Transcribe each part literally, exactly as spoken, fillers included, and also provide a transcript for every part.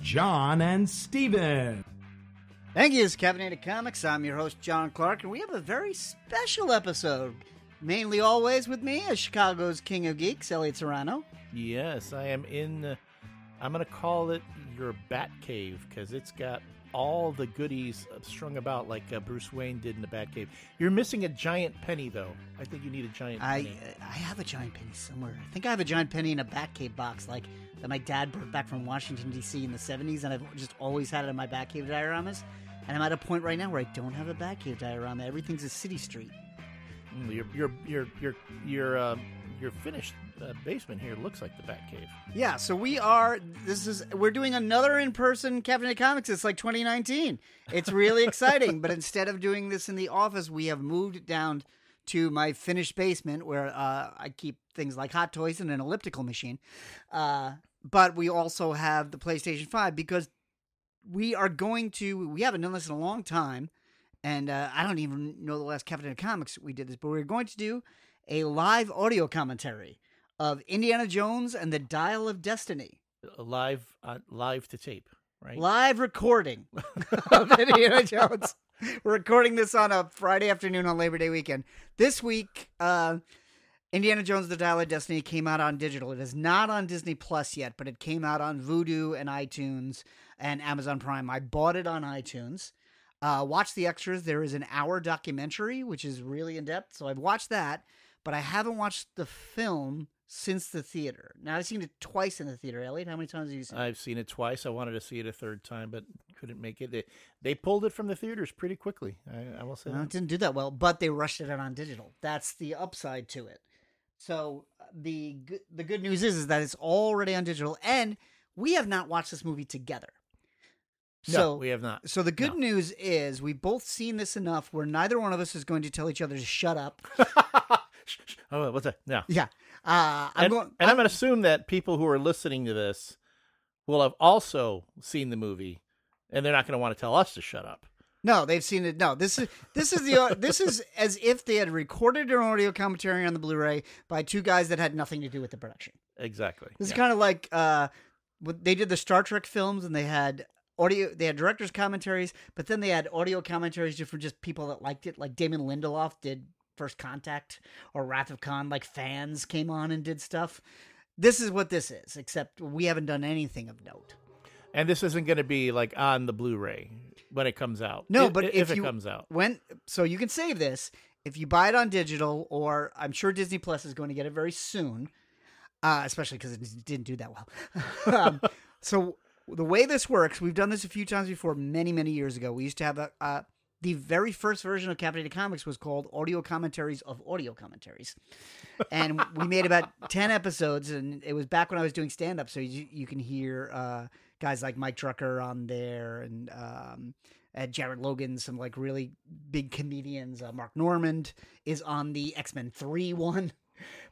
John and Steven. Thank you, it's Caffeinated Comics. I'm your host, John Clark, and we have a very special episode. Mainly always with me as Chicago's King of Geeks, Elliot Serrano. Yes, I am in, uh, I'm going to call it your Bat Cave, because it's got all the goodies strung about like uh, Bruce Wayne did in the Batcave. You're missing a giant penny, though. I think you need a giant I, penny. Uh, I have a giant penny somewhere. I think I have a giant penny in a Batcave box, like that my dad brought back from Washington, D C in the seventies, and I've just always had it in my Batcave dioramas. And I'm at a point right now where I don't have a Batcave diorama. Everything's a city street. Mm, your your your your your uh, your finished uh, basement here looks like the Batcave. Yeah, so we are. This is we're doing another in-person Caffeinated Comics. It's like twenty nineteen. It's really exciting. But instead of doing this in the office, we have moved down to my finished basement where uh, I keep things like Hot Toys and an elliptical machine. Uh, but we also have the PlayStation five because we are going to. We haven't done this in a long time. And uh, I don't even know the last Caffeinated Comics we did this, but we're going to do a live audio commentary of Indiana Jones and the Dial of Destiny. Live, uh, live to tape, right? Live recording of Indiana Jones. We're recording this on a Friday afternoon on Labor Day weekend. This week, uh, Indiana Jones and the Dial of Destiny came out on digital. It is not on Disney Plus yet, but it came out on Vudu and iTunes and Amazon Prime. I bought it on iTunes. Uh, watch the extras. There is an hour documentary, which is really in-depth, so I've watched that, but I haven't watched the film since the theater. Now, I've seen it twice in the theater. Elliot, how many times have you seen it? I've seen it twice. I wanted to see it a third time, but couldn't make it. They, they pulled it from the theaters pretty quickly, I, I will say. Well, it didn't do that well, but they rushed it out on digital. That's the upside to it. So the the good news is, is that it's already on digital, and we have not watched this movie together. So, no, we have not. So the good no. news is we've both seen this enough where neither one of us is going to tell each other to shut up. Oh, what's that? No. Yeah. Uh, I'm and going, and I'm, I'm going to assume that people who are listening to this will have also seen the movie, and they're not going to want to tell us to shut up. No, they've seen it. No, this is this is the this is as if they had recorded an audio commentary on the Blu-ray by two guys that had nothing to do with the production. Exactly. This yeah. is kind of like uh, they did the Star Trek films, and they had. Audio, they had director's commentaries, but then they had audio commentaries just from just people that liked it. Like Damon Lindelof did First Contact or Wrath of Khan. Like fans came on and did stuff. This is what this is, except we haven't done anything of note. And this isn't going to be like on the Blu-ray when it comes out. No, it, but if, if it you, comes out, when so you can save this if you buy it on digital, or I'm sure Disney Plus is going to get it very soon, uh, especially because it didn't do that well. um, so. The way this works, we've done this a few times before, many, many years ago. We used to have a uh, the very first version of Captivated Comics was called Audio Commentaries of Audio Commentaries. And we made about ten episodes, and it was back when I was doing stand-up, so you, you can hear uh, guys like Mike Drucker on there, and um, uh, Jared Logan, some like really big comedians. Uh, Mark Normand is on the X-Men three one.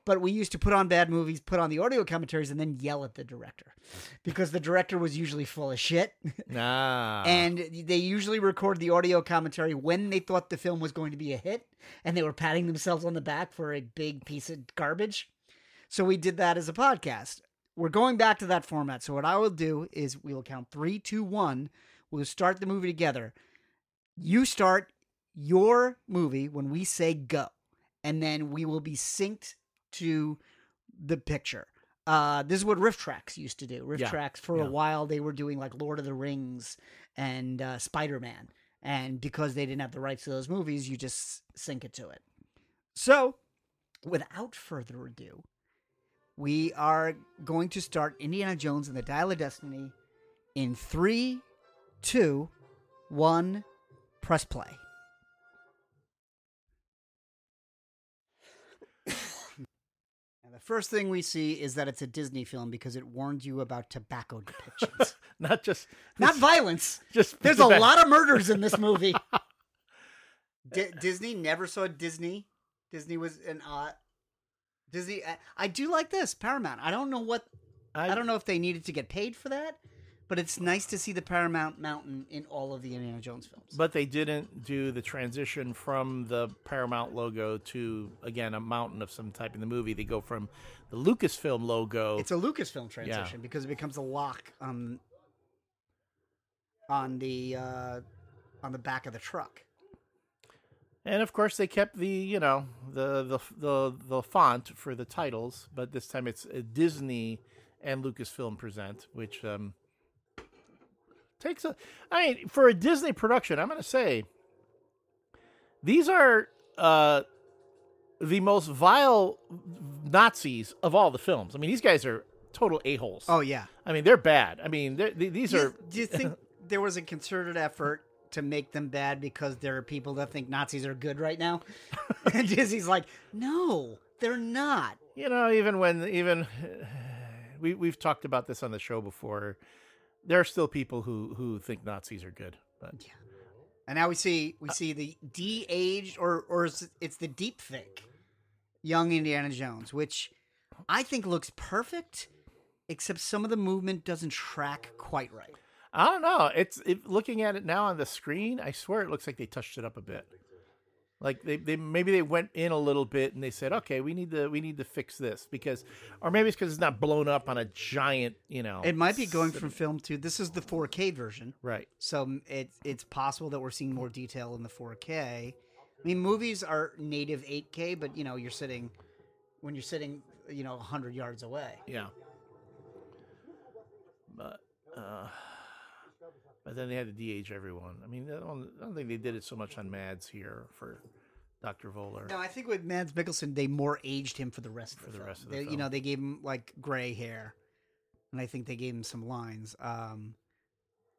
But we used to put on bad movies, put on the audio commentaries, and then yell at the director because the director was usually full of shit. Nah. And they usually record the audio commentary when they thought the film was going to be a hit, and they were patting themselves on the back for a big piece of garbage. So we did that as a podcast. We're going back to that format. So what I will do is we will count three, two, one. We'll start the movie together. You start your movie when we say go. And then we will be synced to the picture. Uh, this is what Riff Tracks used to do. Riff yeah. Tracks, for yeah. a while, they were doing like Lord of the Rings and uh, Spider-Man. And because they didn't have the rights to those movies, you just sync it to it. So, without further ado, we are going to start Indiana Jones and the Dial of Destiny in three, two, one, press play. First thing we see is that it's a Disney film because it warned you about tobacco depictions. Not just... Not just, violence. Just There's tobacco. a lot of murders in this movie. D- Disney never saw Disney. Disney was an... Uh, Disney... Uh, I do like this, Paramount. I don't know what... I, I don't know if they needed to get paid for that, but it's nice to see the Paramount Mountain in all of the Indiana Jones films. But they didn't do the transition from the Paramount logo to, again, a mountain of some type in the movie. They go from the Lucasfilm logo. It's a Lucasfilm transition yeah. because it becomes a lock um, on the uh, on the back of the truck. And of course, they kept the you know the the the, the font for the titles, but this time it's a Disney and Lucasfilm present, which um, takes a... I mean, for a Disney production, I'm going to say, these are uh, the most vile Nazis of all the films. I mean, these guys are total a-holes. Oh, yeah. I mean, they're bad. I mean, they're, they, these do you, are... Do you think there was a concerted effort to make them bad because there are people that think Nazis are good right now? And Disney's like, no, they're not. You know, even when... even. We, we've talked about this on the show before. There are still people who, who think Nazis are good. But. Yeah. And now we see we uh, see the de-aged, or, or it's the deep fake, young Indiana Jones, which I think looks perfect, except some of the movement doesn't track quite right. I don't know. It's it, looking at it now on the screen, I swear it looks like they touched it up a bit. Like they, they maybe they went in a little bit and they said, okay, we need to we need to fix this because, or maybe it's because it's not blown up on a giant, you know. It might be going from film to this is the four K version, right? So it's it's possible that we're seeing more detail in the four K. I mean, movies are native eight K, but you know, you're sitting when you're sitting, you know, one hundred yards away. Yeah. But. Uh... But then they had to de-age everyone. I mean, I don't, I don't think they did it so much on Mads here for Doctor Voller. No, I think with Mads Mikkelsen, they more aged him for the rest of the, for the film. Rest of the they, film. You know, they gave him, like, gray hair, and I think they gave him some lines. Um,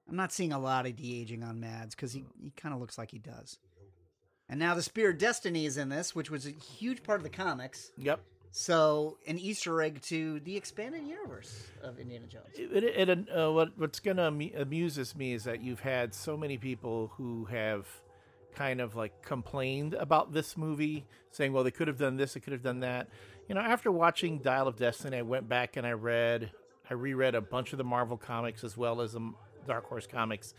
I'm not seeing a lot of de-aging on Mads because he, he kind of looks like he does. And now the Spear of Destiny is in this, which was a huge part of the comics. Yep. So an Easter egg to the expanded universe of Indiana Jones. It, it, it, uh, what, what's going to amuse me is that you've had so many people who have kind of like complained about this movie, saying, well, they could have done this, they could have done that. You know, after watching Dial of Destiny, I went back and I read, I reread a bunch of the Marvel comics as well as the Dark Horse comics.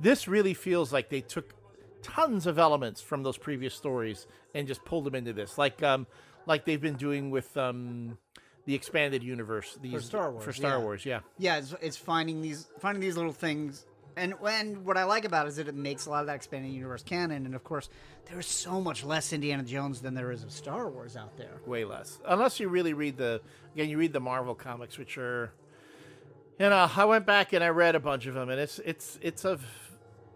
This really feels like they took tons of elements from those previous stories and just pulled them into this. Like, um... Like they've been doing with um, the expanded universe, these, for Star Wars, for Star yeah. Wars, yeah, yeah. It's, it's finding these finding these little things, and and what I like about it is that it makes a lot of that expanded universe canon. And of course, there is so much less Indiana Jones than there is of Star Wars out there. Way less, unless you really read the again. You read the Marvel comics, which are, you know, I went back and I read a bunch of them, and it's it's it's of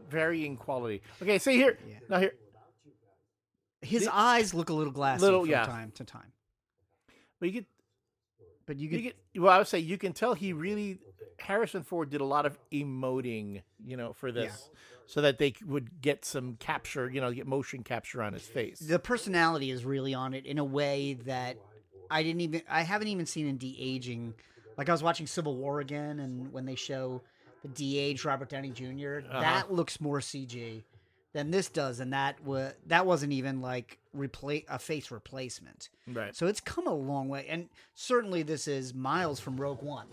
varying quality. Okay, see here yeah. now here. His the, eyes look a little glassy little, from yeah. time to time. But you get, but you, get, you get, well, I would say you can tell he really, Harrison Ford did a lot of emoting, you know, for this, yeah. so that they would get some capture, you know, get motion capture on his face. The personality is really on it in a way that I didn't even, I haven't even seen in de-aging. Like I was watching Civil War again, and when they show the de-aged Robert Downey Junior, uh-huh. that looks more C G. Than this does, and that was that wasn't even like replace a face replacement, right? So it's come a long way, and certainly this is miles from Rogue One,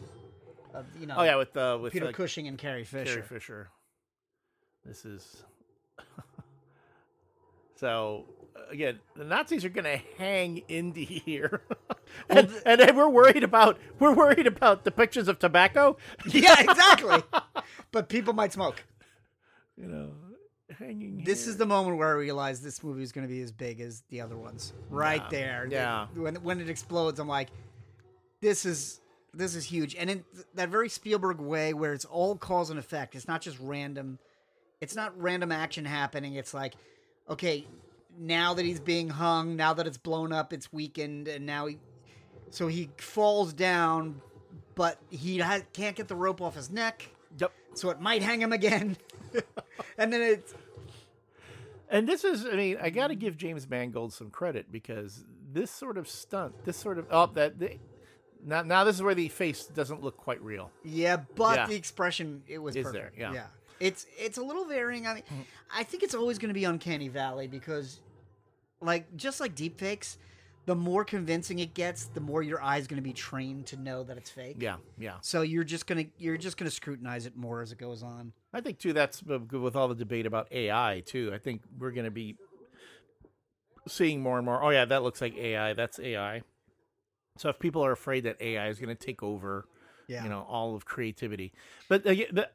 uh, you know. Oh yeah, with uh, with Peter uh, Cushing and Carrie Fisher. Carrie Fisher. This is so again. The Nazis are going to hang indie here, and, well, the... and we're worried about we're worried about depictions of tobacco. Yeah, exactly. But people might smoke, you know. Hanging this here. Is the moment where I realized this movie is going to be as big as the other ones. Right yeah. there, yeah. It, when when it explodes, I'm like, this is this is huge, and in that very Spielberg way, where it's all cause and effect. It's not just random. It's not random action happening. It's like, okay, now that he's being hung, now that it's blown up, it's weakened, and now he, so he falls down, but he has, can't get the rope off his neck. Yep. So it might hang him again. And then it's... And this is, I mean, I got to give James Mangold some credit because this sort of stunt, this sort of oh that they, now now this is where the face doesn't look quite real. Yeah, but yeah. the expression it was is perfect. There, yeah. yeah, it's it's a little varying. I mean, I think it's always going to be uncanny valley because, like, just like deepfakes, the more convincing it gets, the more your eye's going to be trained to know that it's fake. Yeah, yeah. So you're just gonna you're just gonna scrutinize it more as it goes on. I think too. That's with all the debate about A I too. I think we're going to be seeing more and more. Oh yeah, that looks like A I. That's A I. So if people are afraid that A I is going to take over, yeah. you know, all of creativity. But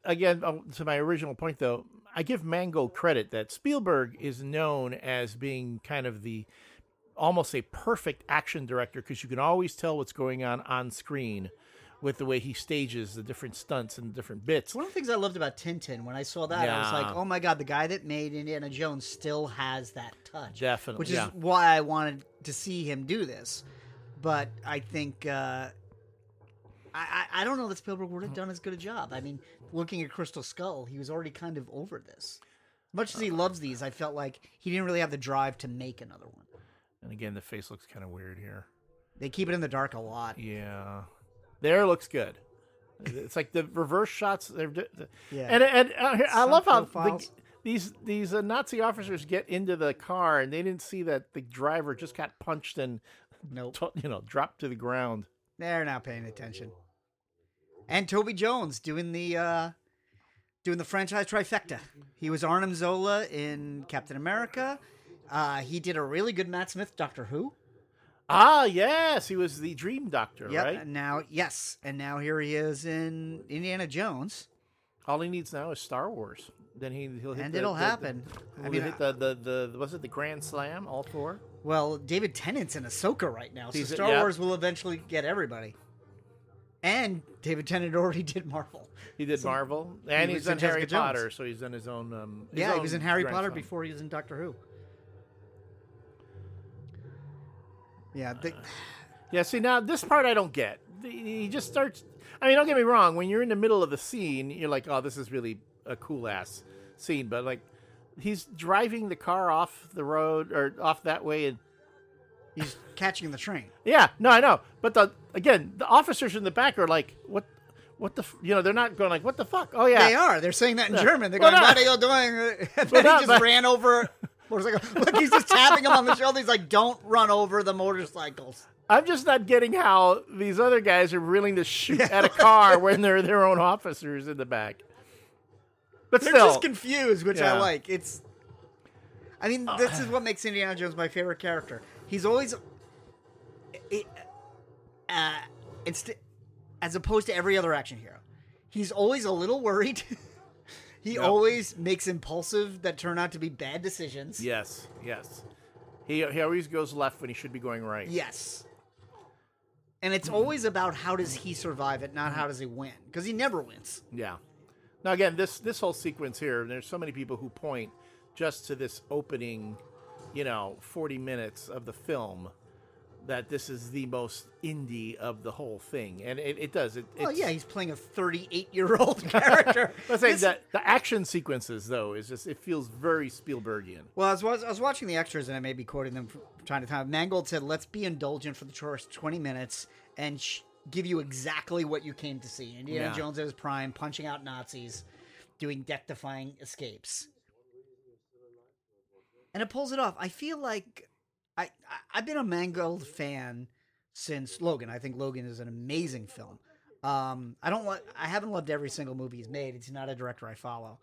again, to my original point though, I give Mangold credit that Spielberg is known as being kind of the almost a perfect action director because you can always tell what's going on on screen with the way he stages the different stunts and different bits. One of the things I loved about Tintin, when I saw that, yeah. I was like, oh my God, the guy that made Indiana Jones still has that touch. Definitely. Which is yeah. why I wanted to see him do this. But I think, uh, I, I don't know that Spielberg would have done as good a job. I mean, looking at Crystal Skull, he was already kind of over this. Much as he loves these, I felt like he didn't really have the drive to make another one. And again, the face looks kind of weird here. They keep it in the dark a lot. Yeah. There looks good. It's like the reverse shots. They're, yeah. And, and uh, I love how the, these these uh, Nazi officers get into the car and they didn't see that the driver just got punched and nope. you know, dropped to the ground. They're not paying attention. And Toby Jones doing the uh, doing the franchise trifecta. He was Arnim Zola in Captain America. Uh, he did a really good Matt Smith Doctor Who. Ah, yes. He was the Dream Doctor, yep, right? And now, yes. And now here he is in Indiana Jones. All he needs now is Star Wars. Then he, he'll hit and the, it'll the, happen. The, I mean, hit the, the, the, the, was it the Grand Slam, all four? Well, David Tennant's in Ahsoka right now, so Star yeah. Wars will eventually get everybody. And David Tennant already did Marvel. He did so, Marvel. And he he's in Harry Jessica Potter, Jones. So he's in his own... Um, his yeah, own he was in Harry Potter Slam. Before he was in Doctor Who. Yeah. They... Uh, yeah. See, now this part I don't get. He just starts. I mean, don't get me wrong. When you're in the middle of the scene, you're like, "Oh, this is really a cool ass scene." But like, he's driving the car off the road or off that way, and he's catching the train. Yeah. No, I know. But the again, the officers in the back are like, "What? What the? F-? You know, they're not going like, "What the fuck?" Oh yeah, they are. They're saying that in uh, German. They're going, "What are you doing?" And then he just but... ran over. Motorcycle. Look, he's just tapping him on the shoulder. He's like, "Don't run over the motorcycles." I'm just not getting how these other guys are willing to shoot yeah. at a car when they're their own officers in the back. But they're still just confused, which yeah. I like. It's, I mean, uh, this is what makes Indiana Jones my favorite character. He's always, it, uh, it's as opposed to every other action hero, he's always a little worried. He yep. always makes impulsive that turn out to be bad decisions. Yes, yes. He he always goes left when he should be going right. Yes. And it's always about how does he survive it, not how does he win. Because he never wins. Yeah. Now, again, this, this whole sequence here, there's so many people who point just to this opening, you know, forty minutes of the film that this is the most indie of the whole thing, and it, it does. It, it's... Well, yeah, he's playing a thirty-eight-year-old character. Let's say this... that the action sequences, though, is just it feels very Spielbergian. Well, I was, I was watching the extras, and I may be quoting them from time to time. Mangold said, "Let's be indulgent for the first twenty minutes and sh- give you exactly what you came to see." Indiana yeah. Jones at his prime, punching out Nazis, doing death-defying escapes, and it pulls it off. I feel like. I, I've been a Mangold fan since Logan. I think Logan is an amazing film. Um, I don't want, I haven't loved every single movie he's made. It's not a director I follow,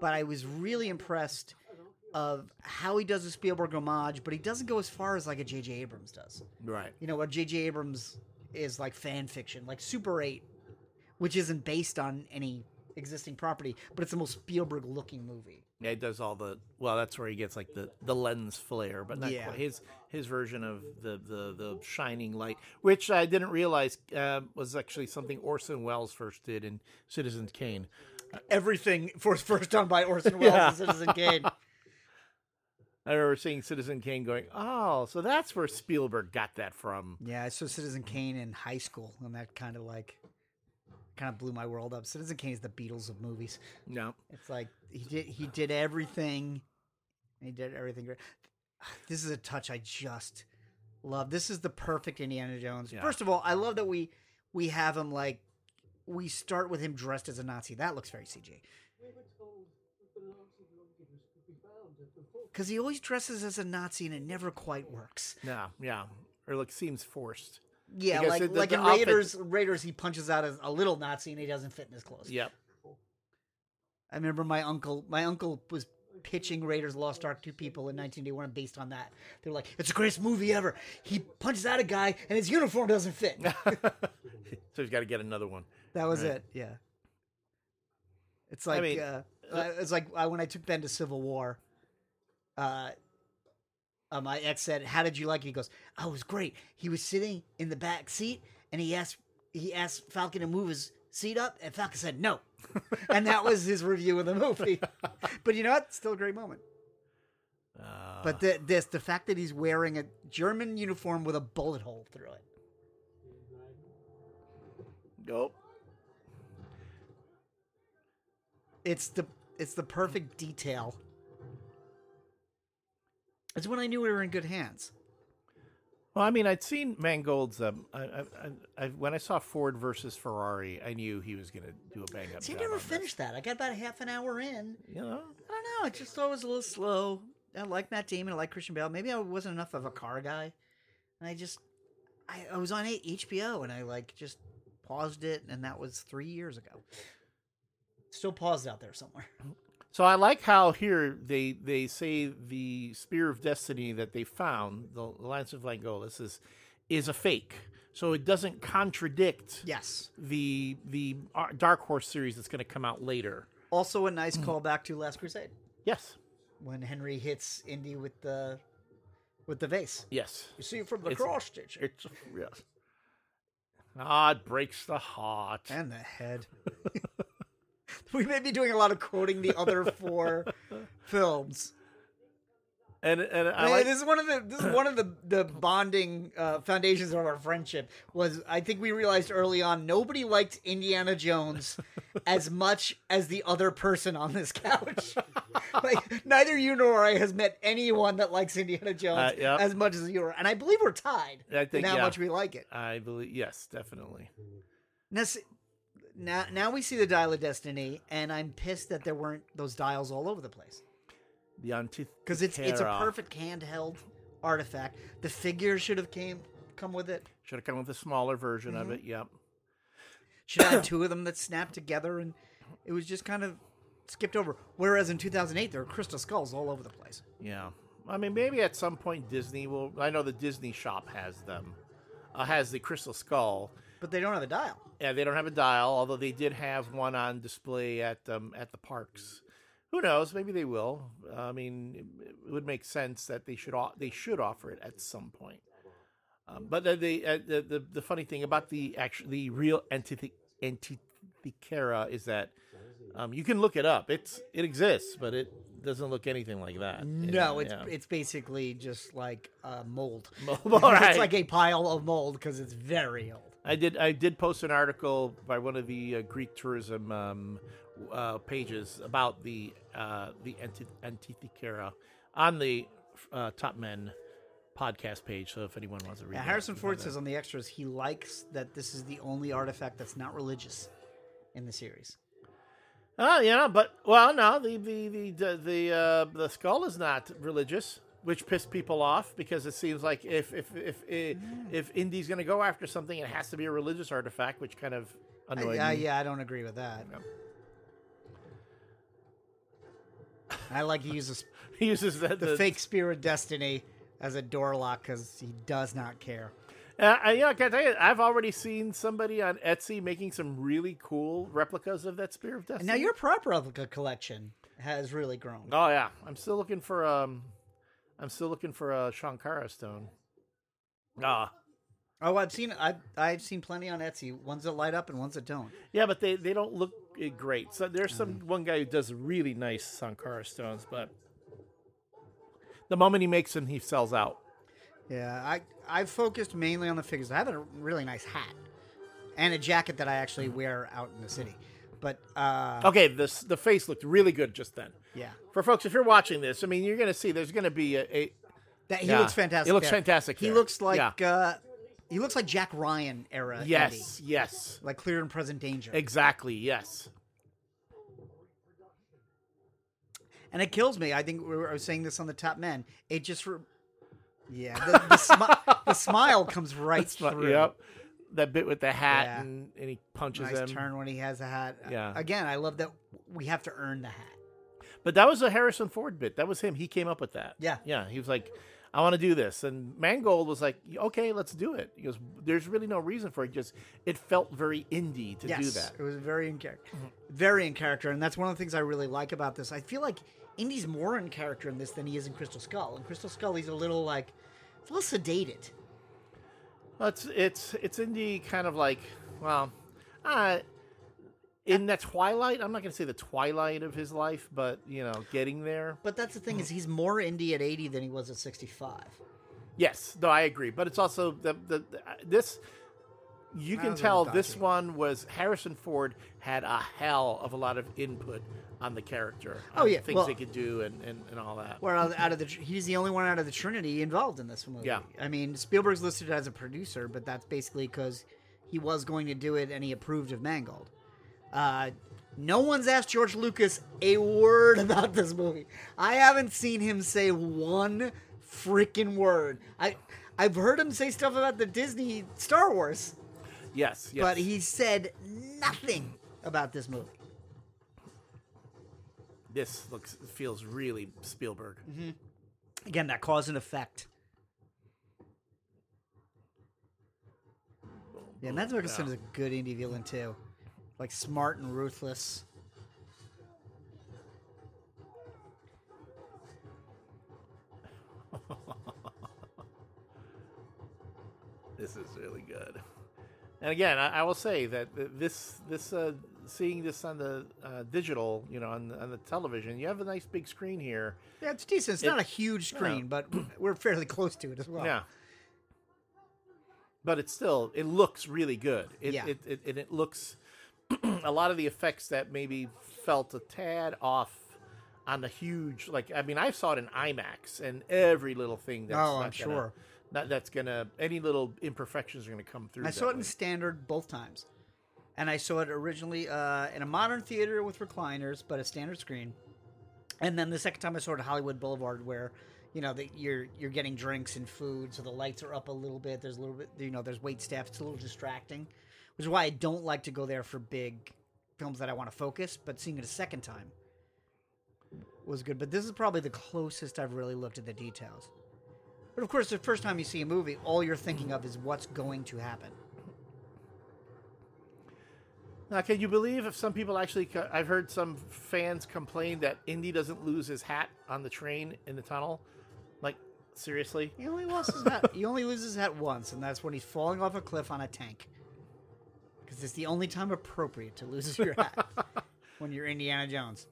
but I was really impressed of how he does a Spielberg homage, but he doesn't go as far as like a J J Abrams does. Right. You know what? J J Abrams is like fan fiction, like Super eight, which isn't based on any existing property, but it's the most Spielberg looking movie. Yeah, he does all the well. That's where he gets like the, the lens flare, but not yeah. quite. his his version of the, the, the shining light, which I didn't realize uh, was actually something Orson Welles first did in Citizen Kane. Everything was first done by Orson Welles yeah. in Citizen Kane. I remember seeing Citizen Kane, going, "Oh, so that's where Spielberg got that from." Yeah, I saw Citizen Kane in high school, and that kind of like. kind of blew my world up. Citizen Kane is the Beatles of movies. No. It's like he did he did everything. He did everything great. This is a touch I just love. This is the perfect Indiana Jones. Yeah. First of all, I love that we we have him like we start with him dressed as a Nazi. That looks very C G. We were told that the Nazi lawgivers could be found at the port. Because he always dresses as a Nazi and it never quite works. No, yeah, or like seems forced. Yeah, because like the, like the in outfit. Raiders, Raiders, he punches out as a little Nazi and he doesn't fit in his clothes. Yep. I remember my uncle. My uncle was pitching Raiders Lost Ark to people in nineteen eighty-one based on that. They were like, "It's the greatest movie ever." He punches out a guy and his uniform doesn't fit. So he's got to get another one. That was right. it. Yeah. It's like I mean, uh, it's like I, when I took Ben to Civil War. Uh, Uh, my ex said, "How did you like it?" He goes, "I was great. He was sitting in the back seat, and he asked he asked Falcon to move his seat up, and Falcon said no." And that was his review of the movie. But you know what? Still a great moment. Uh, but the, this, the fact that he's wearing a German uniform with a bullet hole through it. Nope. It's the it's the perfect detail. It's when I knew we were in good hands. Well, I mean, I'd seen Mangold's. Um, I, I, I, when I saw Ford versus Ferrari, I knew he was going to do a bang up. See, I never finished this. that. I got about half an hour in. You know, I don't know. I just thought it was a little slow. I like Matt Damon. I like Christian Bale. Maybe I wasn't enough of a car guy, and I just, I, I was on H B O, and I like just paused it, and that was three years ago. Still paused out there somewhere. So I like how here they they say the Spear of Destiny that they found, the Alliance of Langolis, is is a fake. So it doesn't contradict yes the the Dark Horse series that's going to come out later. Also a nice callback to Last Crusade. Yes, when Henry hits Indy with the with the vase. Yes, you see it from the it's, cross stitch. It's yes. Ah, it breaks the heart and the head. We may be doing a lot of quoting the other four films, and and I like... this is one of the this is one of the the bonding uh, foundations of our friendship was I think we realized early on nobody liked Indiana Jones as much as the other person on this couch. Like neither you nor I has met anyone that likes Indiana Jones uh, yep. as much as you are, and I believe we're tied. I think in how yeah. much we like it. I believe yes, definitely. Now. See, Now, now we see the Dial of Destiny, and I'm pissed that there weren't those dials all over the place. The Antikythera. Because it's it's a perfect handheld artifact. The figure should have came come with it. Should have come with a smaller version mm-hmm. of it. Yep. Should have had two of them that snapped together, and it was just kind of skipped over. Whereas in two thousand eight, there were crystal skulls all over the place. Yeah, I mean, maybe at some point Disney will. I know the Disney shop has them. Uh, has the crystal skull. But they don't have a dial. Yeah, they don't have a dial, although they did have one on display at um, at the parks. Who knows? Maybe they will. I mean, it would make sense that they should they should offer it at some point. Um, but they, uh, the, the the funny thing about the actual, the real Antikythera is that um, you can look it up. It's it exists, but it doesn't look anything like that. No, it's yeah. it's basically just like a mold. mold right. It's like a pile of mold because it's very old. I did. I did post an article by one of the uh, Greek tourism um, uh, pages about the uh, the Antikythera on the uh, Top Men podcast page. So if anyone wants to read, yeah, that, Harrison Ford says on the extras he likes that this is the only artifact that's not religious in the series. Oh yeah, but well, no, the the the the the, uh, the skull is not religious. Which pissed people off because it seems like if if if if, if Indy's going to go after something, it has to be a religious artifact, which kind of annoyed I, I, me. Yeah, I don't agree with that. Yeah. I like he uses he uses the, the, the fake Spear of Destiny as a door lock because he does not care. Uh, I, you know, can I tell you, I've already seen somebody on Etsy making some really cool replicas of that Spear of Destiny. And now your prop replica collection has really grown. Oh yeah, I'm still looking for um. I'm still looking for a Shankara stone. Ah. Oh, I've seen I I've, I've seen plenty on Etsy. Ones that light up and ones that don't. Yeah, but they, they don't look great. So there's some one guy who does really nice Shankara stones, but the moment he makes them, he sells out. Yeah, I I've focused mainly on the figures. I have a really nice hat and a jacket that I actually wear out in the city. But uh, okay, this the face looked really good just then. Yeah. For folks, if you're watching this, I mean, you're going to see there's going to be a, a That, he yeah. looks fantastic. He looks there. fantastic. He there. looks like yeah. uh, he looks like Jack Ryan era. Yes, Eddie. yes. Like Clear and Present Danger. Exactly. Yes. And it kills me. I think we were, I was saying this on the Top Men. It just, re- yeah, the, the, smi- the smile comes right That's through. Not, yep. That bit with the hat yeah. and, and he punches nice him. Nice turn when he has a hat. Yeah. Again, I love that we have to earn the hat. But that was a Harrison Ford bit. That was him. He came up with that. Yeah. Yeah. He was like, I want to do this. And Mangold was like, okay, let's do it. He goes, there's really no reason for it. Just, it felt very indie to yes, do that. It was very in character. Very in character. And that's one of the things I really like about this. I feel like Indy's more in character in this than he is in Crystal Skull. In Crystal Skull, he's a little like, it's a little sedated. Well, it's, it's, it's Indy kind of like, well, uh, in that twilight, I'm not going to say the twilight of his life, but, you know, getting there. But that's the thing is he's more indie at eighty than he was at sixty-five. Yes. No, I agree. But it's also the, the, the this, you can tell this one was Harrison Ford had a hell of a lot of input on the character. Oh, yeah. Things well, they could do and, and, and all that. Well, out of the, he's the only one out of the Trinity involved in this movie. Yeah. I mean, Spielberg's listed as a producer, but that's basically because he was going to do it and he approved of Mangold. Uh, no one's asked George Lucas a word about this movie. I haven't seen him say one freaking word. I, I've heard him say stuff about the Disney Star Wars. Yes, yes. But he said nothing about this movie. This looks feels really Spielberg. Mm-hmm. Again, that cause and effect. Yeah, Mads Mikkelsen yeah. is a good indie villain too. Like, smart and ruthless. This is really good. And again, I, I will say that this, this, uh, seeing this on the uh, digital, you know, on the, on the television, you have a nice big screen here. Yeah, it's decent. It's it, not a huge screen, no. but we're fairly close to it as well. Yeah. But it's still, it looks really good. It, yeah. It, it, and it looks... a lot of the effects that maybe felt a tad off on the huge, like, I mean, I saw it in IMAX, and every little thing that's oh, not I'm gonna, sure. not, that's gonna, any little imperfections are gonna come through. I saw it way. in standard both times, and I saw it originally uh, in a modern theater with recliners, but a standard screen, and then the second time I saw it at Hollywood Boulevard, where you know that you're you're getting drinks and food, so the lights are up a little bit. There's a little bit, you know, there's wait staff. It's a little distracting. Which is why I don't like to go there for big films that I want to focus, but seeing it a second time was good. But this is probably the closest I've really looked at the details. But of course, the first time you see a movie, all you're thinking of is what's going to happen. Now, can you believe if some people actually... I've heard some fans complain that Indy doesn't lose his hat on the train in the tunnel. Like, seriously? He only lost his hat. He only loses his hat once, and that's when he's falling off a cliff on a tank. Because it's the only time appropriate to lose your hat when you're Indiana Jones.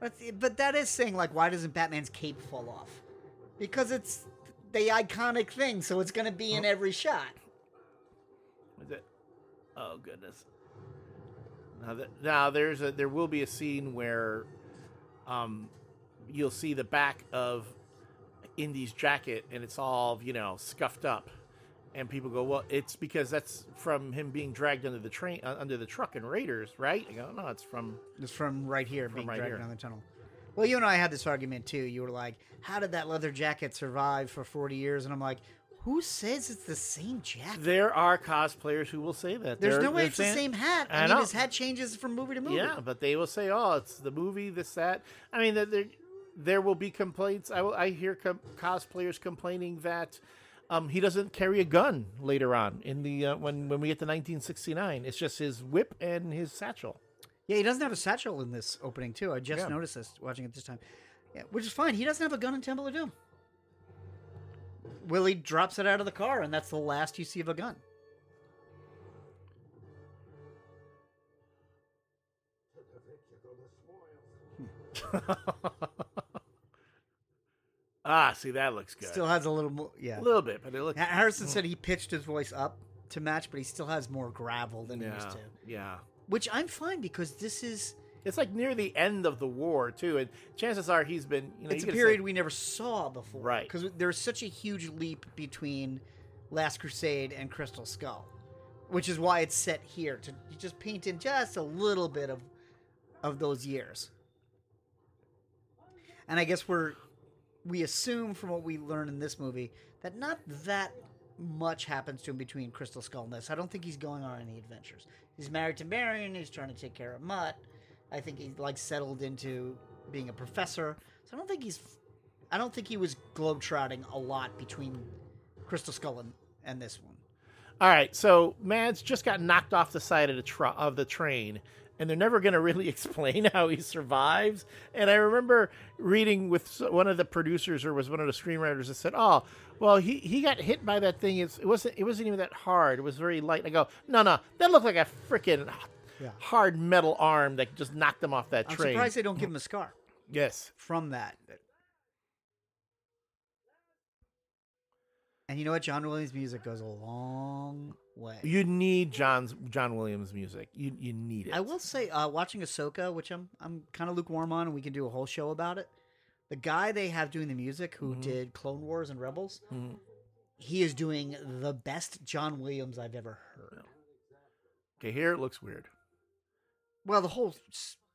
But, but that is saying, like, why doesn't Batman's cape fall off? Because it's the iconic thing, so it's going to be oh. in every shot. Is it? Oh, goodness. Now, th- now there's a, there will be a scene where um, you'll see the back of Indy's jacket, and it's all, you know, scuffed up. And people go, well, it's because that's from him being dragged under the train, uh, under the truck in Raiders, right? I go, no, it's from it's from right here, from being right dragged here. down the tunnel. Well, you and I had this argument too. You were like, how did that leather jacket survive for forty years? And I'm like, who says it's the same jacket? There are cosplayers who will say that. There's They're, no way it's saying, the same hat. I, I mean, know. His hat changes from movie to movie. Yeah, but they will say, oh, it's the movie, this, that. I mean, there there will be complaints. I will, I hear com- cosplayers complaining that. Um, he doesn't carry a gun later on in the uh, when when we get to nineteen sixty-nine. It's just his whip and his satchel. Yeah, he doesn't have a satchel in this opening too. I just yeah. noticed this watching it this time, yeah, which is fine. He doesn't have a gun in Temple of Doom. Willie drops it out of the car, and that's the last you see of a gun. Hmm. Ah, see, that looks good. Still has a little more, yeah. A little bit, but it looks... Harrison said he pitched his voice up to match, but he still has more gravel than yeah, he used to. Yeah. Which I'm fine, because this is... it's like near the end of the war too, and chances are he's been. You know, it's a period say, we never saw before, right? Because there's such a huge leap between Last Crusade and Crystal Skull, which is why it's set here to just paint in just a little bit of of those years. And I guess we're we assume from what we learn in this movie that not that much happens to him between Crystal Skull and this. I don't think he's going on any adventures. He's married to Marion. He's trying to take care of Mutt. I think he's like settled into being a professor. So I don't think he's, I don't think he was globetrotting a lot between Crystal Skull and, and this one. All right. So Mads just got knocked off the side of the tr- of the train, and they're never going to really explain how he survives. And I remember reading with one of the producers, or was one of the screenwriters, that said, "Oh, well, he, he got hit by that thing. It's, it wasn't it wasn't even that hard. It was very light." And I go, "No, no, that looked like a freaking yeah. hard metal arm that just knocked him off that train." I'm surprised they don't give him a scar. Yes, from that. And you know what? John Williams' music goes a long way. You need John's John Williams' music. You you need it. I will say, uh, watching Ahsoka, which I'm I'm kind of lukewarm on, and we can do a whole show about it. The guy they have doing the music, who mm-hmm. did Clone Wars and Rebels, mm-hmm. he is doing the best John Williams I've ever heard. Okay, here it looks weird. Well, the whole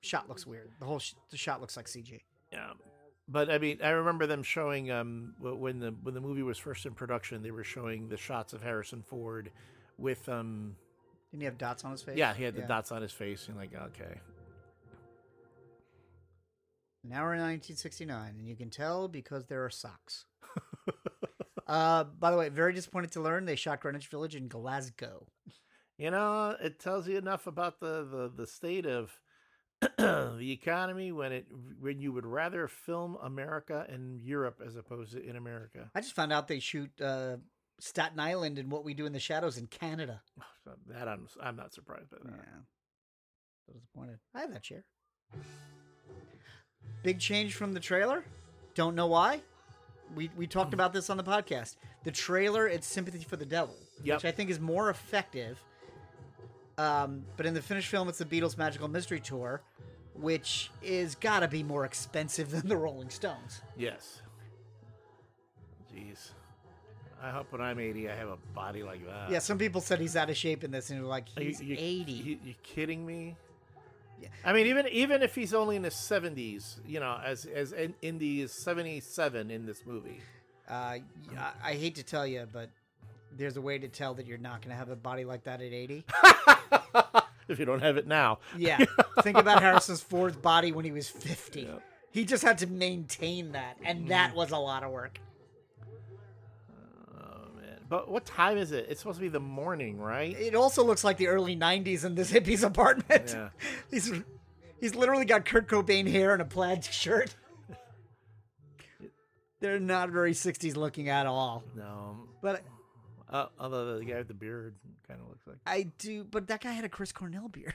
shot looks weird. The whole sh- the shot looks like C G. Yeah. But I mean, I remember them showing um, when the when the movie was first in production, they were showing the shots of Harrison Ford with um. Didn't he have dots on his face? Yeah, he had the yeah. dots on his face, and like, okay. Now we're in nineteen sixty-nine, and you can tell because there are socks. uh, by the way, very disappointed to learn they shot Greenwich Village in Glasgow. You know, it tells you enough about the the, the state of. the economy when it when you would rather film America and Europe as opposed to in America. I just found out they shoot uh, Staten Island and What We Do in the Shadows in Canada. That I'm I'm not surprised by that. Yeah, so disappointed. I have that chair. Big change from the trailer. Don't know why. We we talked about this on the podcast. The trailer, it's Sympathy for the Devil, yep. which I think is more effective. Um, but in the finished film, it's the Beatles' Magical Mystery Tour, which is got to be more expensive than the Rolling Stones. Yes. Jeez. I hope when I'm eighty, I have a body like that. Yeah, some people said he's out of shape in this, and they're like, he's you, you, eighty. You, you kidding me? Yeah. I mean, even even if he's only in his seventies, you know, as as Indy is seventy-seven in this movie. Uh, I, I hate to tell you, but there's a way to tell that you're not going to have a body like that at eighty. If you don't have it now. Yeah. Think about Harrison Ford's body when he was fifty. Yeah. He just had to maintain that, and that was a lot of work. Oh, man. But what time is it? It's supposed to be the morning, right? It also looks like the early nineties in this hippie's apartment. Yeah. he's, he's literally got Kurt Cobain hair and a plaid shirt. They're not very sixties looking at all. No. But... Uh, although the guy with the beard kind of looks like that. I do, but that guy had a Chris Cornell beard.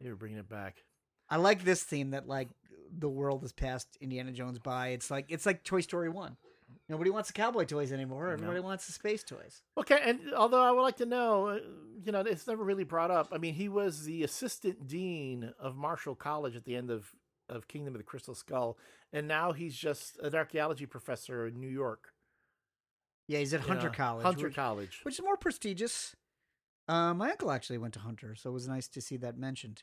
You're bringing it back. I like this theme that like the world has passed Indiana Jones by. It's like it's like Toy Story One. Nobody wants the cowboy toys anymore. Everybody no. wants the space toys. Okay, and although I would like to know, you know, it's never really brought up. I mean, he was the assistant dean of Marshall College at the end of of Kingdom of the Crystal Skull, and now he's just an archaeology professor in New York. Yeah, he's at Hunter yeah, College. Hunter which, College. Which is more prestigious. Uh, my uncle actually went to Hunter, so it was nice to see that mentioned.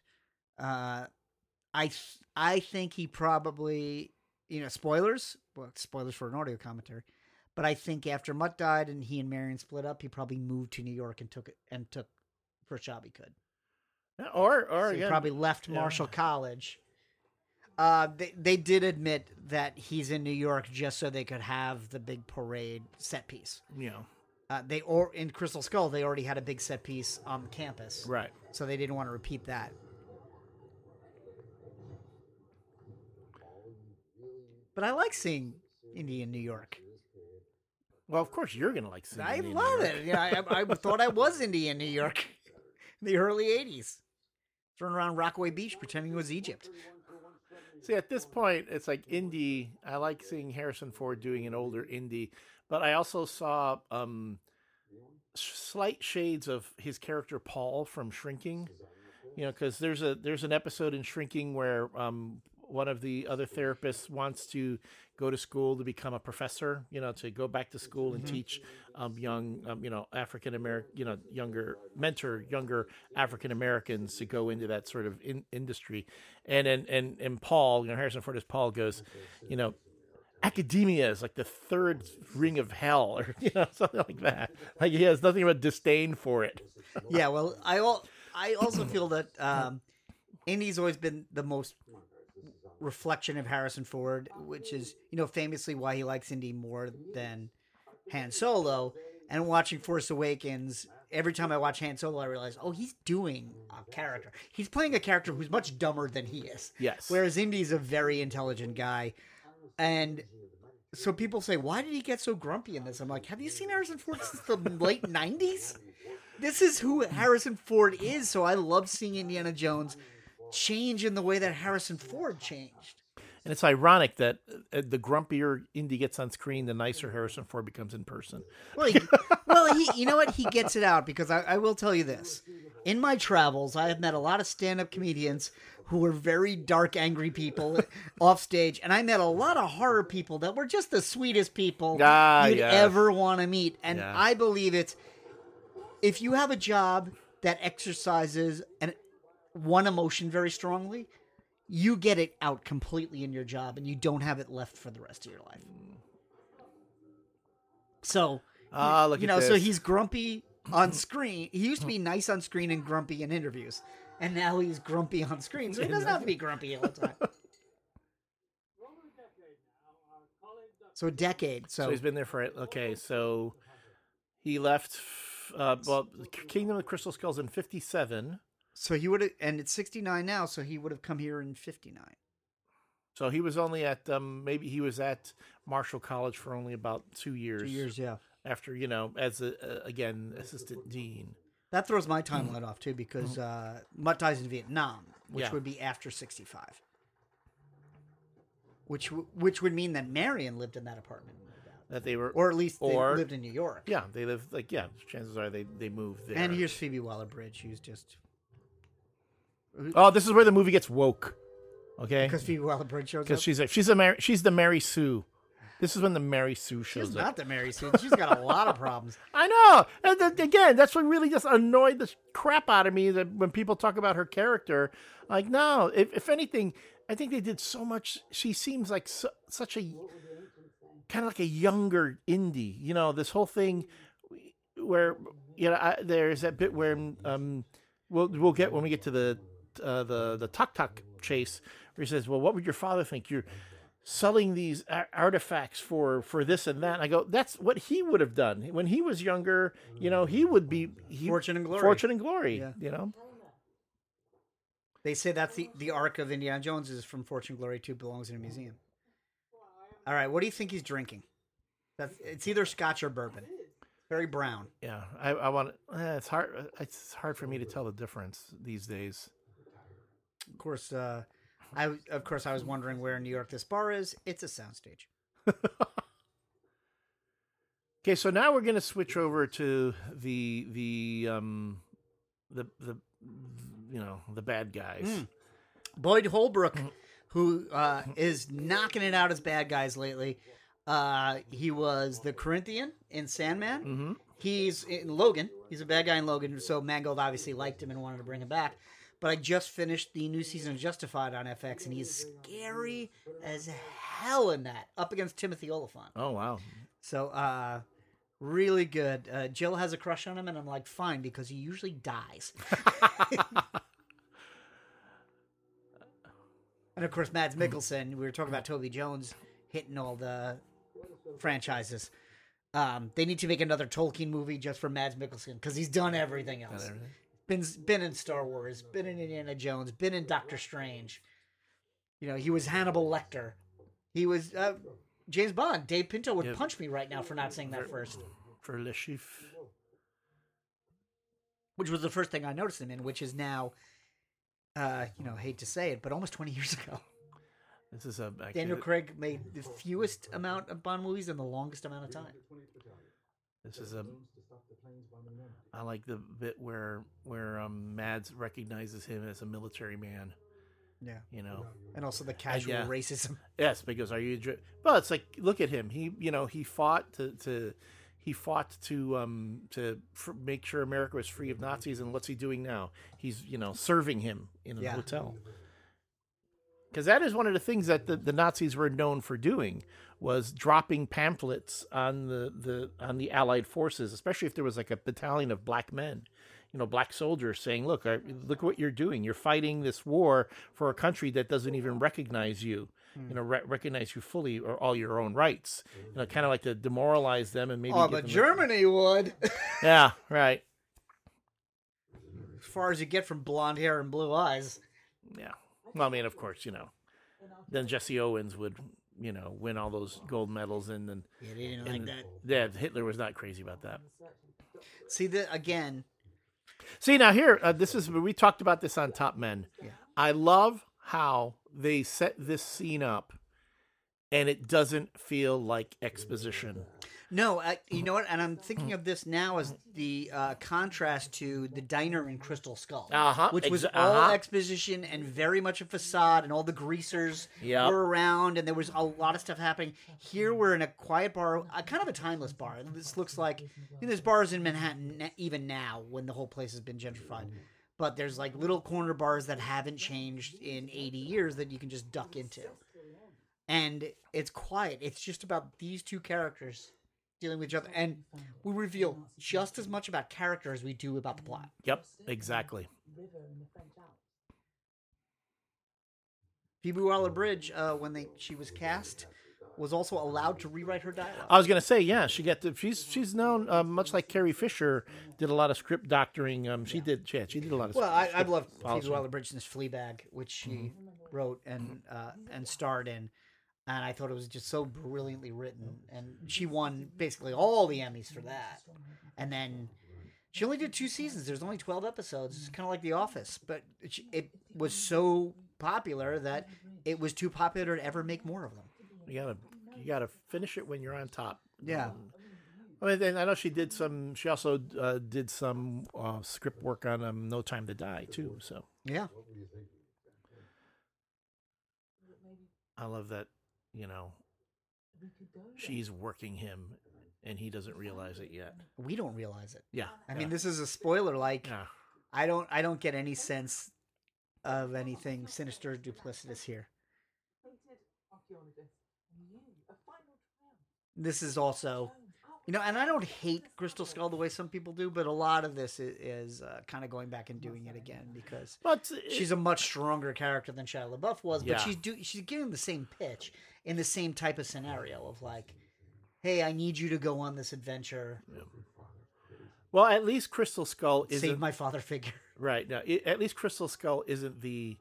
Uh, I th- I think he probably, you know, spoilers. Well, spoilers for an audio commentary. But I think after Mutt died and he and Marion split up, he probably moved to New York and took it and took first job he could. Or, or so he yeah. probably left Marshall yeah. College. Uh, they, they did admit that he's in New York just so they could have the big parade set piece. Yeah. Uh, they or in Crystal Skull, they already had a big set piece on campus. Right. So they didn't want to repeat that. But I like seeing Indy in New York. Well, of course you're going to like seeing I Indy love in New York. It. Yeah, I, I thought I was Indy in New York in the early eighties. Throwing around Rockaway Beach pretending it was Egypt. See, at this point, it's like Indy. I like seeing Harrison Ford doing an older Indy, but I also saw um, slight shades of his character Paul from Shrinking, you know, because there's a there's an episode in Shrinking where um one of the other therapists wants to go to school to become a professor, you know, to go back to school and mm-hmm. teach um, young, um, you know, African-American, you know, younger mentor, younger African-Americans to go into that sort of in- industry. And, and, and, and Paul, you know, Harrison Ford as Paul goes, you know, academia is like the third ring of hell, or, you know, something like that. Like he has nothing but disdain for it. Yeah. Well, I, al- I also feel that um, Indy's always been the most reflection of Harrison Ford, which is, you know, famously why he likes Indy more than Han Solo. And watching Force Awakens, every time I watch Han Solo, I realize, oh, he's doing a character. He's playing a character who's much dumber than he is. Yes. Whereas Indy's a very intelligent guy. And so people say, why did he get so grumpy in this? I'm like, have you seen Harrison Ford since the late nineties? This is who Harrison Ford is. So I love seeing Indiana Jones change in the way that Harrison Ford changed. And it's ironic that uh, the grumpier Indy gets on screen, the nicer Harrison Ford becomes in person. Well, he, well, he, you know what? He gets it out, because I, I will tell you this. In my travels, I have met a lot of stand-up comedians who were very dark, angry people off stage. And I met a lot of horror people that were just the sweetest people ah, you'd yes. ever want to meet. And yeah. I believe it's, if you have a job that exercises an one emotion very strongly, you get it out completely in your job, and you don't have it left for the rest of your life. So, ah, look you at know, this. So he's grumpy on screen. He used to be nice on screen and grumpy in interviews, and now he's grumpy on screen. So he doesn't have to be grumpy all the time. So a decade. So. so he's been there for it. Okay, so he left. Uh, well, Kingdom of the Crystal Skulls in fifty-seven. So he would have, and it's sixty-nine now, so he would have come here in fifty-nine. So he was only at, um, maybe he was at Marshall College for only about two years. Two years, yeah. After, you know, as, a, uh, again, assistant dean. That throws my timeline mm. off, too, because uh, Mutt dies in Vietnam, which yeah. would be after sixty-five. Which w- which would mean that Marion lived in that apartment. That they were, or at least they or, lived in New York. Yeah, they lived, like, yeah, chances are they, they moved there. And here's Phoebe Waller-Bridge, who's just... Oh, this is where the movie gets woke, okay? Because Phoebe Waller-Bridge shows up. Because she's a, she's a Mary, she's the Mary Sue. This is when the Mary Sue shows she's up. She's not the Mary Sue. She's got a lot of problems. I know. And th- again, that's what really just annoyed the crap out of me, that when people talk about her character, like, no. If, if anything, I think they did so much. She seems like su- such a kind of like a younger Indy. You know, this whole thing where you know I, there's that bit where um we'll we'll get when we get to the. Uh, the the Tok Tok chase, where he says, well, what would your father think? You're selling these ar- artifacts for for this and that. And I go, that's what he would have done when he was younger. You know, he would be he, fortune and glory. Fortune and glory. Yeah. You know, they say that's the the arc of Indiana Jones is from Fortune and Glory to Belongs in a Museum. All right, what do you think he's drinking? That's it's either Scotch or bourbon. Very brown. Yeah, I, I want. Eh, it's hard. It's hard for me to tell the difference these days. Of course, uh, I of course I was wondering where in New York this bar is. It's a soundstage. Okay, so now we're going to switch over to the the um the the you know the bad guys. Mm. Boyd Holbrook, who uh, is knocking it out as bad guys lately. Uh, he was the Corinthian in Sandman. Mm-hmm. He's in Logan. He's a bad guy in Logan. So Mangold obviously liked him and wanted to bring him back. But I just finished the new season of Justified on F X, and he's scary as hell in that, up against Timothy Oliphant. Oh, wow. So, uh, really good. Uh, Jill has a crush on him, and I'm like, fine, because he usually dies. And, of course, Mads Mikkelsen, we were talking about Toby Jones hitting all the franchises. Um, they need to make another Tolkien movie just for Mads Mikkelsen, because he's done everything else. Been been in Star Wars, been in Indiana Jones, been in Doctor Strange. You know, he was Hannibal Lecter. He was uh, James Bond. Dave Pinto would yep. punch me right now for not saying that for, first. For Le Chiffre. Which was the first thing I noticed him in, which is now, uh, you know, hate to say it, but almost twenty years ago. This is a Daniel Craig made the fewest amount of Bond movies in the longest amount of time. This is a. I like the bit where where um, Mads recognizes him as a military man. Yeah, you know, and also the casual uh, yeah. racism. Yes, because are you? Dri- well, it's like look at him. He, you know, he fought to to he fought to um to fr- make sure America was free of Nazis. And what's he doing now? He's you know serving him in a yeah. hotel. Because that is one of the things that the, the Nazis were known for doing was dropping pamphlets on the, the on the Allied forces, especially if there was like a battalion of black men, you know, black soldiers saying, look, look what you're doing. You're fighting this war for a country that doesn't even recognize you, mm. you know, re- recognize you fully or all your own rights, you know, kind of like to demoralize them and maybe. Oh, but Germany the... would. Yeah, right. As far as you get from blonde hair and blue eyes. Yeah. Well, I mean, of course, you know, then Jesse Owens would, you know, win all those gold medals. And then yeah, they didn't like that. Yeah, Hitler was not crazy about that. See, the, again. See, now here, uh, this is, we talked about this on Top Men. Yeah. I love how they set this scene up and it doesn't feel like exposition. No, I, you know what? And I'm thinking of this now as the uh, contrast to the diner in Crystal Skull, uh-huh. which was uh-huh. all exposition and very much a facade, and all the greasers yep. were around, and there was a lot of stuff happening. Here we're in a quiet bar, a, kind of a timeless bar. This looks like you know, there's bars in Manhattan even now when the whole place has been gentrified. But there's like little corner bars that haven't changed in eighty years that you can just duck into. And it's quiet. It's just about these two characters dealing with each other, and we reveal just as much about character as we do about the plot. Yep, exactly. Phoebe Waller-Bridge, uh, when they she was cast, was also allowed to rewrite her dialogue. I was going to say, yeah, she got to, she's she's known uh, much like Carrie Fisher did a lot of script doctoring. Um, she yeah. did, yeah, she did a lot of. Well, I, I love Phoebe Waller-Bridge in this Fleabag, which she mm-hmm. wrote and uh, and starred in. And I thought it was just so brilliantly written. And she won basically all the Emmys for that. And then she only did two seasons. There's only twelve episodes. It's kind of like The Office. But it, it was so popular that it was too popular to ever make more of them. You gotta, you gotta finish it when you're on top. Yeah. I mean, and I know she did some, she also uh, did some uh, script work on um, No Time to Die, too. So yeah. I love that. You know, she's working him, and he doesn't realize it yet. We don't realize it. Yeah, I yeah. mean, this is a spoiler. Like, yeah. I don't, I don't get any sense of anything sinister or duplicitous here. This is also, you know, and I don't hate Crystal Skull the way some people do, but a lot of this is, is uh, kind of going back and doing it again because but it, she's a much stronger character than Shia LaBeouf was, yeah. but she's do, she's giving the same pitch. In the same type of scenario of like, hey, I need you to go on this adventure. Yeah. Well, at least Crystal Skull isn't... Save my father figure. Right. No, it, at least Crystal Skull isn't the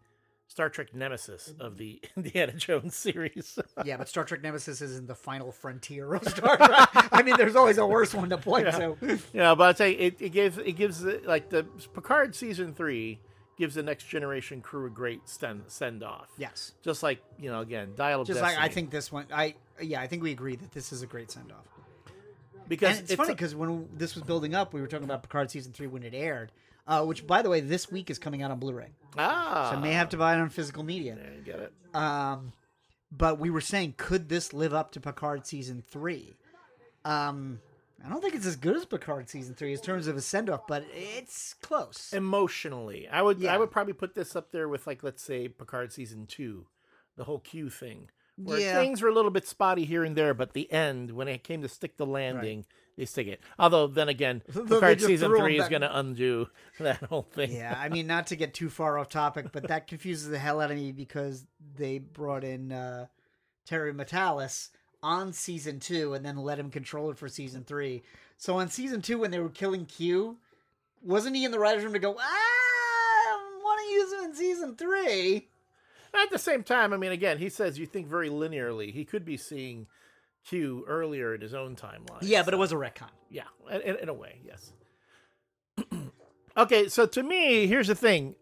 Star Trek nemesis of the Indiana Jones series. Yeah, but Star Trek Nemesis isn't the final frontier of Star Trek. I mean, there's always a worse one to point yeah. to. Yeah, but I'd say it, it gives, it gives the, like, the Picard Season three... gives the Next Generation crew a great send send off. Yes, just like you know, again, Dial of Just Destiny. Like I think this one, I yeah, I think we agree that this is a great send off. Because and it's, it's funny because when this was building up, we were talking about Picard season three when it aired, uh, which by the way, this week is coming out on Blu-ray. Ah, so I may have to buy it on physical media. There you get it. Um, but we were saying, could this live up to Picard season three? Um. I don't think it's as good as Picard season three in terms of a send off, but it's close emotionally. I would, yeah. I would probably put this up there with like, let's say Picard season two, the whole Q thing, where yeah. things were a little bit spotty here and there, but the end when it came to stick the landing, right. they stick it. Although then again, Picard season three is going to undo that whole thing. Yeah, I mean, not to get too far off topic, but that confuses the hell out of me because they brought in uh, Terry Metalis on season two and then let him control it for season three. So on season two, when they were killing Q, wasn't he in the writer's room to go, ah, I want to use him in season three? At the same time, I mean, again, he says you think very linearly. He could be seeing Q earlier in his own timeline. Yeah, so. But it was a retcon. Yeah, in, in a way, yes. Okay, so to me, here's the thing.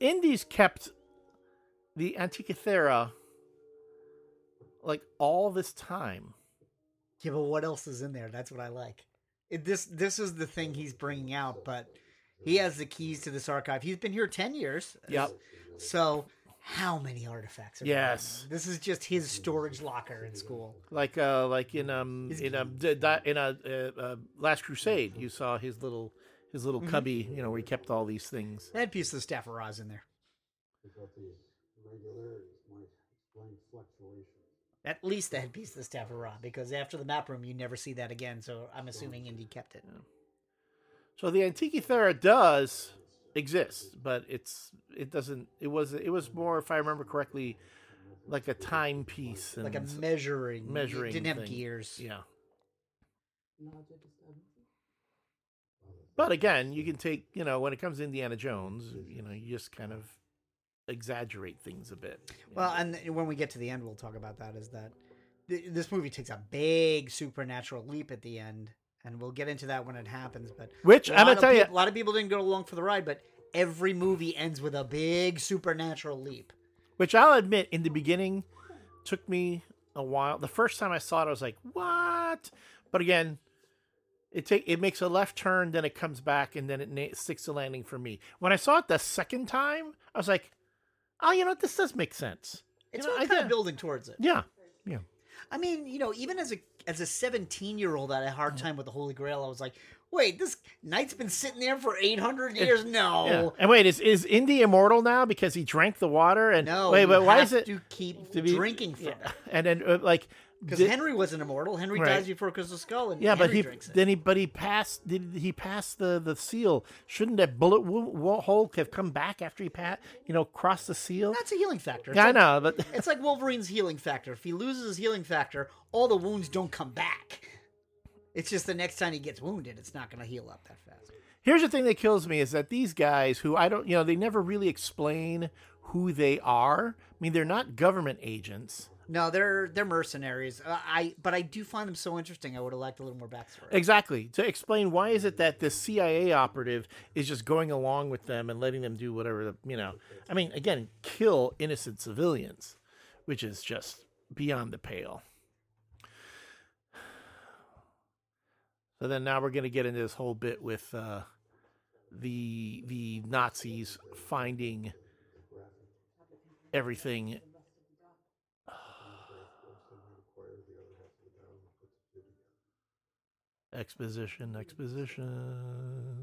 Indies kept the Antikythera like all this time. Yeah, but what else is in there? That's what I like. it, this this is the thing he's bringing out, but he has the keys to this archive. He's been here ten years. Yep. So how many artifacts are yes there? This is just his storage locker in school, like uh like in um his in um in a, in a uh, uh, Last Crusade. You saw his little his little mm-hmm. cubby, you know, where he kept all these things. That piece of the Staff of Ra in there. At least the headpiece of the Staff of Ra, because after the map room, you never see that again. So I'm assuming Indy kept it. Yeah. So the Antikythera does exist, but it's it doesn't. It was it was more, if I remember correctly, like a timepiece, like a measuring measuring. It didn't have thing. Gears. Yeah. But again, you can take, you know, when it comes to Indiana Jones, you know, you just kind of exaggerate things a bit. Well, know? And when we get to the end, we'll talk about that, is that th- this movie takes a big supernatural leap at the end, and we'll get into that when it happens. But which I'm gonna tell you, a lot of people didn't go along for the ride, but every movie ends with a big supernatural leap, which I'll admit in the beginning took me a while. The first time I saw it, I was like, what? But again, It take it makes a left turn, then it comes back, and then it na- sticks the landing for me. When I saw it the second time, I was like, "Oh, you know what? This does make sense." It's you know, all kind of building towards it. Yeah, yeah. I mean, you know, even as a as a seventeen year old, I had a hard time with the Holy Grail. I was like, "Wait, this knight's been sitting there for eight hundred years? No." Yeah. And wait, is is Indy immortal now because he drank the water? And no, wait, but why is it to keep to be, drinking from? Yeah. And then uh, like. Because Henry wasn't immortal. Henry right. dies before Crystal Skull, and yeah, Henry but he drinks it. Then he but he passed. Did he pass the, the seal? Shouldn't that bullet hole have come back after he passed? You know, crossed the seal. That's a healing factor. It's yeah, like, I know, but it's like Wolverine's healing factor. If he loses his healing factor, all the wounds don't come back. It's just the next time he gets wounded, it's not going to heal up that fast. Here's the thing that kills me is that these guys who I don't, you know, they never really explain who they are. I mean, they're not government agents. No, they're they're mercenaries. Uh, I but I do find them so interesting. I would have liked a little more backstory. Exactly. To explain why is it that this C I A operative is just going along with them and letting them do whatever, the, you know. I mean, again, kill innocent civilians, which is just beyond the pale. So then now we're going to get into this whole bit with uh, the the Nazis finding everything. Exposition, exposition. How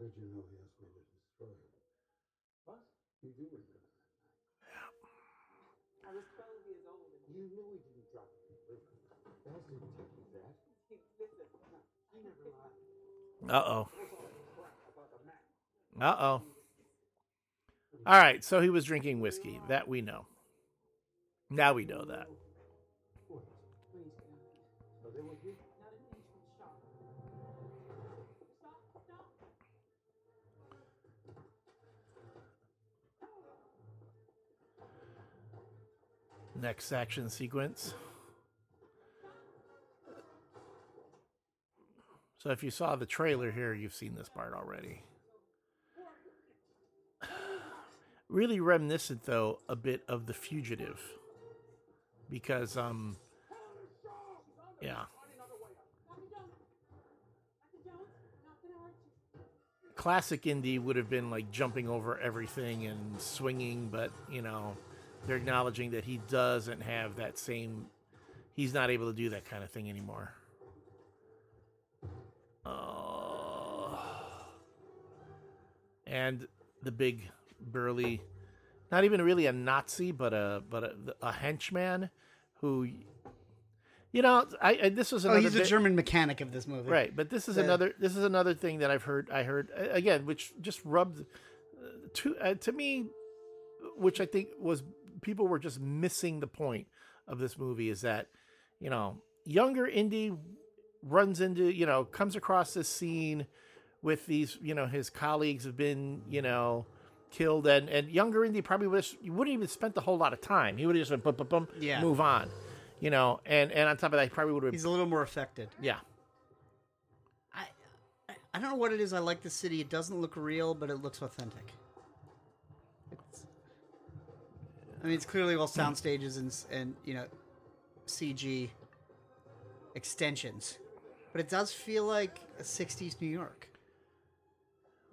did you know he asked me to destroy it? What? You do it. Yeah. I was twelve years old. You knew he didn't drop it. That didn't take me back. He never lied. Uh oh. Uh oh. All right, so he was drinking whiskey. That we know. Now we know that. Next action sequence. So if you saw the trailer here, you've seen this part already. Really reminiscent, though, a bit of The Fugitive. Because, um... yeah. Classic Indy would have been, like, jumping over everything and swinging, but, you know... They're acknowledging that he doesn't have that same... He's not able to do that kind of thing anymore. Oh. And the big, burly... Not even really a Nazi, but a but a, a henchman who... You know, I, I this was another... Oh, he's a bit, German mechanic of this movie. Right, but this is the... another This is another thing that I've heard... I heard, again, which just rubbed... Uh, to, uh, to me, which I think was... People were just missing the point of this movie is that, you know, younger Indy runs into, you know, comes across this scene with these, you know, his colleagues have been, you know, killed. And, and younger Indy probably would have, you wouldn't even spent a whole lot of time. He would have just been, bum, bum, bum, yeah. move on, you know, and, and on top of that, he probably would have. He's a little more affected. Yeah. I I don't know what it is. I like the city. It doesn't look real, but it looks authentic. I mean, it's clearly all sound stages and, and you know, C G, extensions. But it does feel like a sixties New York.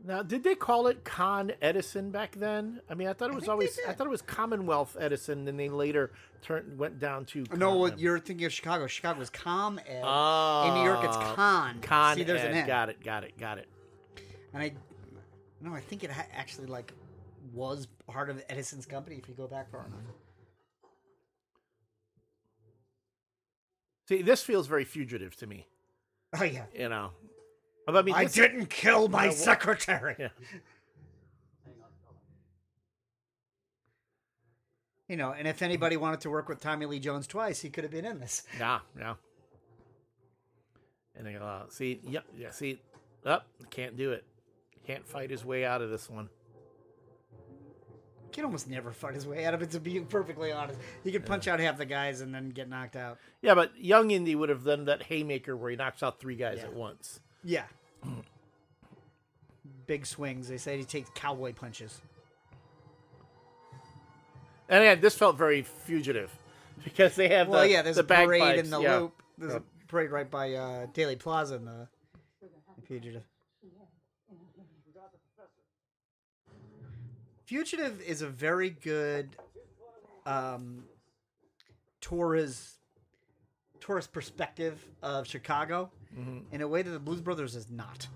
Now, did they call it Con Edison back then? I mean, I thought it was I always I thought it was Commonwealth Edison, and they later turned went down to Con. No, well, you're thinking of Chicago. Chicago was Com Ed. Oh, in New York it's Con. Con See, there's Ed. An Ed. Got it, got it, got it. And I no, I think it actually like was part of Edison's company if you go back far enough. See, this feels very fugitive to me. Oh yeah. You know. I, mean, I didn't kill my secretary. Yeah. You know, and if anybody wanted to work with Tommy Lee Jones twice, he could have been in this. Yeah, yeah. And they go, uh, see, yeah, yeah, see, up, oh, can't do it. Can't fight his way out of this one. He can almost never fight his way out of it, to be perfectly honest. He could punch yeah. out half the guys and then get knocked out. Yeah, but young Indy would have done that haymaker where he knocks out three guys yeah. at once. Yeah. Big swings. They said he takes cowboy punches. And again, this felt very fugitive because they have well, the, yeah, there's the a parade bagpipes. in the yeah. loop. There's yeah. a parade right by uh, Daily Plaza in the, the Fugitive. Fugitive is a very good um, tourist, tourist perspective of Chicago. Mm-hmm. In a way that the Blues Brothers is not.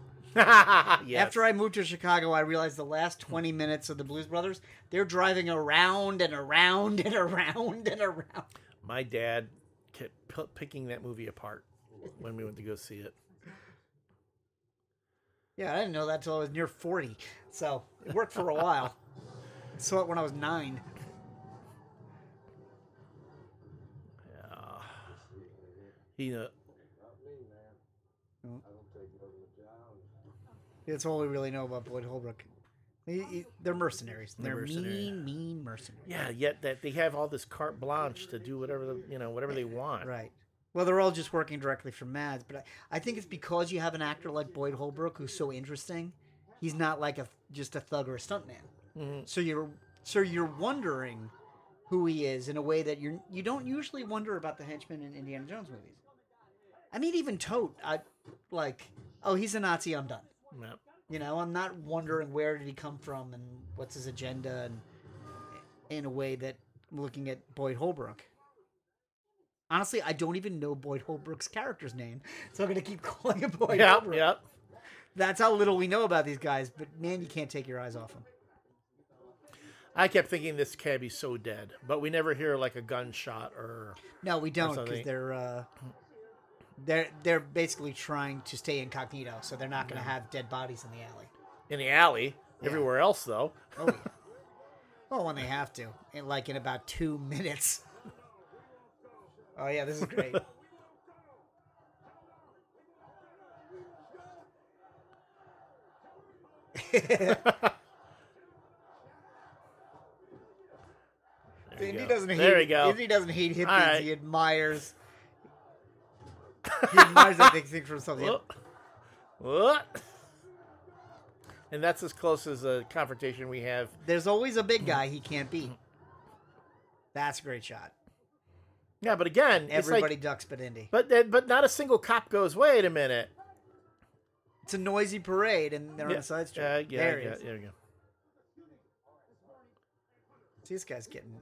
Yes. After I moved to Chicago, I realized the last twenty minutes of the Blues Brothers, they're driving around and around and around and around. My dad kept picking that movie apart when we went to go see it. Yeah, I didn't know that till I was near forty. So it worked for a while. I saw it when I was nine. Yeah. He uh, That's all we really know about Boyd Holbrook. He, he, they're mercenaries. They're, they're mercenaries. mean, mean mercenaries. Yeah, yet that they have all this carte blanche to do whatever the, you know, whatever they want. Right. Well, they're all just working directly for Mads, but I, I think it's because you have an actor like Boyd Holbrook who's so interesting. He's not like a just a thug or a stuntman. Mm-hmm. So you're so you're wondering who he is in a way that you you don't usually wonder about the henchmen in Indiana Jones movies. I mean, even Tote, I like. Oh, he's a Nazi. I'm done. Yep. You know, I'm not wondering where did he come from and what's his agenda, and in a way that I'm looking at Boyd Holbrook. Honestly, I don't even know Boyd Holbrook's character's name, so I'm going to keep calling him Boyd yep, Holbrook. Yep. That's how little we know about these guys, but man, you can't take your eyes off him. I kept thinking this cabbie's so dead, but we never hear like a gunshot or no, we don't, because they're. Uh, They're they're basically trying to stay incognito, so they're not going to have dead bodies in the alley. In the alley, yeah. Everywhere else though. Oh, yeah. Well, when they have to, in like in about two minutes. Oh yeah, this is great. Indy doesn't hate. There you go. Indy doesn't hate hippies. Right. He admires. He admires that big thing from something. Whoa. Whoa. And that's as close as a confrontation we have. There's always a big guy he can't beat. That's a great shot. Yeah, but again, everybody like, ducks but Indy. But but not a single cop goes, wait a minute. It's a noisy parade, and they're yeah. on a side street. Uh, yeah, there yeah, yeah, we go. See, this guy's getting...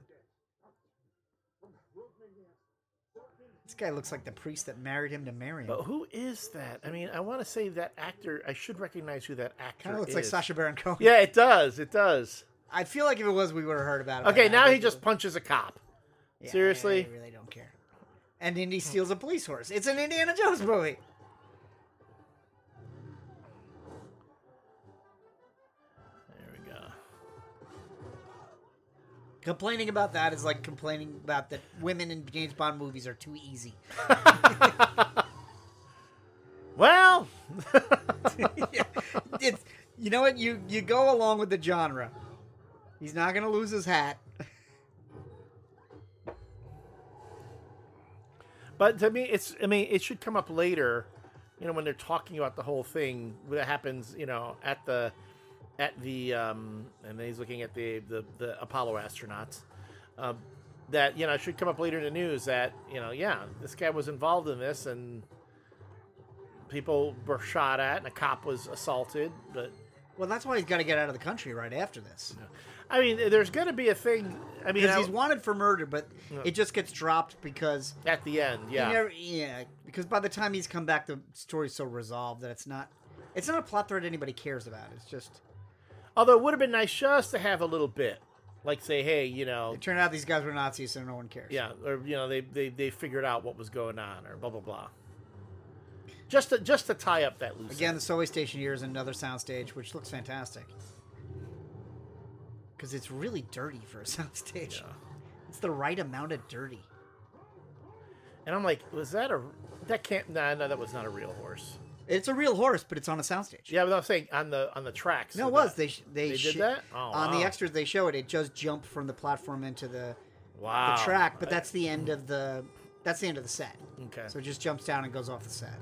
This guy looks like the priest that married him to Mary. But who is that? I mean, I want to say that actor. I should recognize who that actor is. Kind of looks is. like Sacha Baron Cohen. Yeah, it does. It does. I feel like if it was, we would have heard about it. Okay, right now, now he just punches a cop. Yeah, seriously? I really don't care. And Indy steals a police horse. It's an Indiana Jones movie. There we go. Complaining about that is like complaining about that women in James Bond movies are too easy. Well, it's, you know what? You, you go along with the genre. He's not going to lose his hat. But to me, it's, I mean, it should come up later, you know, when they're talking about the whole thing that happens, you know, at the, At the um, and then he's looking at the the, the Apollo astronauts, uh, that, you know, should come up later in the news that, you know, yeah, this guy was involved in this and people were shot at and a cop was assaulted. But well, that's why he's got to get out of the country right after this. Yeah. I mean, there's going to be a thing. I mean, because he's wanted for murder, but yeah. it just gets dropped because at the end, yeah, never, yeah, because by the time he's come back, the story's so resolved that it's not, it's not a plot thread anybody cares about. It's just, although it would have been nice just to have a little bit, like say, hey, you know, it turned out these guys were Nazis, so no one cares. Yeah, or you know, they they they figured out what was going on, or blah blah blah. Just to, just to tie up that loose. Again, the subway station here is another soundstage, which looks fantastic. Because it's really dirty for a soundstage. Yeah. It's the right amount of dirty. And I'm like, was that a... That can't... No, nah, no, that was not a real horse. It's a real horse, but it's on a soundstage. Yeah, but I was saying on the on the tracks. No, it was. They they, they did that? Oh, on wow. the extras, they show it. It just jumped from the platform into the, wow. the track, but that's the end of the... That's the end of the set. Okay. So it just jumps down and goes off the set.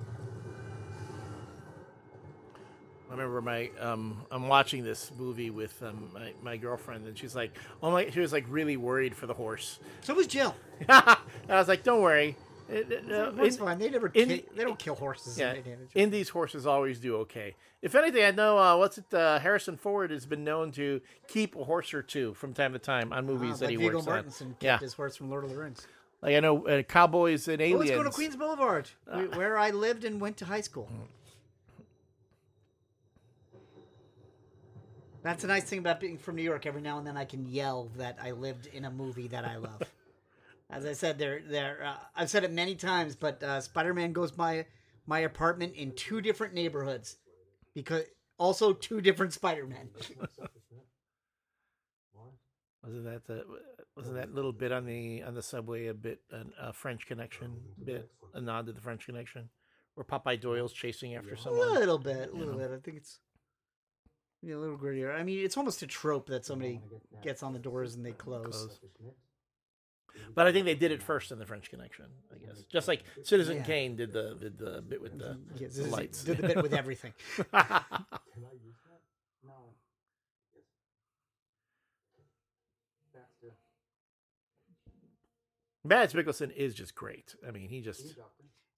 I remember my, um, I'm watching this movie with um, my, my girlfriend, and she's like, oh my, she was like really worried for the horse. So was Jill. I was like, don't worry. It, it, uh, it's fine. They never, Indi- ki- they don't kill horses. Yeah, in Indiana Jones. Indy's horses always do okay. If anything, I know, uh, what's it, uh, Harrison Ford has been known to keep a horse or two from time to time on movies ah, that like he Viggo works Mortensen on. Kept yeah. his horse from Lord of the Rings. Like I know uh, Cowboys and Aliens. Well, let's go to Queens Boulevard, uh, where I lived and went to high school. Mm. That's a nice thing about being from New York. Every now and then I can yell that I lived in a movie that I love. As I said, there, there. Uh, I've said it many times, but uh, Spider-Man goes by my apartment in two different neighborhoods. because Also two different Spider-Men. Wasn't that the, wasn't that little bit on the on the subway a bit, a, a French Connection bit, a nod to the French Connection? Where Popeye Doyle's chasing after someone? A little bit, a little know? bit. I think it's... Yeah, a little grittier. I mean, it's almost a trope that somebody gets on the doors and they close. But I think they did it first in the French Connection, I guess. Just like Citizen yeah. Kane did the, did the bit with the, yeah, the lights. Did the bit with everything. Mads Mikkelsen is just great. I mean, he just...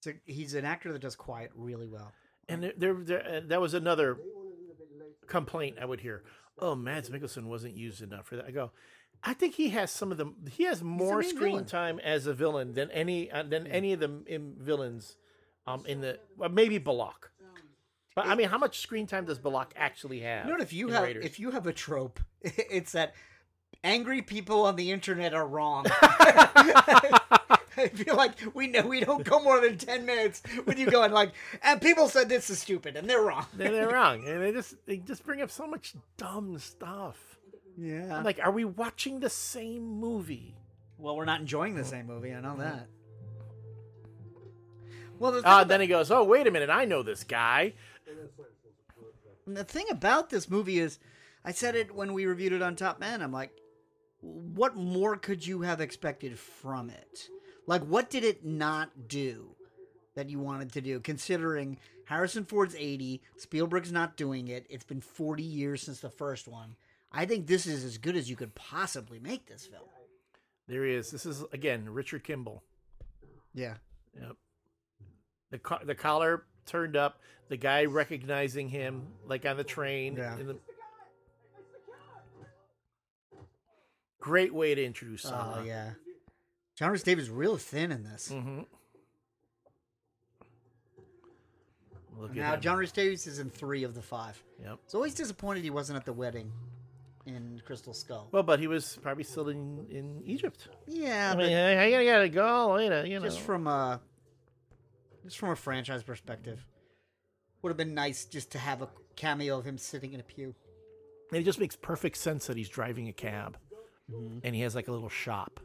So he's an actor that does quiet really well. And there, there, there uh, that was another... complaint I would hear. Oh, Mads Mikkelsen wasn't used enough for that. I go, I think he has some of the he has more screen villain. time as a villain than any uh, than yeah. any of the in villains um in the well, maybe Bullock. But it, I mean, how much screen time does Bullock actually have? You know, if you have Raiders? if you have a trope, it's that angry people on the internet are wrong. I feel like we know we don't go more than ten minutes with you going like, and people said this is stupid, and they're wrong. And they're wrong, and they just they just bring up so much dumb stuff. Yeah, I'm like, are we watching the same movie? Well, we're not enjoying the same movie. I know that. Well, the uh, then he goes, "Oh, wait a minute, I know this guy." And the thing about this movie is, I said it when we reviewed it on Top Men. I'm like, what more could you have expected from it? Like, what did it not do that you wanted to do? Considering Harrison Ford's eighty, Spielberg's not doing it. It's been forty years since the first one. I think this is as good as you could possibly make this film. There he is. This is, again, Richard Kimball. Yeah. Yep. The co- the collar turned up. The guy recognizing him, like on the train. Yeah. In the... Great way to introduce someone. Oh, yeah. John Rhys Davies is real thin in this. Mm-hmm. Look now, at John Rhys Davies is in three of the five. Yep. It's always disappointed he wasn't at the wedding in Crystal Skull. Well, but he was probably still in, in Egypt. Yeah. I mean, I gotta, gotta go later, you know. Just from a, just from a franchise perspective, would have been nice just to have a cameo of him sitting in a pew. And it just makes perfect sense that he's driving a cab, mm-hmm. and he has like a little shop.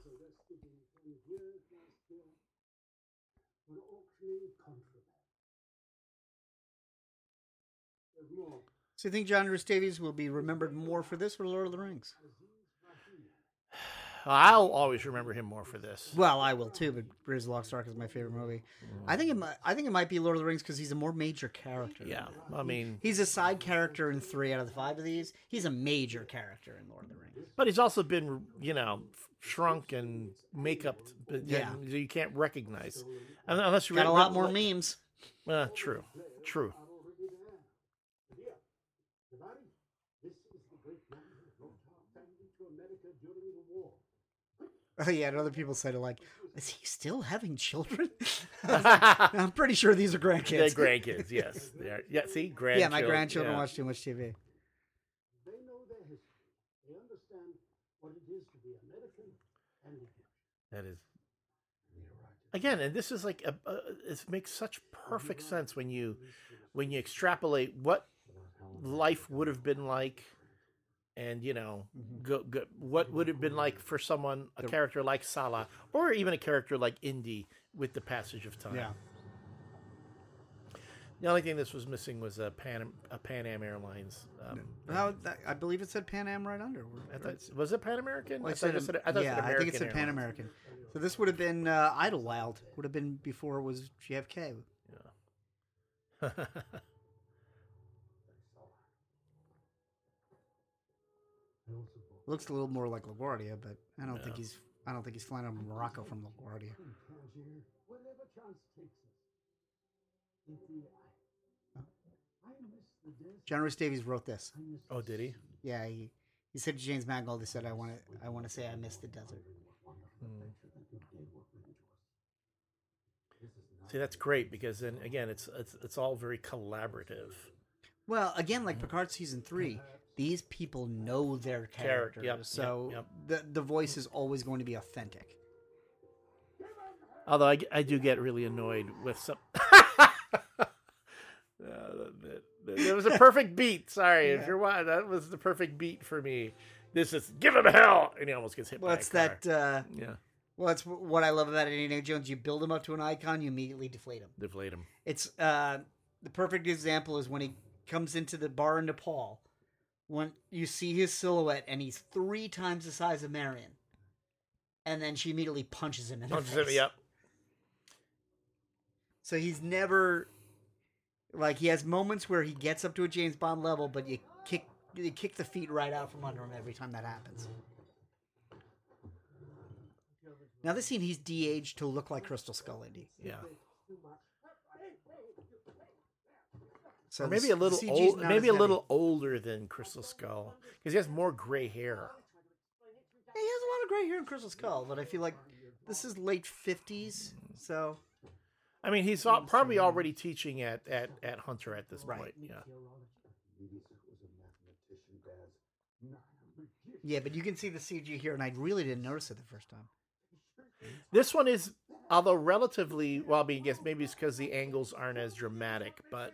So you think John Rhys Davies will be remembered more for this or Lord of the Rings? I'll always remember him more for this. Well, I will too, but Raiders of the Lost Ark is my favorite movie. Mm. I think it might, I think it might be Lord of the Rings because he's a more major character. Yeah, I mean... He's a side character in three out of the five of these. He's a major character in Lord of the Rings. But he's also been, you know, shrunk and make-upped. Yeah. You can't recognize. Unless you Got re- a lot re- more like, memes. Uh, true, true. Oh, yeah, and other people said, like, is he still having children? Like, no, I'm pretty sure these are grandkids. They're grandkids, yes. They are. Yeah, see? Grandchildren. Yeah, my grandchildren yeah. watch too much T V. They know their history. They understand what it is to be American and That is. Again, and this is like, a, a, it makes such perfect sense when you, when you extrapolate what life would have been like. And, you know, mm-hmm. go, go, what would it have been like for someone, a character like Salah, or even a character like Indy with the passage of time? Yeah. The only thing this was missing was a Pan, a Pan Am Airlines. Um, well, that, I believe it said Pan Am right under. I thought, was it Pan American? Well, I, I thought, said, I said, I thought yeah, it said American. Yeah, I think it said Pan American. So this would have been uh, Idlewild. Would have been before it was G F K. Yeah. Looks a little more like LaGuardia, but I don't yeah. think he's I don't think he's flying out of Morocco from LaGuardia. Oh. John Rhys Davies wrote this. Oh, did he? Yeah, he, he said to James Mangold, he said, I want to I want to say I miss the desert. Mm. See, that's great because then again, it's it's it's all very collaborative. Well, again, like Picard season three. These people know their characters, yep, so yep, yep. the the voice is always going to be authentic. Although I, I do get really annoyed with some. uh, that, that, that was a perfect beat. Sorry, yeah. if you're watching, that was the perfect beat for me. This is give him hell, and he almost gets hit. Well, by it's a car. that. Uh, yeah. Well, that's what I love about Indiana Jones. You build him up to an icon, you immediately deflate him. Deflate him. It's uh, the perfect example is when he comes into the bar in Nepal. When you see his silhouette, and he's three times the size of Marion, and then she immediately punches him in the punches face. Him, yep. So he's never like he has moments where he gets up to a James Bond level, but you kick you kick the feet right out from under him every time that happens. Now this scene, he's de-aged to look like Crystal Skull Indy. Yeah. So or maybe a little old, maybe a little older than Crystal Skull because he has more gray hair. Yeah, he has a lot of gray hair in Crystal Skull, but I feel like this is late fifties. So, I mean, he's all, probably already teaching at, at, at Hunter at this right. point. Yeah. Yeah, but you can see the C G here, and I really didn't notice it the first time. This one is, although relatively, well, I mean, I guess maybe it's because the angles aren't as dramatic, but.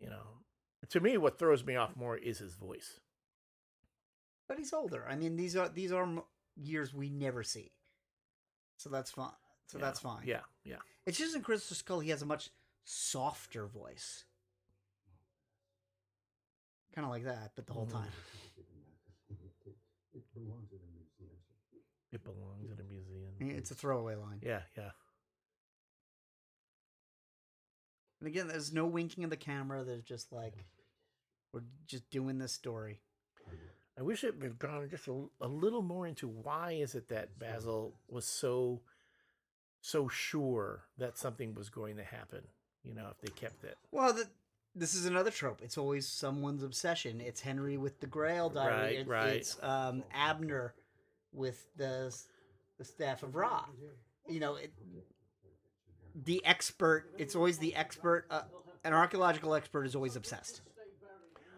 You know, to me, what throws me off more is his voice. But he's older. I mean, these are these are years we never see, so that's fine. So yeah. that's fine. Yeah, yeah. It's just in Crystal Skull, he has a much softer voice, kind of like that, but the whole mm-hmm. time. It belongs in a museum. It belongs in a museum. It's a throwaway line. Yeah, yeah. And again, there's no winking of the camera. There's just like, we're just doing this story. I wish it had gone just a, a little more into why is it that Basil was so, so sure that something was going to happen, you know, if they kept it. Well, the, this is another trope. It's always someone's obsession. It's Henry with the Grail diary. Right, it, right. It's um, Abner with the, the Staff of Ra. You know, it... The expert, it's always the expert, uh, an archaeological expert is always obsessed.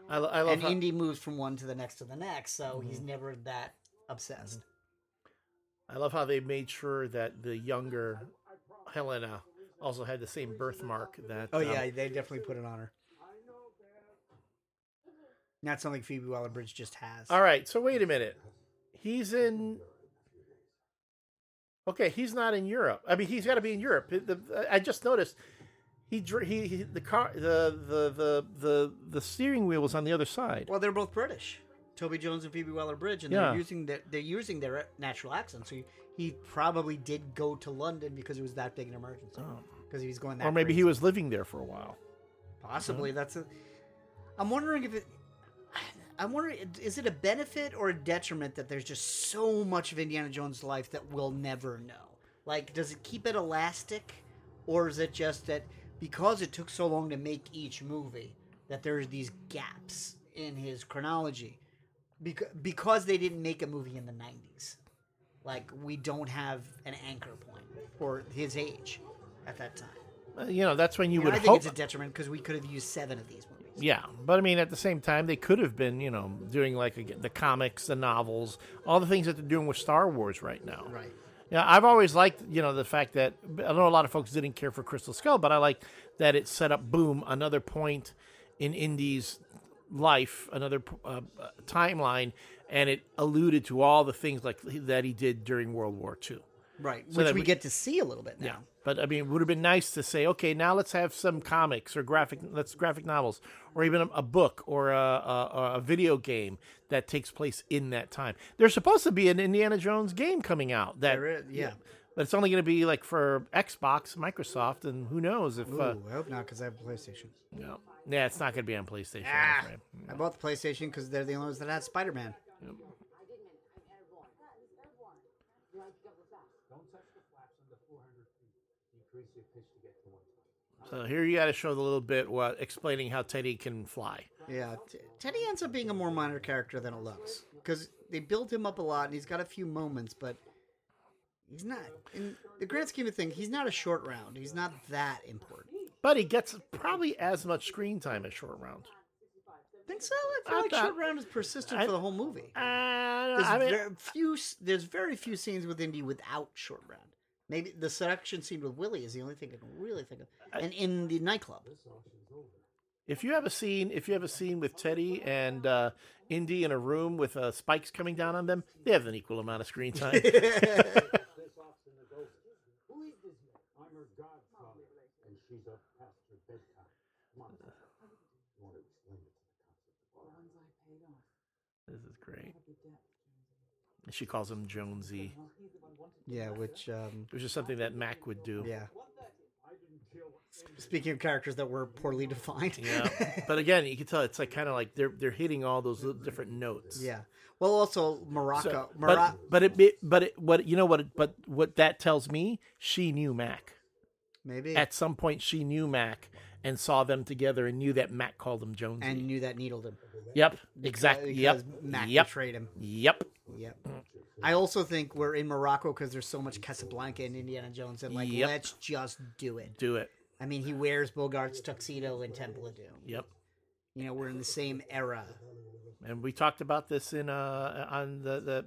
I, lo- I love And how- Indy moves from one to the next to the next, so mm-hmm. he's never that obsessed. I love how they made sure that the younger Helena also had the same birthmark. That Oh, um, yeah, they definitely put it on her. Not something Phoebe Waller-Bridge just has. All right, so wait a minute. He's in... Okay, he's not in Europe. I mean, he's got to be in Europe. The, I just noticed he he, he the car the, the the the the steering wheel was on the other side. Well, they're both British. Toby Jones and Phoebe Waller-Bridge, and yeah. they're using their, they're using their natural accent. So he, he probably did go to London because it was that big an emergency. Because oh. he was going that. Or maybe crazy. He was living there for a while. Possibly. Mm-hmm. That's. A, I'm wondering if it. I'm wondering, is it a benefit or a detriment that there's just so much of Indiana Jones' life that we'll never know? Like, does it keep it elastic, or is it just that because it took so long to make each movie that there's these gaps in his chronology? Because they didn't make a movie in the nineties. Like, we don't have an anchor point for his age at that time. Uh, you know, that's when you and would hope. I think hope... it's a detriment because we could have used seven of these movies. Yeah, but I mean, at the same time, they could have been, you know, doing like a, the comics, the novels, all the things that they're doing with Star Wars right now. Right. Yeah, I've always liked, you know, the fact that, I know a lot of folks didn't care for Crystal Skull, but I like that it set up, boom, another point in Indy's life, another uh, timeline, and it alluded to all the things like that he did during World War Two. Right, so which we, we get to see a little bit now. Yeah, but I mean, it would have been nice to say, okay, now let's have some comics or graphic, let's graphic novels, or even a, a book or a, a, a video game that takes place in that time. There's supposed to be an Indiana Jones game coming out. That there is, yeah. yeah, but it's only going to be like for Xbox, Microsoft, and who knows if. Ooh, uh, I hope not, because I have a PlayStation. Yeah, yeah, it's not going to be on PlayStation. Ah, right. no. I bought the PlayStation because they're the only ones that had Spider-Man. Yep. So here you got to show the little bit what explaining how Teddy can fly. Yeah, t- Teddy ends up being a more minor character than it looks because they build him up a lot and he's got a few moments, but he's not. In the grand scheme of things, he's not a short round. He's not that important. But he gets probably as much screen time as short round. Think so? I feel I like thought, short round is persistent I, for the whole movie. Uh, there's I mean, very few. There's very few scenes with Indy without short round. Maybe the seduction scene with Willie is the only thing I can really think of. And in the nightclub. If you have a scene, if you have a scene with Teddy and uh, Indy in a room with uh, spikes coming down on them, they have an equal amount of screen time. This is great. She calls him Jonesy. Yeah, which um, which is something that Mac would do. Yeah. Speaking of characters that were poorly defined. Yeah. But again, you can tell it's like kind of like they're they're hitting all those little different notes. Yeah. Well, also Morocco. So, Mor- but but it, it but it what you know what it, but what that tells me, she knew Mac. Maybe at some point she knew Mac and saw them together and knew that Mac called him Jonesy and knew that needled him. Yep. Exactly. Because, yep. Because Mac yep. betrayed him. Yep. Yep. I also think we're in Morocco because there's so much Casablanca in Indiana Jones, and like, yep. let's just do it. Do it. I mean, he wears Bogart's tuxedo in Temple of Doom. Yep. You know, we're in the same era. And we talked about this in uh on the, the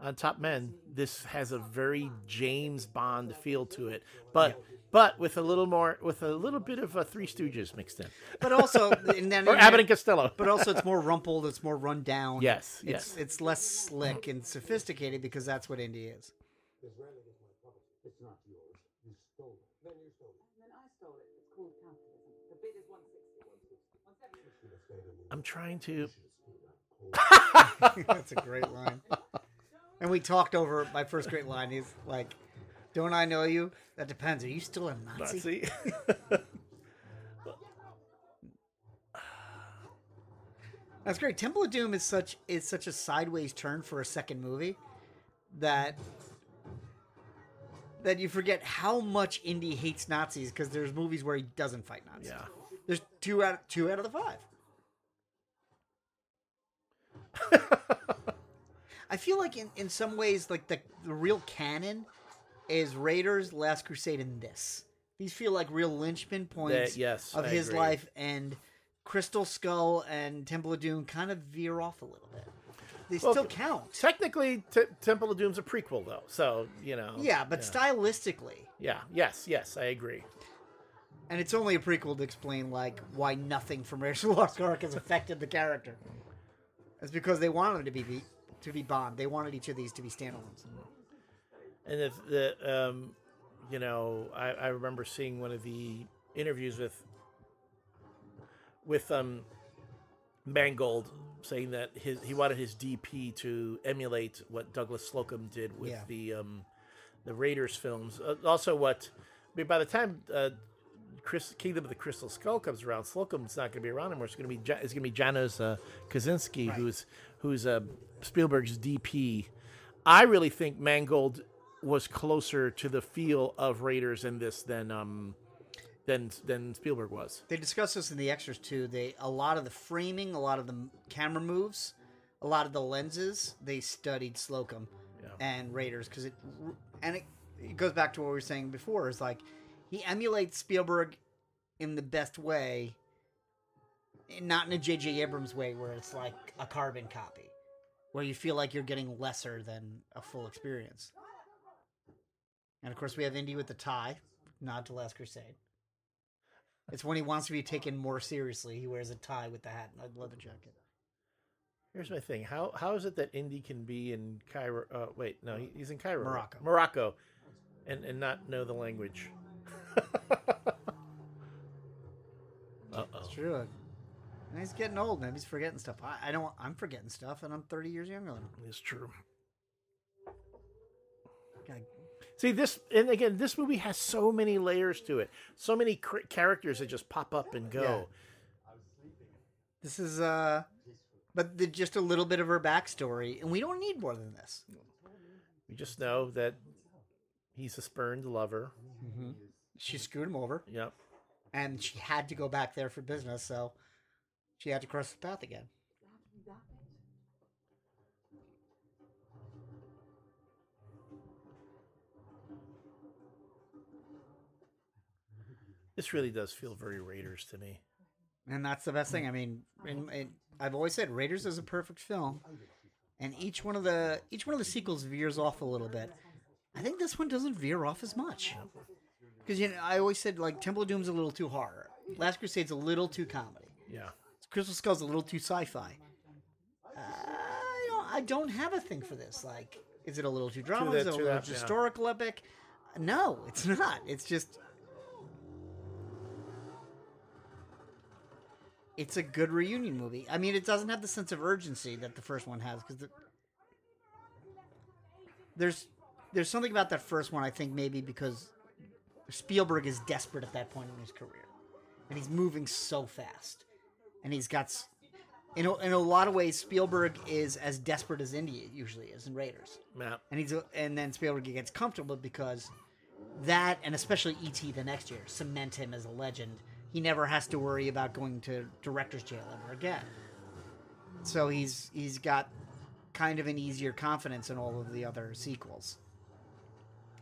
on Top Men. This has a very James Bond feel to it, but yep. but with a little more, with a little bit of a Three Stooges mixed in. But also, and then, or Abbott and Costello. But also, it's more rumpled. It's more run down. Yes, it's, yes. It's less slick and sophisticated because that's what Indy is. It's not yours. You stole it. Then you stole it. Then I stole it. It's called capitalism. The bid is one sixty. I'm trying to. That's a great line. And we talked over my first great line. He's like. Don't I know you? That depends. Are you still a Nazi? Nazi? That's great. Temple of Doom is such is such a sideways turn for a second movie that that you forget how much Indy hates Nazis because there's movies where he doesn't fight Nazis. Yeah. There's two out two out of the five. I feel like in, in some ways, like the the real canon. Is Raiders, Last Crusade, and this. These feel like real linchpin points that, yes, of I his agree. Life, and Crystal Skull and Temple of Doom kind of veer off a little bit. They well, still count. Technically, T- Temple of Doom's a prequel, though, so, you know. Yeah, but yeah. stylistically. Yeah, yes, yes, I agree. And it's only a prequel to explain, like, why nothing from Raiders of the Lost Ark has affected the character. It's because they wanted to be to be Bond. They wanted each of these to be standalones. And if the, um, you know, I, I remember seeing one of the interviews with with um, Mangold saying that his he wanted his D P to emulate what Douglas Slocum did with yeah. the um, the Raiders films. Uh, also, what I mean, by the time uh, Chris, Kingdom of the Crystal Skull comes around, Slocum's not going to be around anymore. It's going to be it's going to be Janos uh, Kaczynski, right. who's who's uh, Spielberg's D P. I really think Mangold was closer to the feel of Raiders in this than um, than than Spielberg was. They discussed this in the extras too. They a lot of the framing, a lot of the camera moves, a lot of the lenses. They studied Slocum yeah. and Raiders because it and it, it goes back to what we were saying before. Is like he emulates Spielberg in the best way, not in a J J Abrams way where it's like a carbon copy, where you feel like you're getting lesser than a full experience. And, of course, we have Indy with the tie, nod to Last Crusade. It's when he wants to be taken more seriously. He wears a tie with the hat and a leather jacket. Here's my thing. How How is it that Indy can be in Cairo? Uh, wait, no, he, he's in Cairo. Morocco. Morocco. And, and not know the language. Uh-oh. It's true. And he's getting old, man. He's forgetting stuff. I, I don't, I'm forgetting stuff, and I'm thirty years younger than him. It's true. Gotta See, this, and again, this movie has so many layers to it. So many cr- characters that just pop up and go. Yeah. This is, uh, but the, just a little bit of her backstory, and we don't need more than this. We just know that he's a spurned lover. Mm-hmm. She screwed him over. Yep. And she had to go back there for business, so she had to cross the path again. This really does feel very Raiders to me. And that's the best thing. I mean, in, in, I've always said Raiders is a perfect film. And each one of the each one of the sequels veers off a little bit. I think this one doesn't veer off as much. Because, you know, I always said, like, Temple of Doom's a little too horror. Last Crusade's a little too comedy. Yeah. Crystal Skull's a little too sci-fi. Uh, you know, I don't have a thing for this. Like, is it a little too drama? Is it a little that, historical yeah. epic? No, it's not. It's just... It's a good reunion movie. I mean, it doesn't have the sense of urgency that the first one has because the, there's there's something about that first one. I think maybe because Spielberg is desperate at that point in his career, and he's moving so fast, and he's got in a, in a lot of ways Spielberg is as desperate as Indy usually is in Raiders. Yeah. And he's and then Spielberg gets comfortable because that and especially E T the next year cement him as a legend. He never has to worry about going to director's jail ever again. So he's he's got kind of an easier confidence in all of the other sequels.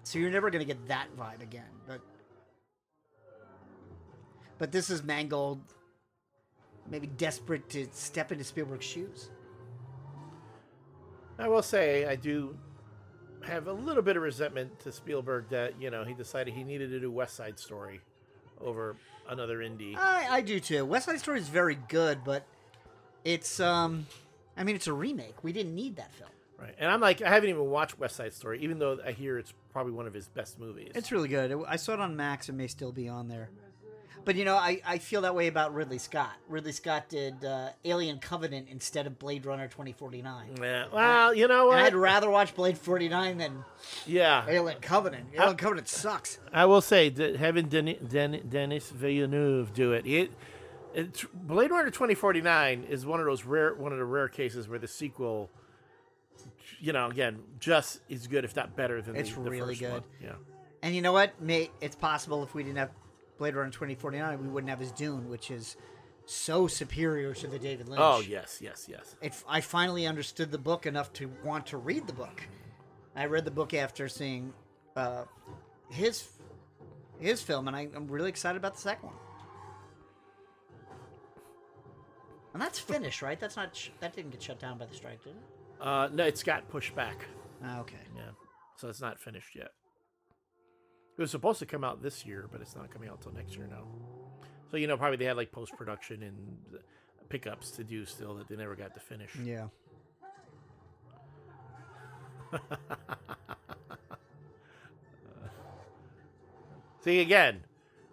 So you're never going to get that vibe again. But but this is Mangold maybe desperate to step into Spielberg's shoes. I will say I do have a little bit of resentment to Spielberg that, you know, he decided he needed to do West Side Story over another indie. I, I do too. West Side Story is very good, but it's, um, I mean, it's a remake. We didn't need that film. Right. And I'm like, I haven't even watched West Side Story, even though I hear it's probably one of his best movies. It's really good. I saw it on Max. It may still be on there. But, you know, I, I feel that way about Ridley Scott. Ridley Scott did uh, Alien Covenant instead of Blade Runner twenty forty-nine. Yeah. Well, you know what? And I'd rather watch Blade forty-nine than yeah. Alien Covenant. Alien I, Covenant sucks. I will say, that having Denis, Denis Villeneuve do it, it, it, Blade Runner twenty forty-nine is one of those rare, one of the rare cases where the sequel, you know, again, just is good, if not better than it's the, the really first good. One. Yeah. And you know what, mate? It's possible if we didn't have Blade Runner twenty forty-nine, we wouldn't have his Dune, which is so superior to the David Lynch. Oh, yes, yes, yes. It, I finally understood the book enough to want to read the book. I read the book after seeing uh, his his film, and I, I'm really excited about the second one. And that's finished, right? That's not sh- that didn't get shut down by the strike, did it? Uh, no, it's got pushed back. Oh, okay. Yeah, so it's not finished yet. It was supposed to come out this year, but it's not coming out till next year now. So, you know, probably they had, like, post-production and pickups to do still that they never got to finish. Yeah. uh, see, again,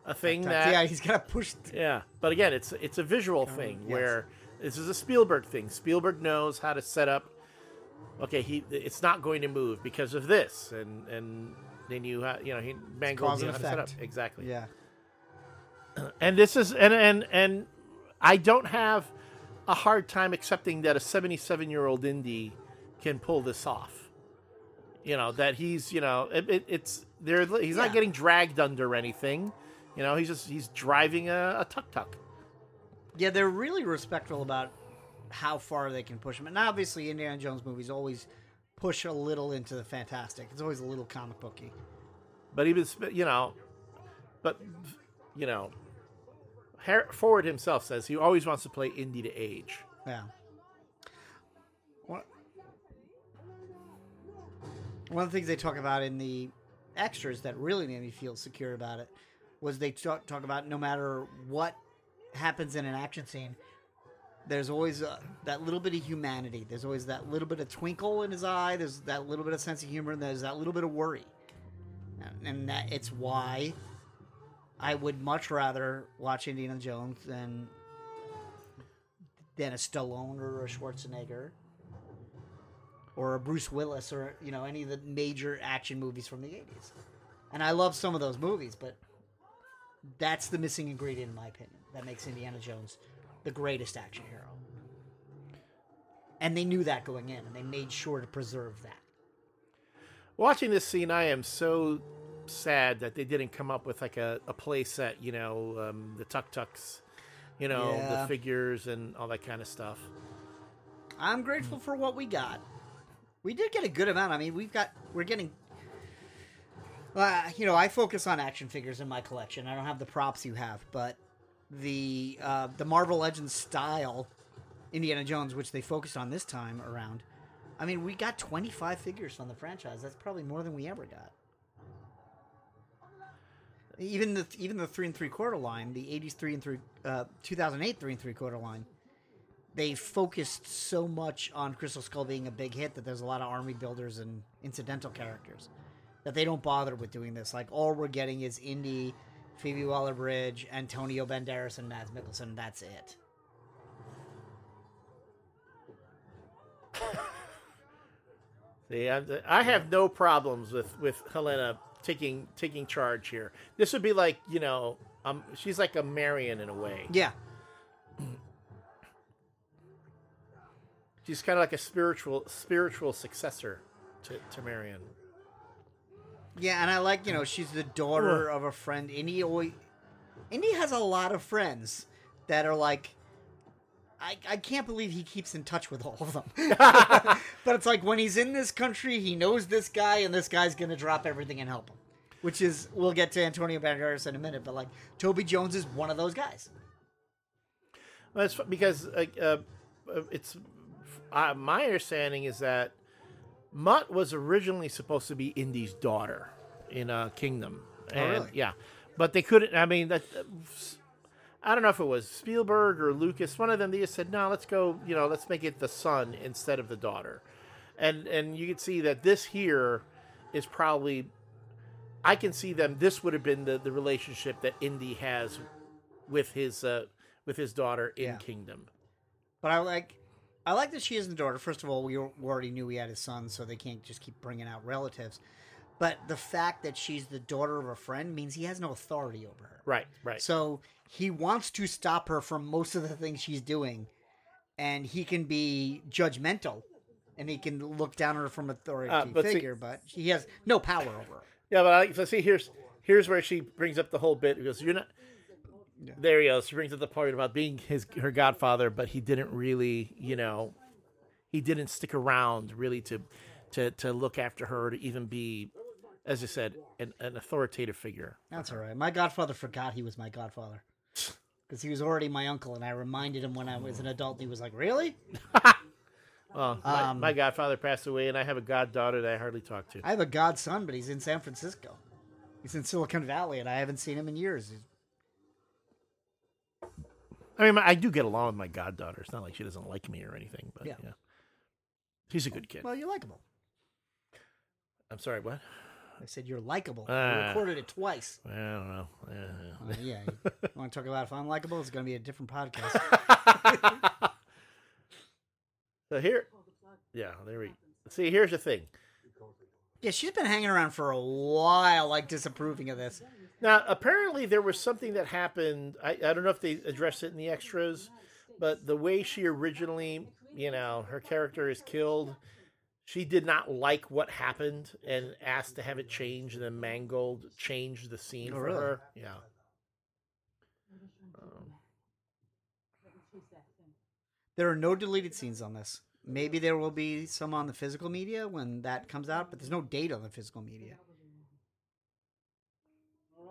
a thing that... Yeah, he's got to push... Th- yeah, but again, it's it's a visual thing um, yes. where This is a Spielberg thing. Spielberg knows how to set up, okay, he it's not going to move because of this, and and then you ha- you know he Mangold knows how to set up exactly. Yeah. And this is and and and I don't have a hard time accepting that a seventy-seven-year-old indie can pull this off. You know that he's you know it, it, it's there. He's yeah. not getting dragged under anything. You know he's just he's driving a, a tuk-tuk. Yeah, they're really respectful about how far they can push him. And obviously, Indiana Jones movies always push a little into the fantastic. It's always a little comic booky. But even you know, but you know, Ford himself says he always wants to play indie to age. Yeah. What? One of the things they talk about in the extras that really made me feel secure about it was they talk, talk about no matter what happens in an action scene, there's always uh, that little bit of humanity. There's always that little bit of twinkle in his eye. There's that little bit of sense of humor. And there's that little bit of worry. And that it's why I would much rather watch Indiana Jones than, than a Stallone or a Schwarzenegger. Or a Bruce Willis, or you know any of the major action movies from the eighties, and I love some of those movies, but that's the missing ingredient, in my opinion, that makes Indiana Jones the greatest action hero. And they knew that going in, and they made sure to preserve that. Watching this scene, I am so sad that they didn't come up with like a, a play set, you know, um, the tuk-tuks, you know, yeah. the figures, and all that kind of stuff. I'm grateful for what we got. We did get a good amount. I mean, we've got, we're getting, uh, you know, I focus on action figures in my collection. I don't have the props you have, but the uh, the Marvel Legends style Indiana Jones, which they focused on this time around. I mean, we got twenty-five figures on the franchise. That's probably more than we ever got. Even the even the three and three quarter line, the eighties three and three, uh, two thousand eight three and three quarter line. They focused so much on Crystal Skull being a big hit that there's a lot of army builders and incidental characters that they don't bother with doing this. Like, all we're getting is Indy, Phoebe Waller-Bridge, Antonio Banderas, and Mads Mikkelsen. That's it. See, I have no problems with, with Helena taking taking charge here. This would be like, you know, um, she's like a Marion in a way. Yeah. She's kind of like a spiritual spiritual successor to, to Marion. Yeah, and I like, you know, she's the daughter of a friend. Indy always, Indy has a lot of friends that are like, I, I can't believe he keeps in touch with all of them. But it's like, when he's in this country, he knows this guy, and this guy's going to drop everything and help him. Which is, we'll get to Antonio Banderas in a minute, but like, Toby Jones is one of those guys. Well, that's because uh, uh, it's... Uh, my understanding is that Mutt was originally supposed to be Indy's daughter in uh, Kingdom. And, oh, really? Yeah. But they couldn't, I mean, that, I don't know if it was Spielberg or Lucas, one of them, they just said, no, let's go, you know, let's make it the son instead of the daughter. And and you can see that this here is probably, I can see them, this would have been the, the relationship that Indy has with his, uh, with his daughter in yeah. Kingdom. But I like... I like that she isn't the daughter. First of all, we already knew he had his son, so they can't just keep bringing out relatives. But the fact that she's the daughter of a friend means he has no authority over her. Right, right. So he wants to stop her from most of the things she's doing, and he can be judgmental, and he can look down at her from authority uh, but figure, see, but he has no power over her. Yeah, but I, so see, here's here's where she brings up the whole bit. Because you're not... Yeah. There he goes. She brings up the point about being his her godfather, but he didn't really, you know, he didn't stick around really to to, to look after her, to even be, as I said, an, an authoritative figure. That's all right. My godfather forgot he was my godfather because he was already my uncle, and I reminded him when I was an adult. And he was like, "Really?" Well, my, um, my godfather passed away, and I have a goddaughter that I hardly talk to. I have a godson, but he's in San Francisco. He's in Silicon Valley, and I haven't seen him in years. He's I mean, I do get along with my goddaughter. It's not like she doesn't like me or anything, but yeah, yeah. She's a good kid. Well, you're likable. I'm sorry, what? I said you're likable. Uh, I recorded it twice. I don't know. Uh, yeah, you want to talk about if I'm likable? It's going to be a different podcast. So here, yeah, there we see. Here's the thing. Yeah, she's been hanging around for a while, like disapproving of this. Now, apparently, there was something that happened. I, I don't know if they addressed it in the extras, but the way she originally, you know, her character is killed, she did not like what happened and asked to have it changed. And then Mangold changed the scene oh, for really? her. Yeah. Um, there are no deleted scenes on this. Maybe there will be some on the physical media when that comes out, but there's no date on the physical media. I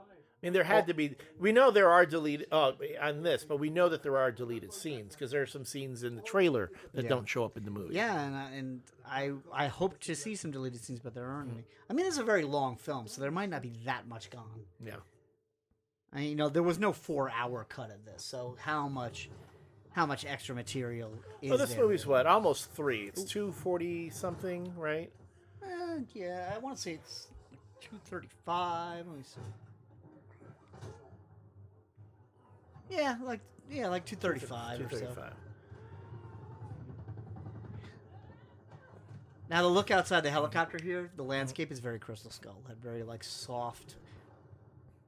mean, there had to be. We know there are deleted oh, on this, but we know that there are deleted scenes because there are some scenes in the trailer that yeah. don't show up in the movie. Yeah, and I, and I I hope to see some deleted scenes, but there aren't any. I mean, it's a very long film, so there might not be that much gone. Yeah. I mean, you know, there was no four-hour cut of this, so how much, how much extra material is there? Oh, this movie's what? Almost three. It's two forty something, right? Uh, yeah, I want to say it's two thirty-five. Let me see. Yeah, like yeah, like two thirty five or so. Now the look outside the helicopter here, the landscape is very Crystal Skull. That very like soft,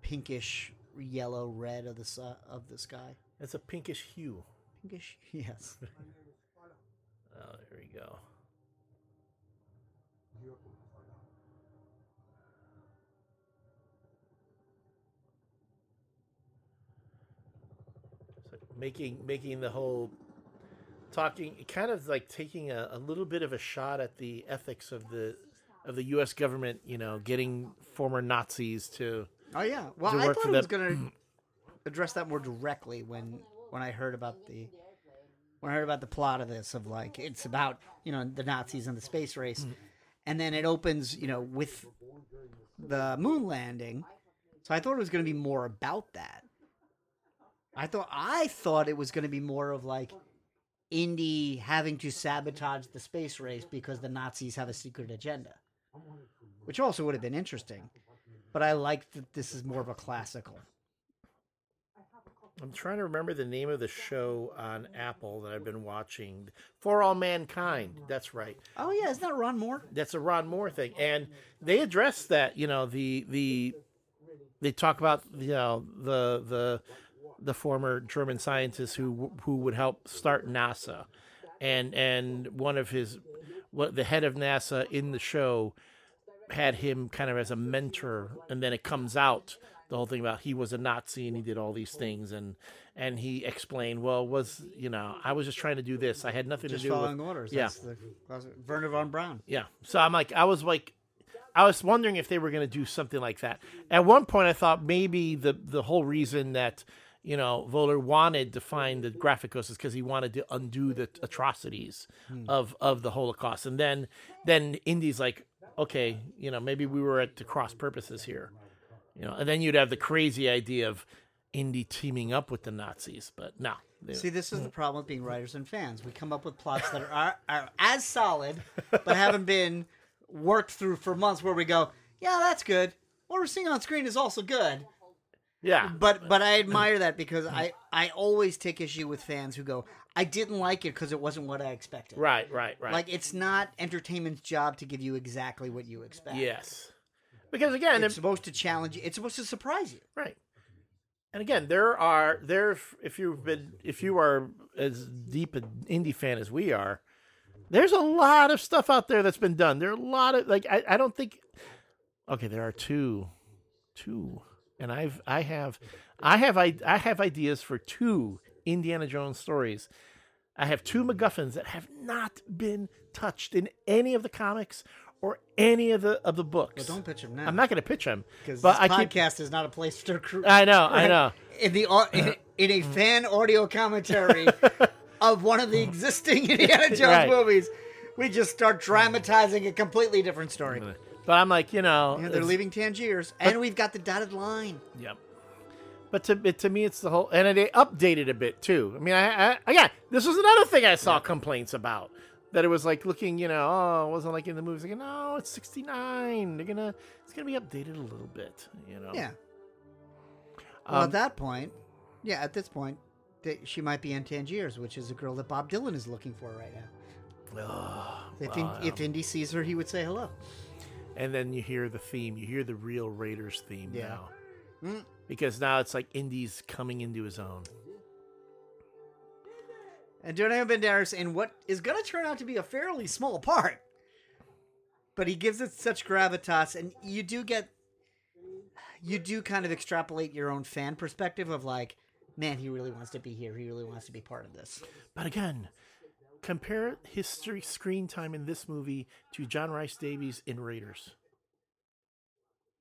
pinkish yellow red of the su of the sky. It's a pinkish hue. Pinkish, yes. Oh, there we go. Making making the whole talking kind of like taking a, a little bit of a shot at the ethics of the of the U S government, you know, getting former Nazis to oh yeah. Well, I thought it was gonna address that more directly when when I heard about the when I heard about the plot of this, of like it's about, you know, the Nazis and the space race, mm-hmm. and then it opens, you know, with the moon landing. So I thought it was gonna be more about that. I thought I thought it was going to be more of like Indy having to sabotage the space race because the Nazis have a secret agenda, which also would have been interesting. But I like that this is more of a classical. I'm trying to remember the name of the show on Apple that I've been watching, For All Mankind. That's right. Oh yeah, isn't that Ron Moore? That's a Ron Moore thing, and they address that. You know, the the they talk about, you know, the the. the former German scientist who who would help start NASA, and and one of his what the head of NASA in the show had him kind of as a mentor, and then it comes out the whole thing about he was a Nazi and he did all these things, and and he explained, well, was you know I was just trying to do this, I had nothing just to do following with, orders. Yeah, that's the, that's Werner von Braun. Yeah, so I'm like I was like. I was wondering if they were going to do something like that. At one point, I thought maybe the the whole reason that, you know, Voller wanted to find the Graphicos is because he wanted to undo the atrocities hmm. of, of the Holocaust. And then then Indy's like, okay, you know, maybe we were at the cross purposes here, you know. And then you'd have the crazy idea of Indy teaming up with the Nazis, but no. They, See, this is the problem with being writers and fans. We come up with plots that are are as solid, but haven't been worked through for months, where we go, yeah, that's good. What we're seeing on screen is also good. Yeah. But but I admire that, because I, I always take issue with fans who go, I didn't like it because it wasn't what I expected. Right, right, right. Like, it's not entertainment's job to give you exactly what you expect. Yes. Because, again... It's it, supposed to challenge you. It's supposed to surprise you. Right. And, again, there are... there if you've been if you are as deep an indie fan as we are, there's a lot of stuff out there that's been done. There are a lot of like I, I don't think okay, there are two two and I've I have I have I, I have ideas for two Indiana Jones stories. I have two MacGuffins that have not been touched in any of the comics or any of the of the books. Well, don't pitch them now. I'm not going to pitch them, because this I podcast keep... is not a place to crew. I know, right? I know. In the in, in a fan audio commentary of one of the existing Indiana Jones right. movies, we just start dramatizing a completely different story. But I'm like, you know, yeah, they're leaving Tangiers, but, and we've got the dotted line. Yep. But to it, to me, it's the whole, and they updated a bit too. I mean, I, I again, this was another thing I saw yeah. complaints about, that it was like looking, you know, oh, it wasn't like in the movies. Like, no, it's sixty-nine. They're gonna, it's gonna be updated a little bit, you know. Yeah. Well, um, at that point, yeah, at this point. She might be in Tangiers, which is a girl that Bob Dylan is looking for right now. Oh, if, wow. in, if Indy sees her, he would say hello. And then you hear the theme. You hear the real Raiders theme yeah. now. Mm. Because now it's like Indy's coming into his own. And Jonah Banderas in what is going to turn out to be a fairly small part. But he gives it such gravitas, and you do get, you do kind of extrapolate your own fan perspective of like, man, he really wants to be here. He really wants to be part of this. But again, compare his screen time in this movie to John Rhys Davies in Raiders.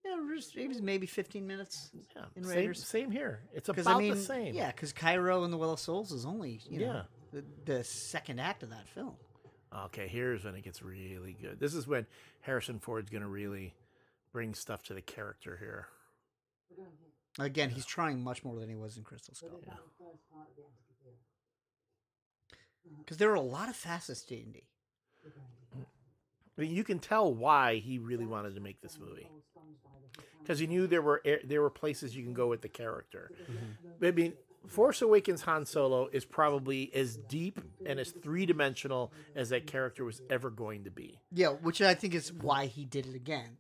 Yeah, Rhys Davies maybe fifteen minutes yeah, in Raiders. Same, same here. It's about I mean, the same. Yeah, because Cairo and the Well of Souls is only you know, yeah. the, the second act of that film. Okay, here's when it gets really good. This is when Harrison Ford's going to really bring stuff to the character here. Again, he's trying much more than he was in Crystal Skull. Because yeah. there are a lot of facets to Indy. I mean, you can tell why he really wanted to make this movie. Because he knew there were there were places you can go with the character. Mm-hmm. I mean, Force Awakens Han Solo is probably as deep and as three-dimensional as that character was ever going to be. Yeah, which I think is why he did it again,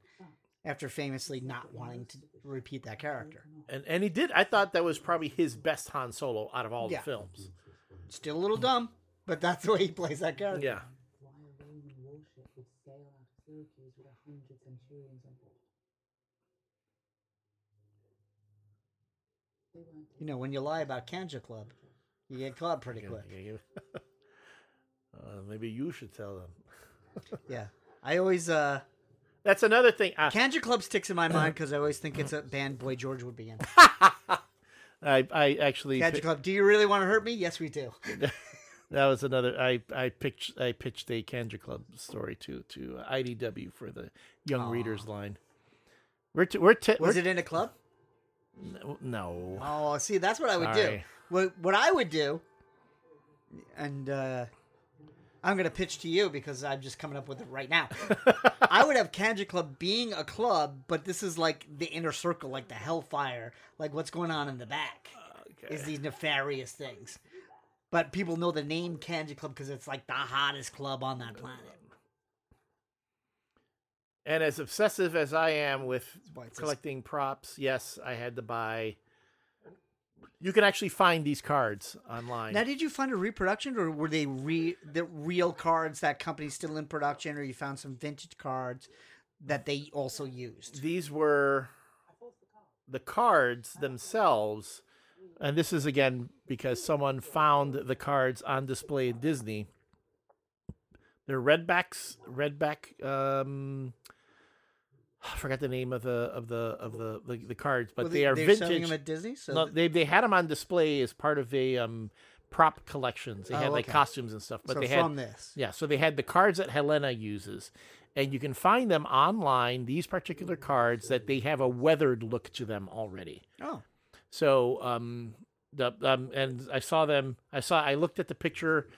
after famously not wanting to repeat that character. And and he did. I thought that was probably his best Han Solo out of all yeah. the films. Still a little dumb, but that's the way he plays that character. Yeah. You know, when you lie about Kanja Club, you get clubbed pretty quick. uh, maybe you should tell them. yeah. I always... Uh, That's another thing. Uh, Kanja Club sticks in my mind because I always think it's a band Boy George would be in. I, I actually... Kanja pick... Club, do you really want to hurt me? Yes, we do. That was another... I, I, pitched, I pitched a Kanja Club story to, to I D W for the Young Aww. Readers line. We're t- we're t- Was we're... it in a club? No. Oh, see, that's what I would Sorry. do. What, what I would do, and uh, I'm going to pitch to you because I'm just coming up with it right now. I would have Kanja Club being a club, but this is like the inner circle, like the hellfire, like what's going on in the back okay. is these nefarious things. But people know the name Kanja Club because it's like the hottest club on that planet. And as obsessive as I am with collecting props, yes, I had to buy... You can actually find these cards online. Now, did you find a reproduction, or were they re- the real cards that company's still in production, or you found some vintage cards that they also used? These were the cards themselves, and this is, again, because someone found the cards on display at Disney. They're redbacks, redback... Um, I forgot the name of the of the of the the, the cards, but well, they, they are vintage. Selling them at Disney, so no, they they had them on display as part of a um, prop collections. They oh, had like okay. costumes and stuff. But so they from had this, yeah. So they had the cards that Helena uses, and you can find them online. These particular cards that they have a weathered look to them already. Oh, so um the um and I saw them. I saw. I looked at the picture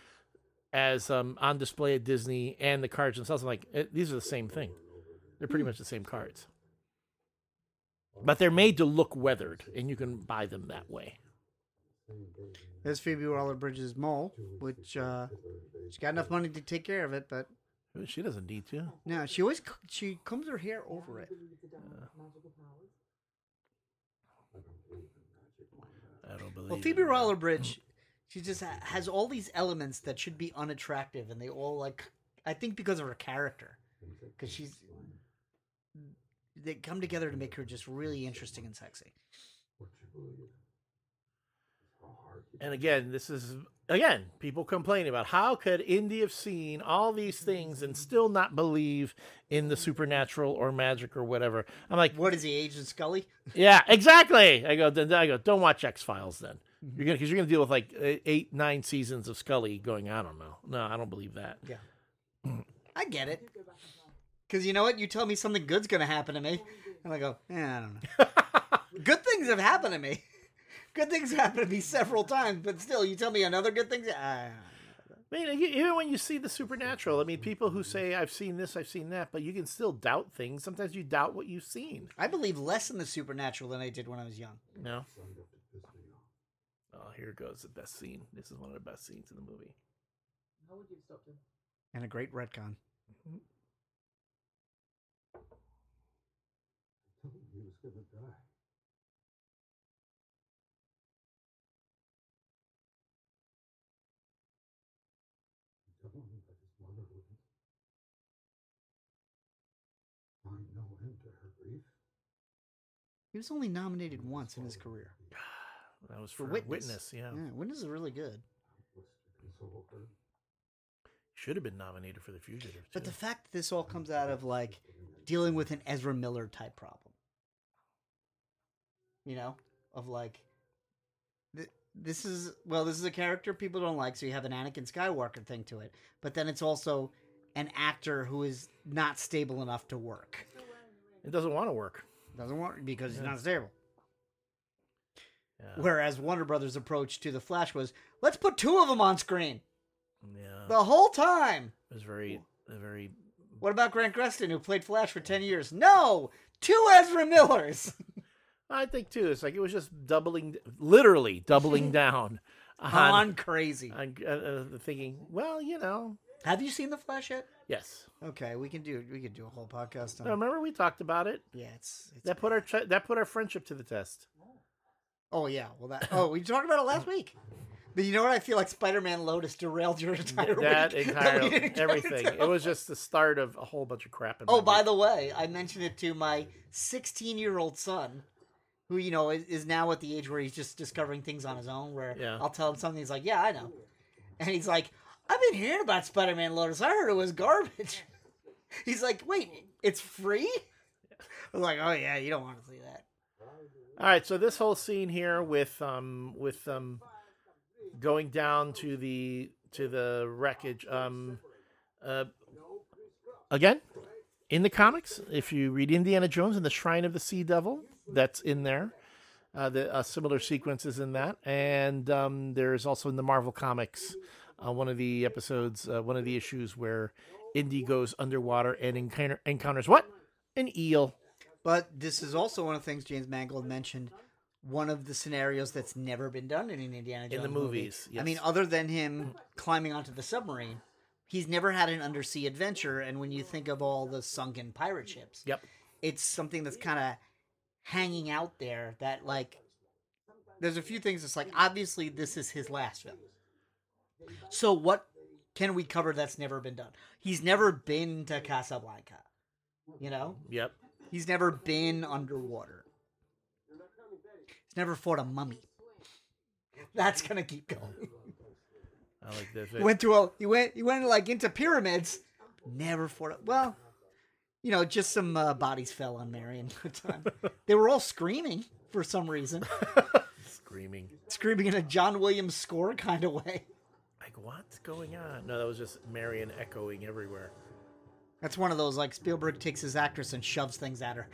as um on display at Disney and the cards themselves. I'm like, these are the same thing. They're pretty much the same cards. But they're made to look weathered, and you can buy them that way. There's Phoebe Waller-Bridge's mole, which uh, she's got enough money to take care of it, but... She doesn't need to. No, she always she combs her hair over it. Uh, I don't believe Well, Phoebe Waller-Bridge, she just has all these elements that should be unattractive, and they all, like... I think because of her character. Because she's... They come together to make her just really interesting and sexy. And again, this is again people complaining about how could Indy have seen all these things and still not believe in the supernatural or magic or whatever. I'm like, what is he, Agent Scully? Yeah, exactly. I go, then I go, don't watch X-Files then. You're gonna because you're gonna deal with like eight, nine seasons of Scully going. I don't know. No, I don't believe that. Yeah, I get it. Because you know what? You tell me something good's going to happen to me, and I go, eh, I don't know. Good things have happened to me. Good things have happened to me several times, but still, you tell me another good thing? I don't know. I mean, even when you see the supernatural, I mean, people who say, I've seen this, I've seen that, but you can still doubt things. Sometimes you doubt what you've seen. I believe less in the supernatural than I did when I was young. No? Oh, here goes the best scene. This is one of the best scenes in the movie. How would you have stopped him? and a great retcon. Mm-hmm. I told you he was going to die. I told him that his mother wouldn't find no end to her grief. He was only nominated once in his career. That was for Witness. Witness, yeah. yeah. Witness is really good. Should have been nominated for The Fugitive. But too. The fact that this all comes out of like dealing with an Ezra Miller type problem, you know, of like th this is well, this is a character people don't like, so you have an Anakin Skywalker thing to it. But then it's also an actor who is not stable enough to work. It doesn't want to work. It doesn't want because yeah. he's not stable. Yeah. Whereas Warner Brothers' approach to The Flash was, let's put two of them on screen. Yeah. The whole time. It was very, very... What about Grant Gustin, who played Flash for ten years? No! Two Ezra Millers! I think, too, it's like it was just doubling, literally doubling down. On, on crazy. On uh, thinking, well, you know... Have you seen The Flash yet? Yes. Okay, we can do we can do a whole podcast on it. No, remember we talked about it? Yeah, it's... it's that, put our, that put our friendship to the test. Oh, yeah. Well, that. Oh, we talked about it last week. But you know what? I feel like Spider-Man Lotus derailed your entire that week. Entire, that entire everything. Derailed. It was just the start of a whole bunch of crap. In oh, by week. the way, I mentioned it to my sixteen-year-old son, who, you know, is, is now at the age where he's just discovering things on his own, where yeah. I'll tell him something. He's like, yeah, I know. And he's like, I've been hearing about Spider-Man Lotus. I heard it was garbage. He's like, wait, it's free? I'm like, oh, yeah, you don't want to see that. All right, so this whole scene here with um with um going down to the to the wreckage um uh again in the comics, if you read Indiana Jones and the Shrine of the Sea Devil, that's in there. Uh, the uh, similar sequences in that, and um, there's also in the Marvel comics uh, one of the episodes, uh, one of the issues where Indy goes underwater and encounter encounters what? An eel. But this is also one of the things James Mangold mentioned, one of the scenarios that's never been done in an Indiana Jones in the movies. Movie. Yes. I mean, other than him climbing onto the submarine, he's never had an undersea adventure. And when you think of all the sunken pirate ships, yep, it's something that's kind of hanging out there that, like, there's a few things that's like, obviously this is his last film. So what can we cover that's never been done? He's never been to Casablanca, you know? Yep. He's never been underwater. He's never fought a mummy. That's gonna keep going. I like this. He went through a he went he went like into pyramids. Never fought a, well, you know, just some uh, bodies fell on Marion at the time. They were all screaming for some reason. Screaming. Screaming in a John Williams score kind of way. Like, what's going on? No, that was just Marion echoing everywhere. That's one of those, like, Spielberg takes his actress and shoves things at her.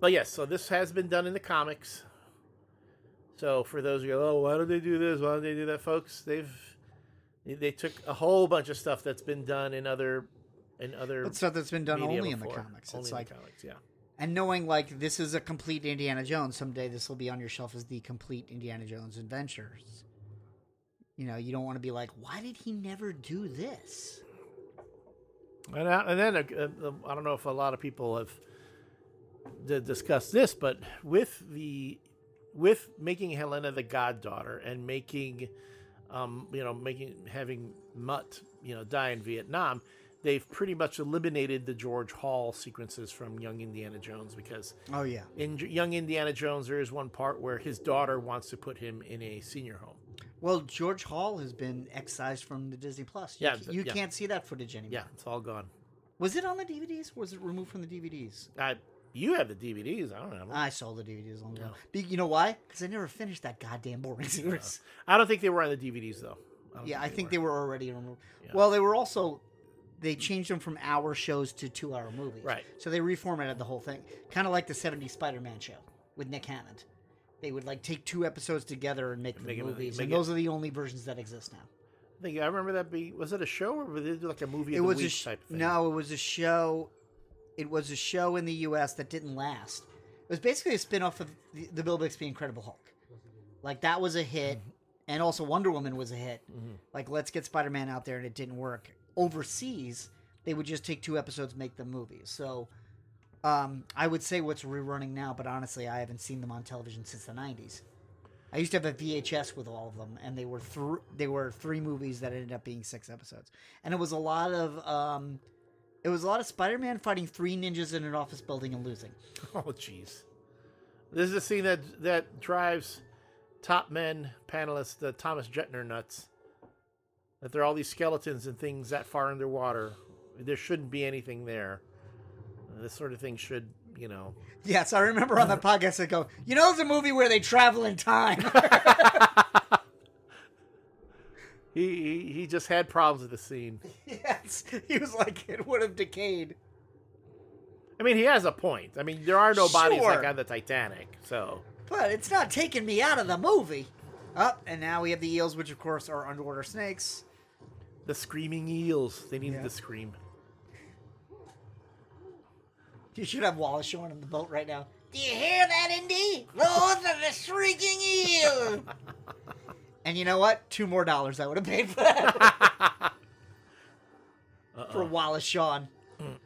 But yes, so this has been done in the comics. So for those who go, oh, why don't they do this? Why don't they do that, folks? They've they took a whole bunch of stuff that's been done in other in other. But stuff that's been done only before. in the comics. Only it's in like, the comics, yeah. And knowing, like, this is a complete Indiana Jones, someday this will be on your shelf as the complete Indiana Jones Adventures. You know, you don't want to be like, why did he never do this? And, I, and then, uh, I don't know if a lot of people have d discussed this, but with the with making Helena the goddaughter and making, um, you know, making having Mutt, you know, die in Vietnam, they've pretty much eliminated the George Hall sequences from Young Indiana Jones because, oh yeah, in Young Indiana Jones there is one part where his daughter wants to put him in a senior home. Well, George Hall has been excised from the Disney Plus. You, yeah, you yeah. can't see that footage anymore. Yeah, it's all gone. Was it on the D V Ds? Or was it removed from the D V Ds? I, you have the D V Ds. I don't know. I sold the D V Ds long ago. No. You know why? Because I never finished that goddamn boring series. No. I don't think they were on the D V Ds, though. I yeah, think I they think were. they were already removed. Yeah. Well, they were also... They changed them from hour shows to two-hour movies. Right. So they reformatted the whole thing. Kind of like the seventies Spider-Man show with Nick Hammond. They would, like, take two episodes together and make and the make movies, it, make and those it. are the only versions that exist now. I think I remember that being... Was it a show or was it like a movie of the week type thing? No, it was a show. It was a show in the U S that didn't last. It was basically a spin-off of the, the Bill Bixby Incredible Hulk. Like, that was a hit, mm-hmm. And also Wonder Woman was a hit. Mm-hmm. Like, let's get Spider-Man out there, and it didn't work. Overseas, they would just take two episodes, make them movies. So um, I would say what's rerunning now, but honestly, I haven't seen them on television since the nineties. I used to have a V H S with all of them, and they were th- they were three movies that ended up being six episodes. And it was a lot of um, it was a lot of Spider-Man fighting three ninjas in an office building and losing. Oh, jeez. This is the scene that that drives Top Men panelists, the Thomas Jettner nuts, that there are all these skeletons and things that far underwater. There shouldn't be anything there. This sort of thing should, you know. Yes, I remember on the podcast they go, you know, it's a movie where they travel in time. he, he he just had problems with the scene. Yes, he was like, it would have decayed. I mean, he has a point. I mean, there are no bodies sure. like on the Titanic, so. But it's not taking me out of the movie. Up, and now we have the eels, which of course are underwater snakes. The screaming eels. They needed yeah. to scream. You should have Wallace showing him the boat right now. Do you hear that, Indy? Those are the shrieking eels. And you know what? Two more dollars I would have paid for that. For Wallace Shawn. Mm.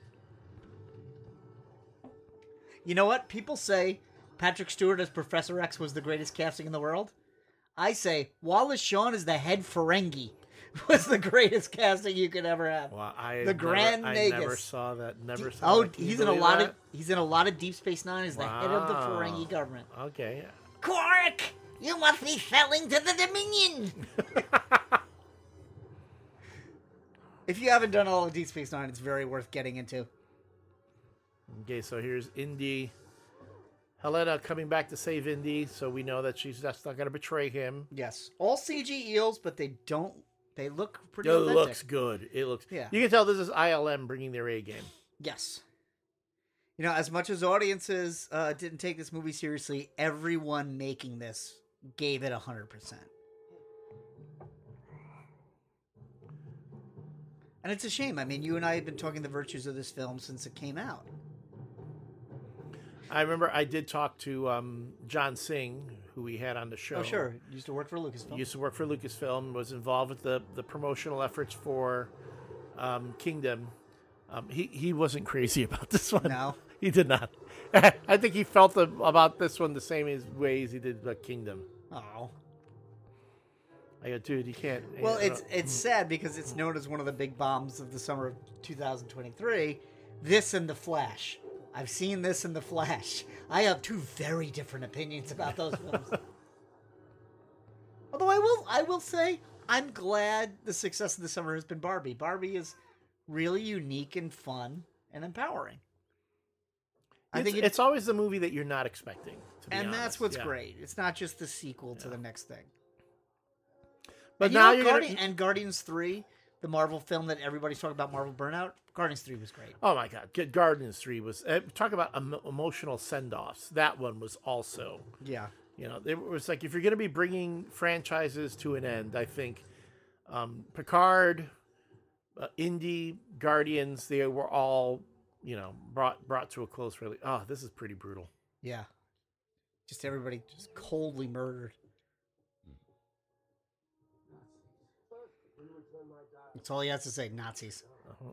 You know what? People say Patrick Stewart as Professor X was the greatest casting in the world. I say Wallace Shawn as the head Ferengi was the greatest casting you could ever have. Well, I the never, Grand I Nagus. Never saw that. Never saw. Oh, that. He's in a lot that? of he's in a lot of Deep Space Nine as wow. the head of the Ferengi government. Okay. Quark, you must be selling to the Dominion. If you haven't done all of Deep Space Nine, it's very worth getting into. Okay, so here's Indy. Helena coming back to save Indy, so we know that she's that's not going to betray him. Yes, all C G eels, but they don't. They look pretty. It authentic. looks good. It looks. Yeah. You can tell this is I L M bringing their A game. Yes. You know, as much as audiences uh, didn't take this movie seriously, everyone making this gave it a hundred percent. And it's a shame. I mean, you and I have been talking the virtues of this film since it came out. I remember I did talk to um, John Singh, who we had on the show. Oh, sure. Used to work for Lucasfilm. Used to work for Lucasfilm. Was involved with the, the promotional efforts for um, Kingdom. Um, he, he wasn't crazy about this one. No. He did not. I think he felt the, about this one the same way as he did about Kingdom. Oh. I go, dude, you can't. Well, it's know. it's sad because it's known as one of the big bombs of the summer of two thousand twenty-three. This and The Flash. I've seen this in The Flash. I have two very different opinions about those films. Although I will I will say I'm glad the success of the summer has been Barbie. Barbie is really unique and fun and empowering. I it's, think it, it's always the movie that you're not expecting. To be and honest. That's what's yeah. great. It's not just the sequel to yeah. the next thing. But and now you know, you're Guardi- gonna... and Guardians three, the Marvel film that everybody's talking about, Marvel Burnout. Guardians three was great. Oh, my God. Guardians three was... Uh, talk about em- emotional send-offs. That one was also... Yeah. You know, it was like, if you're going to be bringing franchises to an end, I think um, Picard, uh, Indy, Guardians, they were all, you know, brought brought to a close really. Oh, this is pretty brutal. Yeah. Just everybody just coldly murdered. That's all he has to say, Nazis. Uh-huh.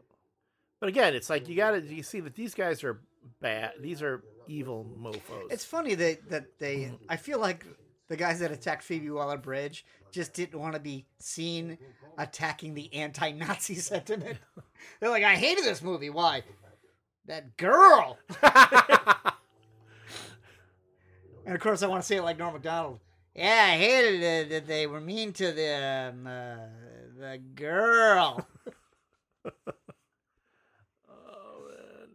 But again, it's like you gotta you see that these guys are bad. These are evil mofos. It's funny that that they. I feel like the guys that attacked Phoebe Waller-Bridge just didn't want to be seen attacking the anti-Nazi sentiment. They're like, I hated this movie. Why? That girl. And of course, I want to say it like Norm Macdonald. Yeah, I hated it that they were mean to the um, uh, the girl. Oh man!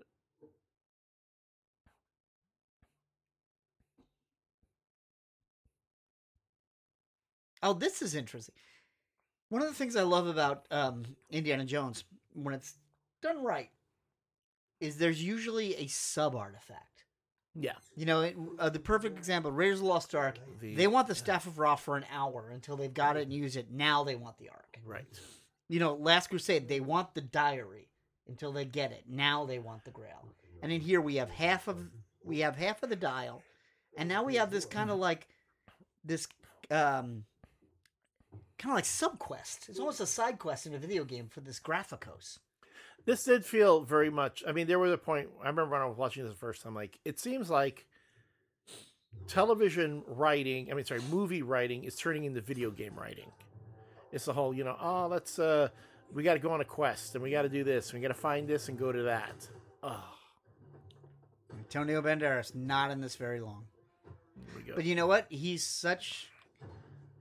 Oh, this is interesting. One of the things I love about um, Indiana Jones, when it's done right, is there's usually a sub artifact. Yeah. You know, it, uh, the perfect example, Raiders of the Lost Ark, the, they want the yeah. Staff of Ra for an hour until they've got it and use it. Now they want the Ark. Right. You know, Last Crusade, they want the diary until they get it. Now they want the Grail. And in here we have half of we have half of the dial, and now we have this kind of like this um, kind of like subquest. It's almost a side quest in a video game for this Graphicos. This did feel very much, I mean, there was a point, I remember when I was watching this the first time, like, it seems like television writing, I mean, sorry, movie writing is turning into video game writing. It's the whole, you know, oh, let's, uh, we got to go on a quest, and we got to do this, and we got to find this and go to that. Oh. Antonio Banderas, not in this very long. There we go. But you know what? He's such...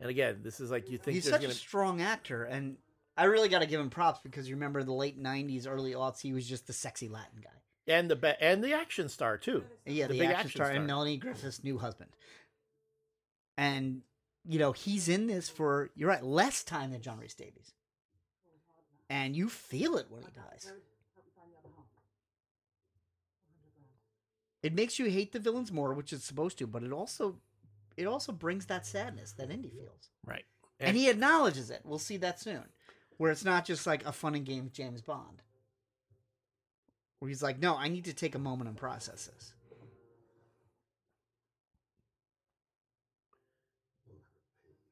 And again, this is like, you think... He's such gonna... a strong actor, and... I really got to give him props because you remember the late nineties, early aughts, he was just the sexy Latin guy. And the ba- and the action star, too. Yeah, the, the big action, action star, star. And Melanie Griffith's new husband. And, you know, he's in this for, you're right, less time than John Rhys Davies. And you feel it when he dies. It makes you hate the villains more, which it's supposed to, but it also it also brings that sadness that Indy feels. Right. And, and he acknowledges it. We'll see that soon. Where it's not just like a fun and game James Bond. Where he's like, no, I need to take a moment and process this.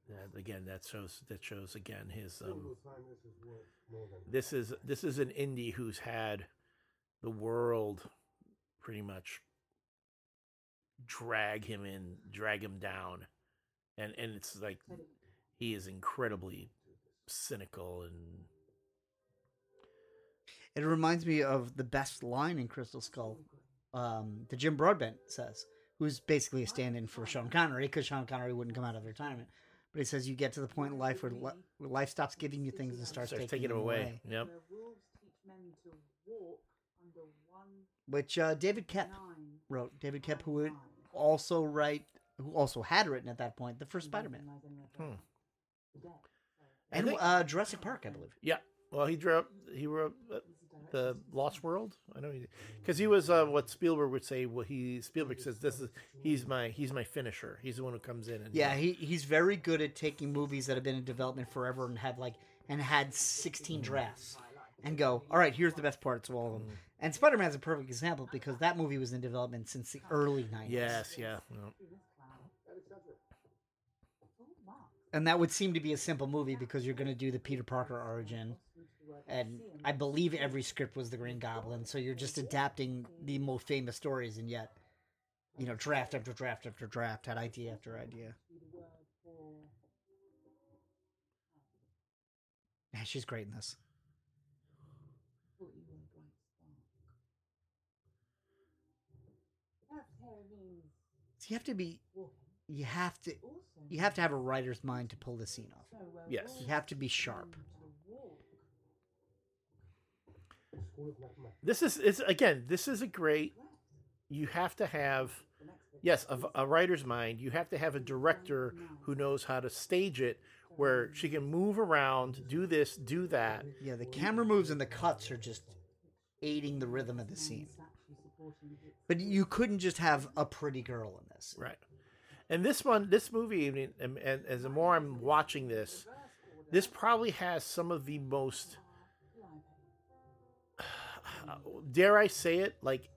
And again, that shows that shows again his um this is this is an indie who's had the world pretty much drag him in, drag him down. And and it's like he is incredibly cynical, and it reminds me of the best line in Crystal Skull um that Jim Broadbent says, who's basically a stand-in for Sean Connery because Sean Connery wouldn't come out of retirement, but he says you get to the point in life where, li- where life stops giving you things and starts, starts taking, taking them away. away Yep. Which uh David Koepp wrote. David Koepp, who would also write who also had written at that point the first Spider-Man. hmm. And think, uh, Jurassic Park, I believe. Yeah. Well, he drew up, he wrote uh, the Lost World. I know he did, because he was uh, what Spielberg would say. Well, he Spielberg says this is he's my he's my finisher. He's the one who comes in and yeah. He he's very good at taking movies that have been in development forever and have like and had sixteen drafts and go, all right, here's the best parts of all of them. Mm. And Spider-Man's a perfect example because that movie was in development since the early nineties. Yes. Yeah. No. And that would seem to be a simple movie because you're going to do the Peter Parker origin. And I believe every script was the Green Goblin. So you're just adapting the most famous stories. And yet, you know, draft after draft after draft had idea after idea. Yeah, she's great in this. So you have to be... You have to, you have to have a writer's mind to pull this scene off. Yes, you have to be sharp. This is, it's again, this is a great. You have to have, yes, a, a writer's mind. You have to have a director who knows how to stage it, where she can move around, do this, do that. Yeah, the camera moves and the cuts are just aiding the rhythm of the scene. But you couldn't just have a pretty girl in this, right? And this one, this movie, and, and, and as the more I'm watching this, this probably has some of the most, uh, dare I say it, like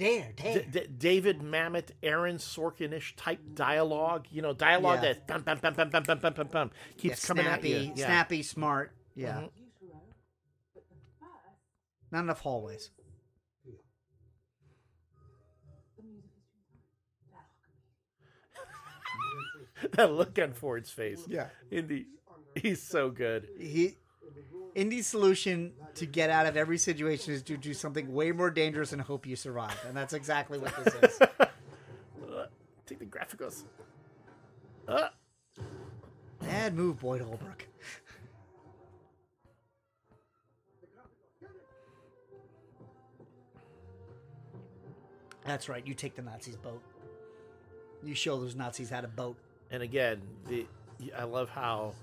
dare, dare. D- D- David Mamet, Aaron Sorkin-ish type dialogue. You know, dialogue yeah. that bum, bum, bum, bum, bum, bum, bum, bum, keeps yeah, coming snappy, at you. Yeah. Snappy, smart. Yeah. Mm-hmm. Not enough hallways. That look on Ford's face. Yeah. Indy, he's so good. He, Indy's solution to get out of every situation is to do something way more dangerous and hope you survive. And that's exactly what this is. uh, take the Graphicos. Uh. Bad move, Boyd Holbrook. That's right. You take the Nazis' boat. You show those Nazis how to boat. And again, the I love how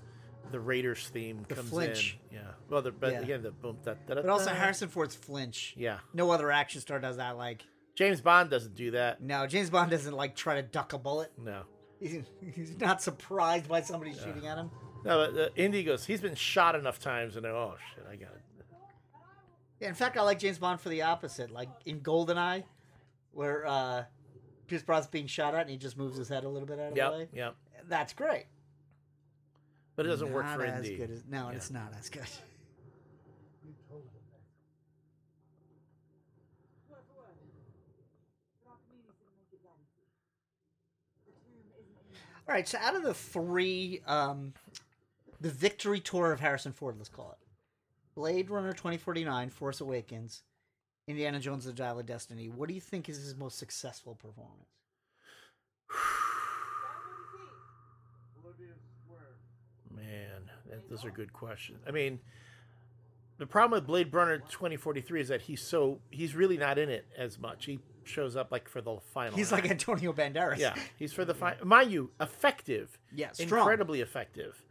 the Raiders theme the comes flinch. in. Yeah. Well, the, but yeah. again, the boom. Da, da, da, but also da. Harrison Ford's flinch. Yeah. No other action star does that. Like James Bond doesn't do that. No, James Bond doesn't like try to duck a bullet. No. He's, he's not surprised by somebody yeah. shooting at him. No, but uh, Indy goes, he's been shot enough times, and oh shit, I got it. Yeah, in fact, I like James Bond for the opposite. Like in GoldenEye, where. Uh, Pierce Brosnan's being shot at, and he just moves his head a little bit out of yep, the way. Yeah, that's great. But it doesn't not work for as Indy. Good as, no, yeah. It's not as good. You told him that. Word for word. But our communities didn't make it land. The tomb isn't in. All right, so out of the three, um, the victory tour of Harrison Ford, let's call it. Blade Runner twenty forty-nine, Force Awakens, Indiana Jones and the Dial of Destiny. What do you think is his most successful performance? Man, that, those are good questions. I mean, the problem with Blade Runner twenty forty-three is that he's so he's really not in it as much. He shows up like for the final. He's round. Like Antonio Banderas. Yeah, he's for the final. Mind you, effective. Yes, yeah, incredibly effective.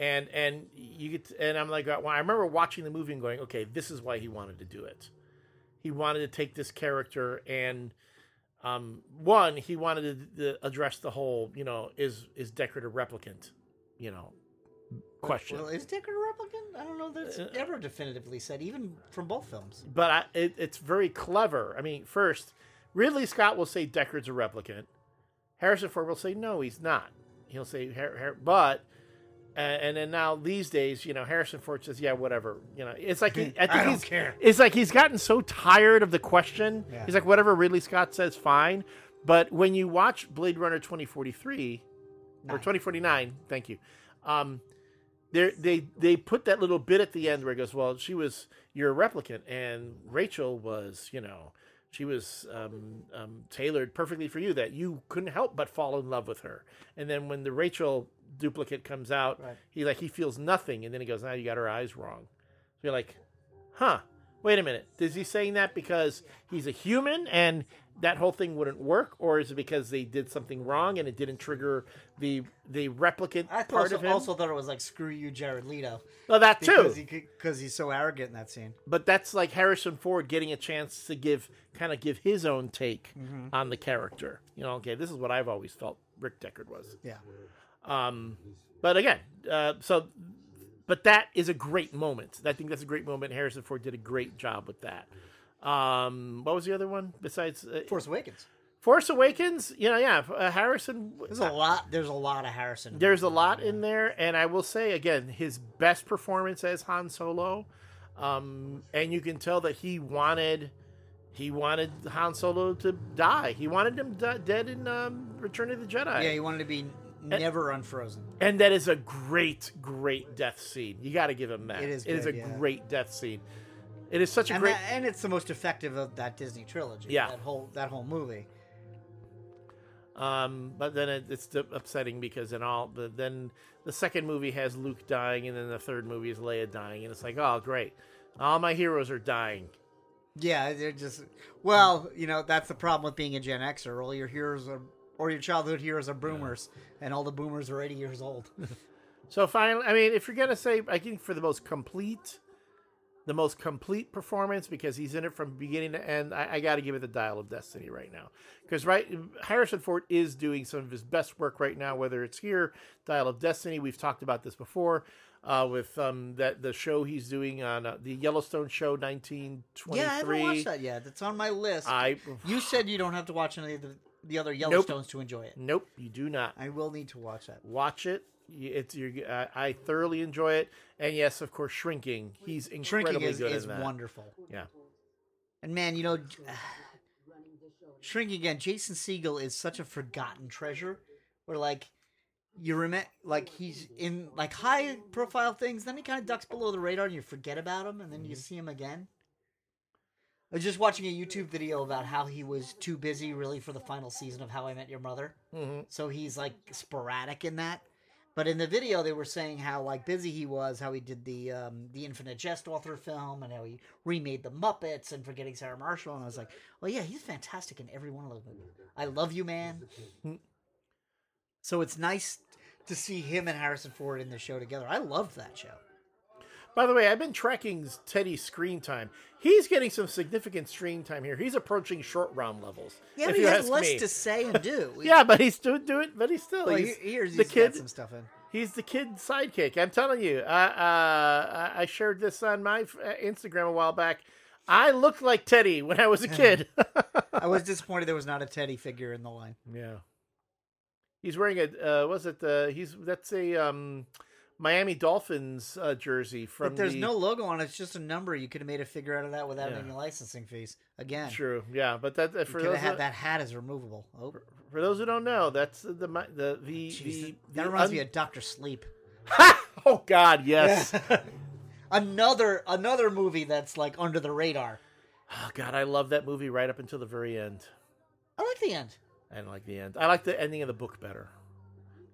And and you get to, and I'm like, well, I remember watching the movie and going, okay, this is why he wanted to do it. He wanted to take this character and. Um, one, he wanted to, to address the whole, you know, is is Deckard a replicant, you know, question. Well, is Deckard a replicant? I don't know that it's ever definitively said, even from both films. But I, it, it's very clever. I mean, first, Ridley Scott will say Deckard's a replicant. Harrison Ford will say, no, he's not. He'll say, Har- Har- but, uh, and then now these days, you know, Harrison Ford says, yeah, whatever. You know, it's like, he, I, think I don't he's, care. It's like he's gotten so tired of the question. Yeah. He's like, whatever Ridley Scott says, fine. But when you watch Blade Runner twenty forty-three Nine. or twenty forty-nine, thank you. Um, they they they put that little bit at the end where it goes, well, she was, you're a replicant, and Rachel was, you know, she was um, um, tailored perfectly for you, that you couldn't help but fall in love with her. And then when the Rachel duplicate comes out, right. he like he feels nothing, and then he goes, now you got her eyes wrong. So you're like, huh, wait a minute. Is he saying that because he's a human and that whole thing wouldn't work, or is it because they did something wrong and it didn't trigger the the replicant I part also, of him? I also thought it was like, screw you, Jared Leto. Well, that because too. Because he he's so arrogant in that scene. But that's like Harrison Ford getting a chance to give, kind of give his own take mm-hmm. on the character. You know, okay, this is what I've always felt Rick Deckard was. Yeah. Um, but again, uh, so, but that is a great moment. I think that's a great moment. Harrison Ford did a great job with that. Um, what was the other one besides uh, Force Awakens? Force Awakens, you know, yeah, uh, Harrison. There's a lot. There's a lot of Harrison. There's a lot in there, and I will say again, his best performance as Han Solo, um, and you can tell that he wanted, he wanted Han Solo to die. He wanted him d- dead in um, Return of the Jedi. Yeah, he wanted to be. Never and, unfrozen. And that is a great, great death scene. You got to give him that. It is, it good, is a yeah. great death scene. It is such a and great... That, and it's the most effective of that Disney trilogy. Yeah. That whole, that whole movie. Um, but then it, it's upsetting because in all, but then the second movie has Luke dying, and then the third movie is Leia dying, and it's like, oh, great. All my heroes are dying. Yeah, they're just... Well, you know, that's the problem with being a Gen Xer. All your heroes are... Or your childhood heroes are boomers, yeah. and all the boomers are eighty years old. So finally, I mean, if you're going to say, I think for the most complete, the most complete performance, because he's in it from beginning to end, I, I got to give it the Dial of Destiny right now. Because right, Harrison Ford is doing some of his best work right now, whether it's here, Dial of Destiny. We've talked about this before uh, with um, that the show he's doing on uh, the Yellowstone show, nineteen twenty-three. Yeah, I haven't watched that yet. It's on my list. I, you said you don't have to watch any of the... the other Yellowstones nope. to enjoy it. Nope, you do not. I will need to watch that. Watch it. It's your. Uh, I thoroughly enjoy it. And yes, of course, Shrinking. He's incredibly Shrinking is, good is in that. Wonderful. Yeah. And man, you know, uh, Shrinking again. Jason Segel is such a forgotten treasure. Where like you remember, like he's in like high profile things, then he kind of ducks below the radar, and you forget about him, and then mm-hmm. you see him again. I was just watching a YouTube video about how he was too busy, really, for the final season of How I Met Your Mother. Mm-hmm. So he's, like, sporadic in that. But in the video, they were saying how, like, busy he was, how he did the um, the Infinite Jest author film, and how he remade The Muppets and Forgetting Sarah Marshall. And I was like, well, yeah, he's fantastic in every one of those movies. I love you, man. So it's nice to see him and Harrison Ford in the show together. I loved that show. By the way, I've been tracking Teddy's screen time. He's getting some significant screen time here. He's approaching short round levels. Yeah, but he has less me. to say and do. yeah, but he's still doing. But he's still. Well, he's here's the he's kid. Some stuff in. He's the kid sidekick. I'm telling you. Uh, uh, I shared this on my Instagram a while back. I looked like Teddy when I was a kid. I was disappointed there was not a Teddy figure in the line. Yeah. He's wearing a. Uh, was it the? He's that's a. Um, Miami Dolphins uh, jersey from. But there's the... no logo on it. It's just a number. You could have made a figure out of that without yeah. any licensing fees. Again, true. Yeah, but that uh, for you those that... that hat is removable. Oh. For, for those who don't know, that's the the the, the, Jeez, the that the reminds un... me of Doctor Sleep. Ha! Oh God, yes. Yeah. another another movie that's like under the radar. Oh God, I love that movie right up until the very end. I like the end. I didn't like the end. I like the ending of the book better.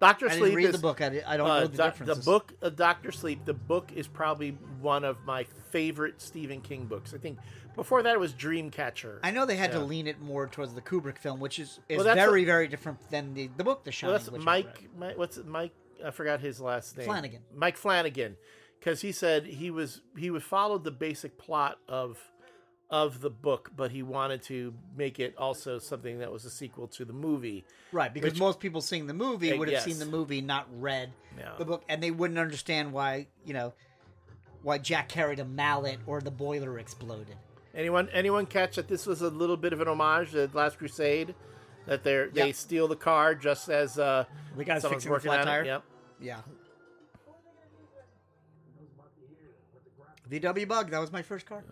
Doctor Sleep. I didn't read is, the book. I, did, I don't uh, know the doc, differences. The book of Doctor Sleep. The book is probably one of my favorite Stephen King books. I think before that it was Dreamcatcher. I know they had yeah. to lean it more towards the Kubrick film, which is, is well, very a, very different than the, the book The Shining. Well, that's Mike, Mike. What's it, Mike? I forgot his last name. Flanagan. Mike Flanagan, because he said he was he was followed the basic plot of of the book, but he wanted to make it also something that was a sequel to the movie. Right, because which, most people seeing the movie would have yes. seen the movie, not read no. the book, and they wouldn't understand why you know why Jack carried a mallet or the boiler exploded. Anyone anyone catch that this was a little bit of an homage to The Last Crusade? That they yep. they steal the car just as uh, the guy's fixing the flat tire. Yep. Yeah. V W Bug. That was my first car.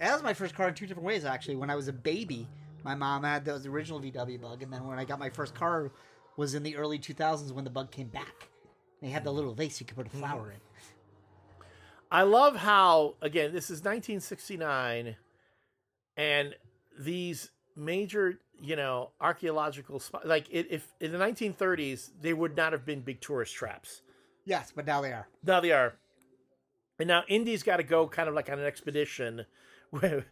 That was my first car in two different ways, actually. When I was a baby, my mom had those original V W Bug, and then when I got my first car, was in the early two thousands when the Bug came back. They had the little vase you could put a flower in. I love how again this is nineteen sixty nine, and these major, you know, archaeological spots, like it, if in the nineteen thirties, they would not have been big tourist traps. Yes, but now they are. Now they are. And now Indy's got to go kind of like on an expedition where,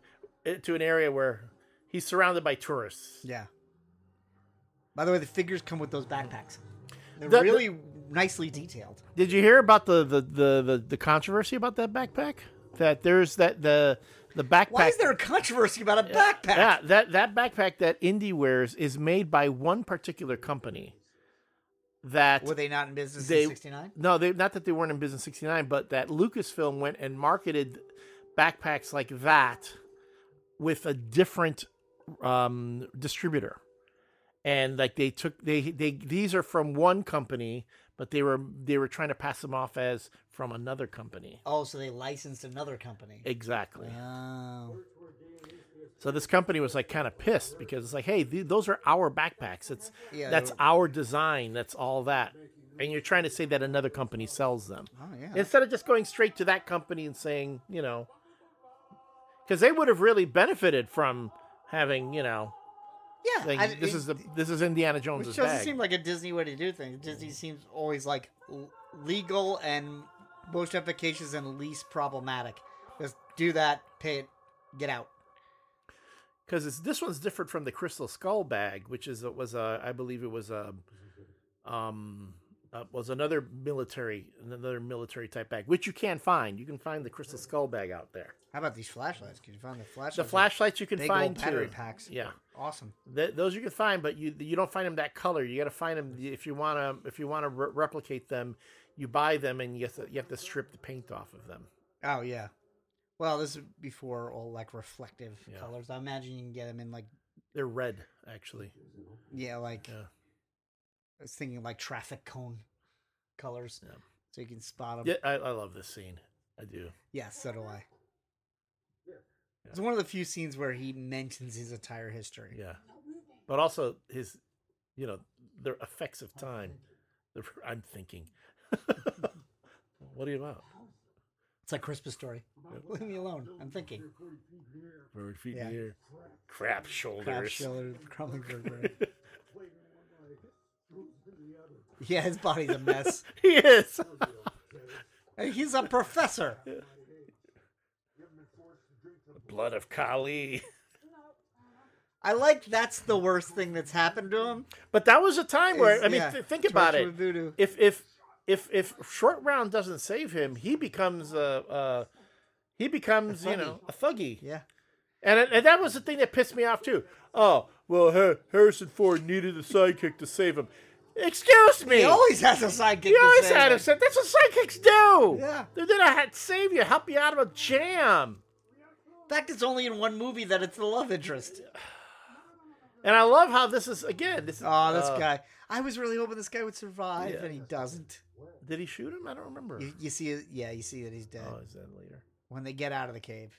to an area where he's surrounded by tourists. Yeah. By the way, the figures come with those backpacks. They're the, really the, nicely detailed. Did you hear about the, the, the, the, the controversy about that backpack? That there's that the... The backpack. Why is there a controversy about a backpack? Yeah, that, that backpack that Indy wears is made by one particular company. That were they not in business they, in sixty-nine? No, they not that they weren't in business in sixty-nine, but that Lucasfilm went and marketed backpacks like that with a different um, distributor, and like they took they they these are from one company. But they were they were trying to pass them off as from another company. Oh, so they licensed another company. Exactly. Oh. So this company was like kind of pissed because it's like, hey, th- those are our backpacks. It's yeah, that's were... our design. That's all that. And you're trying to say that another company sells them. Oh yeah. Instead of just going straight to that company and saying, you know, because they would have really benefited from having, you know. Yeah, thing. I, this it, is the this is Indiana Jones. Which doesn't bag. seem like a Disney way to do things. Disney seems always like l- legal and most efficacious and least problematic. Just do that, pay it, get out. Because this one's different from the Crystal Skull bag, which is it was a I believe it was a um uh, was another military another military type bag, which you can find. You can find the Crystal Skull bag out there. How about these flashlights? Can you find the flashlights? The flashlights you can Big find old battery too. packs. Yeah, awesome. Th- those you can find, but you you don't find them that color. You got to find them if you want to if you want to re- replicate them. You buy them and you have to you have to strip the paint off of them. Oh yeah, well this is before all like reflective yeah. colors. I imagine you can get them in like they're red actually. Yeah, like yeah. I was thinking like traffic cone colors, yeah. so you can spot them. Yeah, I, I love this scene. I do. Yeah, so do I. It's one of the few scenes where he mentions his entire history. Yeah. But also his, you know, the effects of time. The, I'm thinking. What are you about? It's like Christmas Story. Leave me alone. I'm thinking. Bird feet in the air. Crap shoulders. Crap shoulders. Crumbling bird. Yeah, his body's a mess. He is. He's a professor. Yeah. Blood of Kali. I like that's the worst thing that's happened to him. But that was a time where Is, I mean, yeah, th- think about it. Voodoo. If if if if Short Round doesn't save him, he becomes a uh, uh, he becomes you know a thuggy. Yeah, and and that was the thing that pissed me off too. Oh well, Har- Harrison Ford needed a sidekick to save him. Excuse me. He always has a sidekick. He always to had him. a sidekick. That's what sidekicks do. Yeah, they're there to save you, help you out of a jam. In fact, it's only in one movie that it's the love interest. And I love how this is, again, this is... Oh, this uh, guy. I was really hoping this guy would survive, yeah, and he doesn't. Did he shoot him? I don't remember. You, you see, yeah, you see that he's dead. Oh, he's dead later. When they get out of the cave.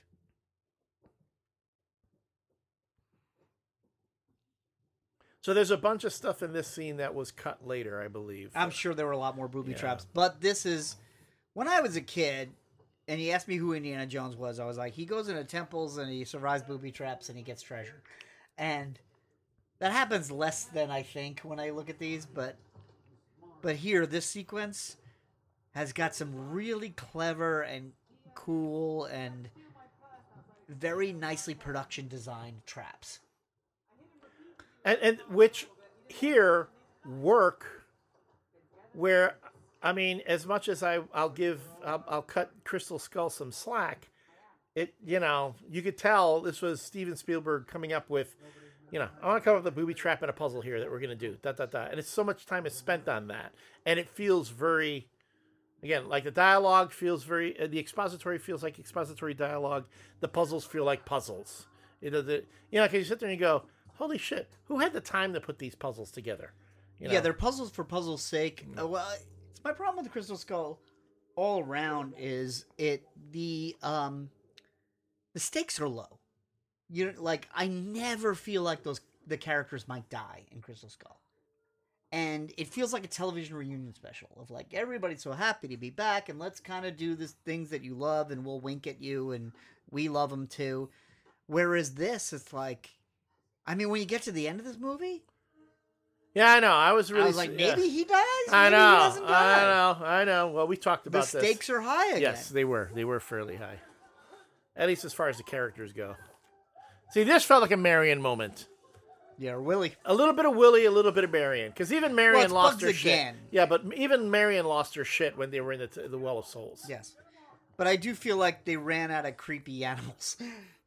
So there's a bunch of stuff in this scene that was cut later, I believe. I'm sure there were a lot more booby yeah. traps, but this is when I was a kid. And he asked me who Indiana Jones was. I was like, he goes into temples and he survives booby traps and he gets treasure. And that happens less than I think when I look at these. But but here, this sequence has got some really clever and cool and very nicely production designed traps. And, and which here work where... I mean, as much as I, I'll give, I'll, I'll cut Crystal Skull some slack. It, you know, you could tell this was Steven Spielberg coming up with, you know, I want to come up with a booby trap and a puzzle here that we're going to do. Da, da, da. And it's so much time is spent on that. And it feels very, again, like the dialogue feels very, uh, the expository feels like expository dialogue. The puzzles feel like puzzles. You know, the, you know, because you sit there and you go, holy shit, who had the time to put these puzzles together? You know? Yeah, they're puzzles for puzzle's sake. Mm. Uh, well, I, My problem with the Crystal Skull all around is it the um the stakes are low. You know, like I never feel like those the characters might die in Crystal Skull. And it feels like a television reunion special of like everybody's so happy to be back and let's kind of do these things that you love and we'll wink at you and we love them too. Whereas this, it's like, I mean, when you get to the end of this movie, Yeah, I know. I was really I was like, maybe yeah. he dies. Maybe I know. He doesn't die. I know. I know. Well, we talked about this. The stakes this. are high again. Yes, they were. They were fairly high, at least as far as the characters go. See, this felt like a Marion moment. Yeah, or Willie. A little bit of Willie, a little bit of Marion, because even Marion well, lost her again. shit. Yeah, but even Marion lost her shit when they were in the, t the Well of Souls. Yes, but I do feel like they ran out of creepy animals.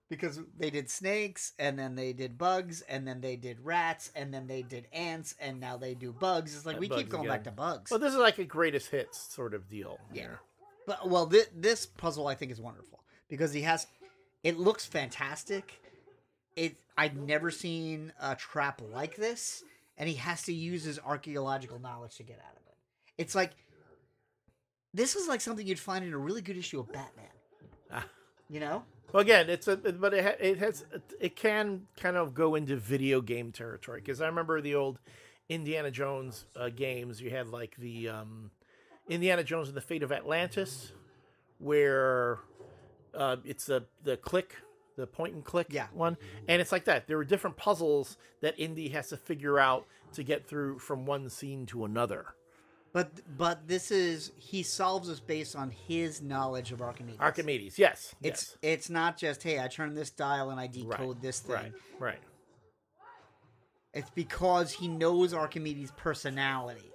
Because they did snakes, and then they did bugs, and then they did rats, and then they did ants, and now they do bugs. It's like, and we keep going again. back to bugs. Well, this is like a greatest hits sort of deal. Yeah. Here. But, well, th this puzzle, I think, is wonderful. Because he has... It looks fantastic. It I've never seen a trap like this. And he has to use his archaeological knowledge to get out of it. It's like... This is like something you'd find in a really good issue of Batman. Ah. You know? Well, again, it's a but it, ha, it has it can kind of go into video game territory, because I remember the old Indiana Jones uh, games. You had like the um, Indiana Jones and the Fate of Atlantis, where uh, it's the the click, the point and click yeah. one, and it's like that. There were different puzzles that Indy has to figure out to get through from one scene to another. But but this is he solves this based on his knowledge of Archimedes. Archimedes, yes. It's yes. it's not just, hey, I turn this dial and I decode right, this thing. Right, right. It's because he knows Archimedes' personality.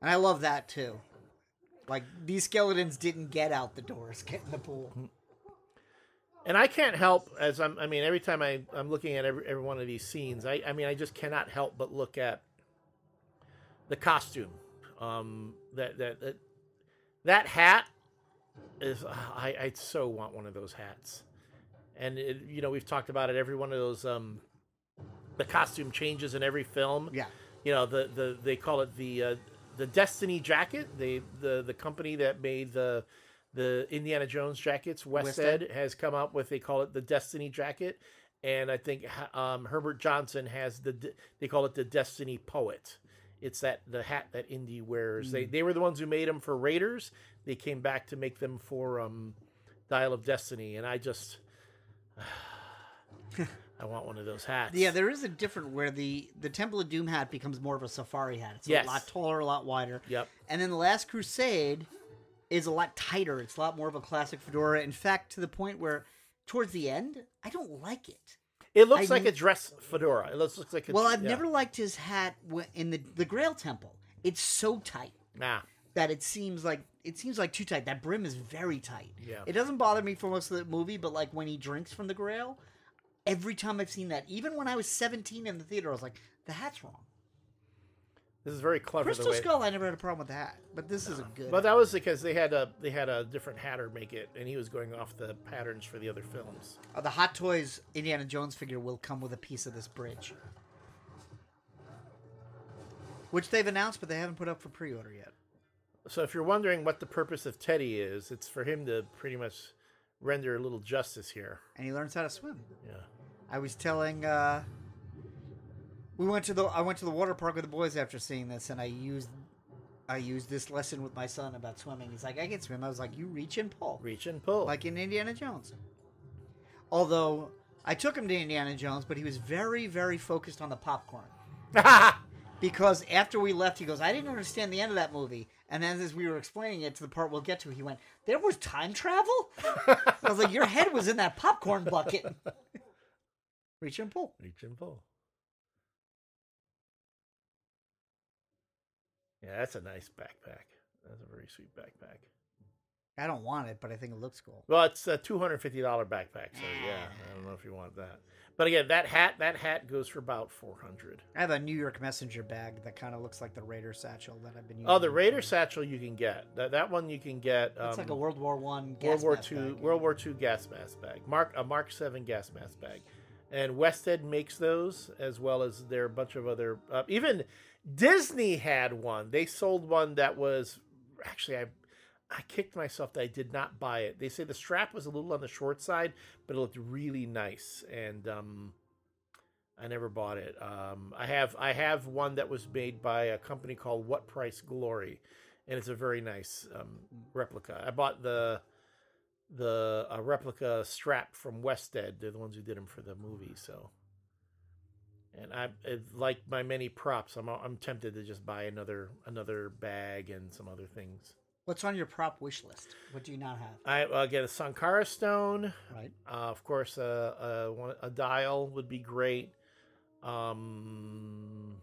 And I love that too. Like, these skeletons didn't get out the doors, get in the pool. And I can't help as I'm I mean, every time I, I'm looking at every every one of these scenes, I, I mean I just cannot help but look at the costume. Um, that, that, that, that hat is, uh, I, I so want one of those hats. And it, you know, we've talked about it. Every one of those, um, the costume changes in every film. Yeah. You know, the, the, they call it the, uh, the Destiny jacket. They, the, the company that made the, the Indiana Jones jackets, West, West Ed, Ed, has come up with, they call it the Destiny jacket. And I think, um, Herbert Johnson has the, they call it the Destiny poet. It's that the hat that Indy wears. Mm. They they were the ones who made them for Raiders. They came back to make them for um, Dial of Destiny, and I just uh, I want one of those hats. Yeah, there is a different where the the Temple of Doom hat becomes more of a safari hat. It's yes. a lot taller, a lot wider. Yep. And then the Last Crusade is a lot tighter. It's a lot more of a classic fedora. In fact, to the point where towards the end, I don't like it. It looks I like a dress fedora. It looks, looks like a... Well, I've yeah. never liked his hat in the the Grail Temple. It's so tight nah. that it seems like it seems like too tight. That brim is very tight. Yeah. It doesn't bother me for most of the movie, but like when he drinks from the Grail, every time I've seen that, even when I was seventeen in the theater, I was like, the hat's wrong. This is very clever. Crystal the way Skull, I never had a problem with the hat, but this no. is a good. But that was because they had a they had a different hatter make it, and he was going off the patterns for the other films. Uh, the Hot Toys Indiana Jones figure will come with a piece of this bridge. Which they've announced, but they haven't put up for pre-order yet. So if you're wondering what the purpose of Teddy is, it's for him to pretty much render a little justice here. And he learns how to swim. Yeah. I was telling... Uh, we went to the I went to the water park with the boys after seeing this, and I used I used this lesson with my son about swimming. He's like, I can swim. I was like, you reach and pull. Reach and pull. Like in Indiana Jones. Although, I took him to Indiana Jones, but he was very, very focused on the popcorn. Because after we left, he goes, I didn't understand the end of that movie. And then as we were explaining it to the part we'll get to, he went, there was time travel? I was like, your head was in that popcorn bucket. Reach and pull. Reach and pull. Yeah, that's a nice backpack. That's a very sweet backpack. I don't want it, but I think it looks cool. Well, it's a two hundred fifty dollar backpack, so yeah, I don't know if you want that. But again, that hat that hat goes for about four hundred dollars. I have a New York Messenger bag that kind of looks like the Raider satchel that I've been using. Oh, the Raider before. satchel you can get. That that one you can get. Um, it's like a World War One gas mask bag. World War Two gas mask bag. Mark a Mark seven gas mask bag. And West End makes those, as well as there are a bunch of other... Uh, even Disney had one. They sold one that was... Actually, I I kicked myself that I did not buy it. They say the strap was a little on the short side, but it looked really nice. And um, I never bought it. Um, I have I have one that was made by a company called What Price Glory. And it's a very nice um, replica. I bought the... the a replica strap from West End. They're the ones who did them for the movie. So, and I like my many props. I'm I'm tempted to just buy another another bag and some other things. What's on your prop wish list? What do you not have? I uh, get a Shankara stone. Right. Uh, of course, a, a a dial would be great. Um,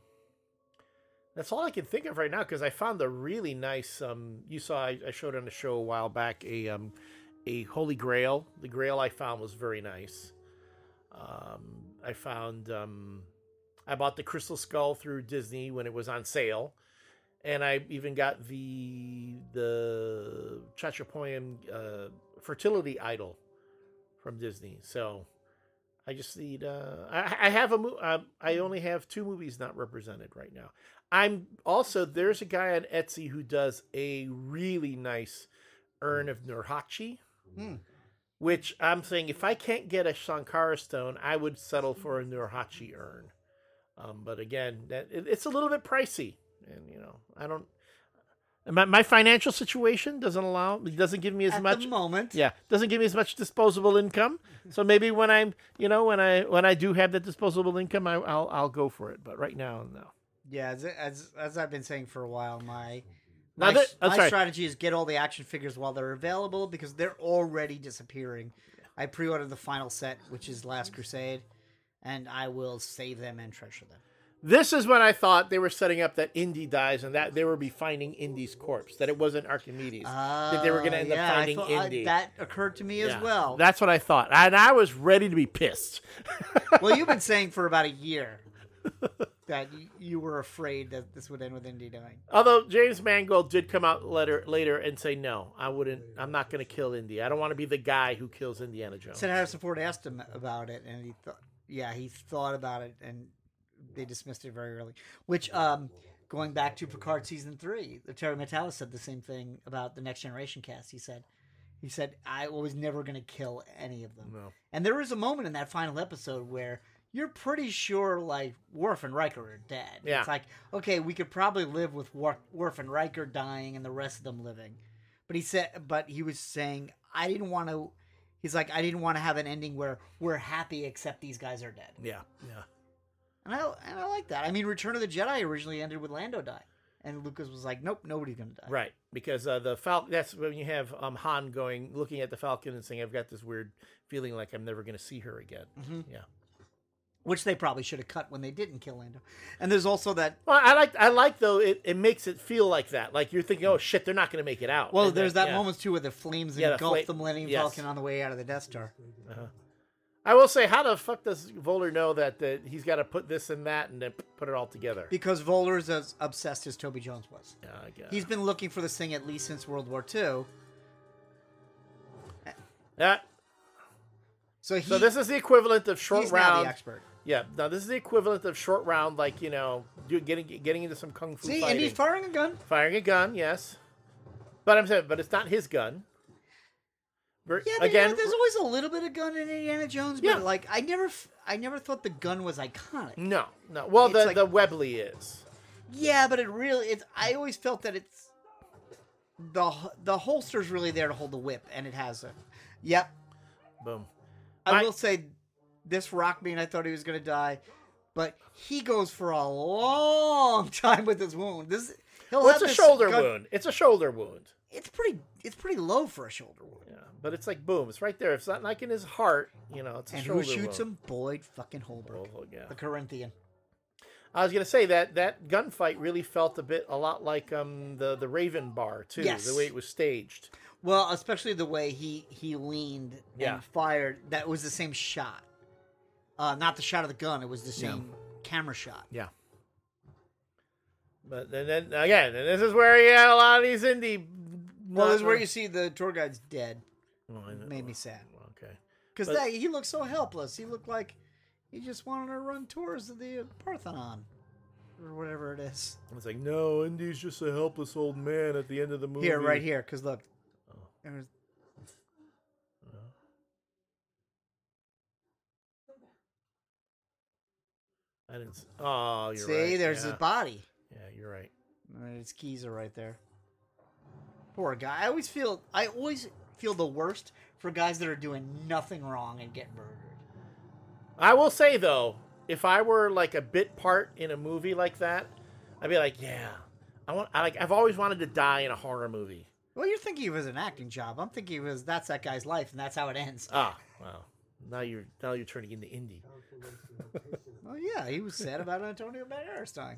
that's all I can think of right now because I found a really nice. Um, you saw I, I showed on the show a while back a um. A Holy Grail. The Grail I found was very nice. Um, I found... Um, I bought the Crystal Skull through Disney when it was on sale. And I even got the the Chachapoyam uh, Fertility Idol from Disney. So I just need... Uh, I, I have a... Mo- I, I only have two movies not represented right now. I'm also... There's a guy on Etsy who does a really nice urn of Nurhaci. Hmm. Which I'm saying, if I can't get a Shankara stone, I would settle for a Nurhaci urn. Um, but again, that it, it's a little bit pricey, and you know, I don't. My, my financial situation doesn't allow, doesn't give me as At much. At the moment, yeah, doesn't give me as much disposable income. So maybe when I'm, you know, when I when I do have that disposable income, I, I'll I'll go for it. But right now, no. Yeah, as as, as I've been saying for a while, my. My, that, my strategy is get all the action figures while they're available because they're already disappearing. Yeah. I pre-ordered the final set, which is Last Crusade, and I will save them and treasure them. This is when I thought they were setting up that Indy dies and that they would be finding Indy's corpse, that it wasn't Archimedes, uh, that they were going to end yeah, up finding I thought, Indy. I, that occurred to me yeah. as well. That's what I thought, and I was ready to be pissed. Well, you've been saying for about a year. That you were afraid that this would end with Indy dying. Although James Mangold did come out later, later and say, no, I wouldn't, I'm not going to kill Indy. I don't want to be the guy who kills Indiana Jones. Said Harrison Ford asked him about it, and he thought, yeah, he thought about it, and they dismissed it very early. Which, um, going back to Picard season three, Terry Metalis said the same thing about the Next Generation cast. He said, he said, I was never going to kill any of them. No. And there was a moment in that final episode where you're pretty sure, like, Worf and Riker are dead. Yeah. It's like, okay, we could probably live with Worf and Riker dying and the rest of them living. But he said, but he was saying, I didn't want to, he's like, I didn't want to have an ending where we're happy except these guys are dead. Yeah, yeah. And I, and I like that. I mean, Return of the Jedi originally ended with Lando dying. And Lucas was like, nope, nobody's going to die. Right, because uh, the Falcon, that's when you have um, Han going, looking at the Falcon and saying, I've got this weird feeling like I'm never going to see her again. Mm-hmm. Yeah. Which they probably should have cut when they didn't kill Lando. And there's also that... Well, I like, I like though, it, it makes it feel like that. Like, you're thinking, oh, shit, they're not going to make it out. Well, and there's that, that yeah. moment, too, where the flames yeah, engulf the, fl- the Millennium yes. Falcon on the way out of the Death Star. Uh-huh. I will say, how the fuck does Voller know that, that he's got to put this and that and then put it all together? Because Voller's as obsessed as Toby Jones was. Uh, yeah. He's been looking for this thing at least since World War Two. Yeah. So, he, so this is the equivalent of Short he's Round... He's now the expert. Yeah. Now this is the equivalent of short round, like, you know, getting getting into some kung fu. See, fighting. And he's firing a gun. Firing a gun, yes. But I'm saying, but it's not his gun. Yeah, but again, you know, there's always a little bit of gun in Indiana Jones, but yeah. like I never, I never thought the gun was iconic. No, no. Well, it's the like, the Webley is. Yeah, but it really, it's. I always felt that it's the the holster's really there to hold the whip, and it has a. Yep. Boom. I, I will say, this rocked me, and I thought he was going to die, but he goes for a long time with his wound. This he'll well, have it's a shoulder gun. wound. It's a shoulder wound. It's pretty. It's pretty low for a shoulder wound. Yeah, but it's like boom. It's right there. If it's not like in his heart, you know, it's a and shoulder wound. And who shoots wound. him? Boyd fucking Holbrook, Holbrook yeah. the Corinthian. I was gonna say that that gunfight really felt a bit, a lot like um the the Raven Bar too. Yes. The way it was staged. Well, especially the way he he leaned yeah. and fired. That was the same shot. Uh, not the shot of the gun. It was the same yeah. camera shot. Yeah. But and then again, and this is where you had a lot of these indie. Well, this is where you see the tour guide's dead. Well, it made me sad. Well, okay. Because that he looked so helpless. He looked like he just wanted to run tours of the Parthenon or whatever it is. It's like, no, Indy's just a helpless old man at the end of the movie. Here, right here. Because look. Oh. It was... oh. I didn't. Oh, you're see, right. See, there's yeah. his body. Yeah, you're right. And his keys are right there. Poor guy. I always feel I always feel the worst for guys that are doing nothing wrong and get murdered. I will say though, if I were like a bit part in a movie like that, I'd be like, yeah, I want. I like. I've always wanted to die in a horror movie. Well, you're thinking it was an acting job. I'm thinking it was that's that guy's life and that's how it ends. Ah, oh, wow. Now you're now you're turning into indie. Well, yeah, he was sad about Antonio Banderas dying.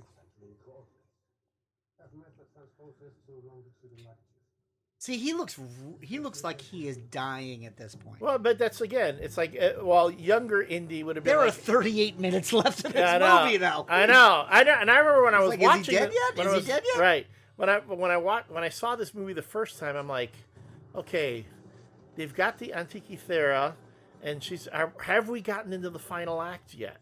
See, he looks he looks like he is dying at this point. Well, but that's, again, it's like, uh, well, younger Indy would have been There like, are thirty-eight minutes left in this movie, though. I know. I know. And I remember when I was, I was like, watching... Is he dead it, yet? Is was, he dead yet? Right. When I, when, I wa when I saw this movie the first time, I'm like, okay, they've got the Antikythera, and she's... Are, have we gotten into the final act yet?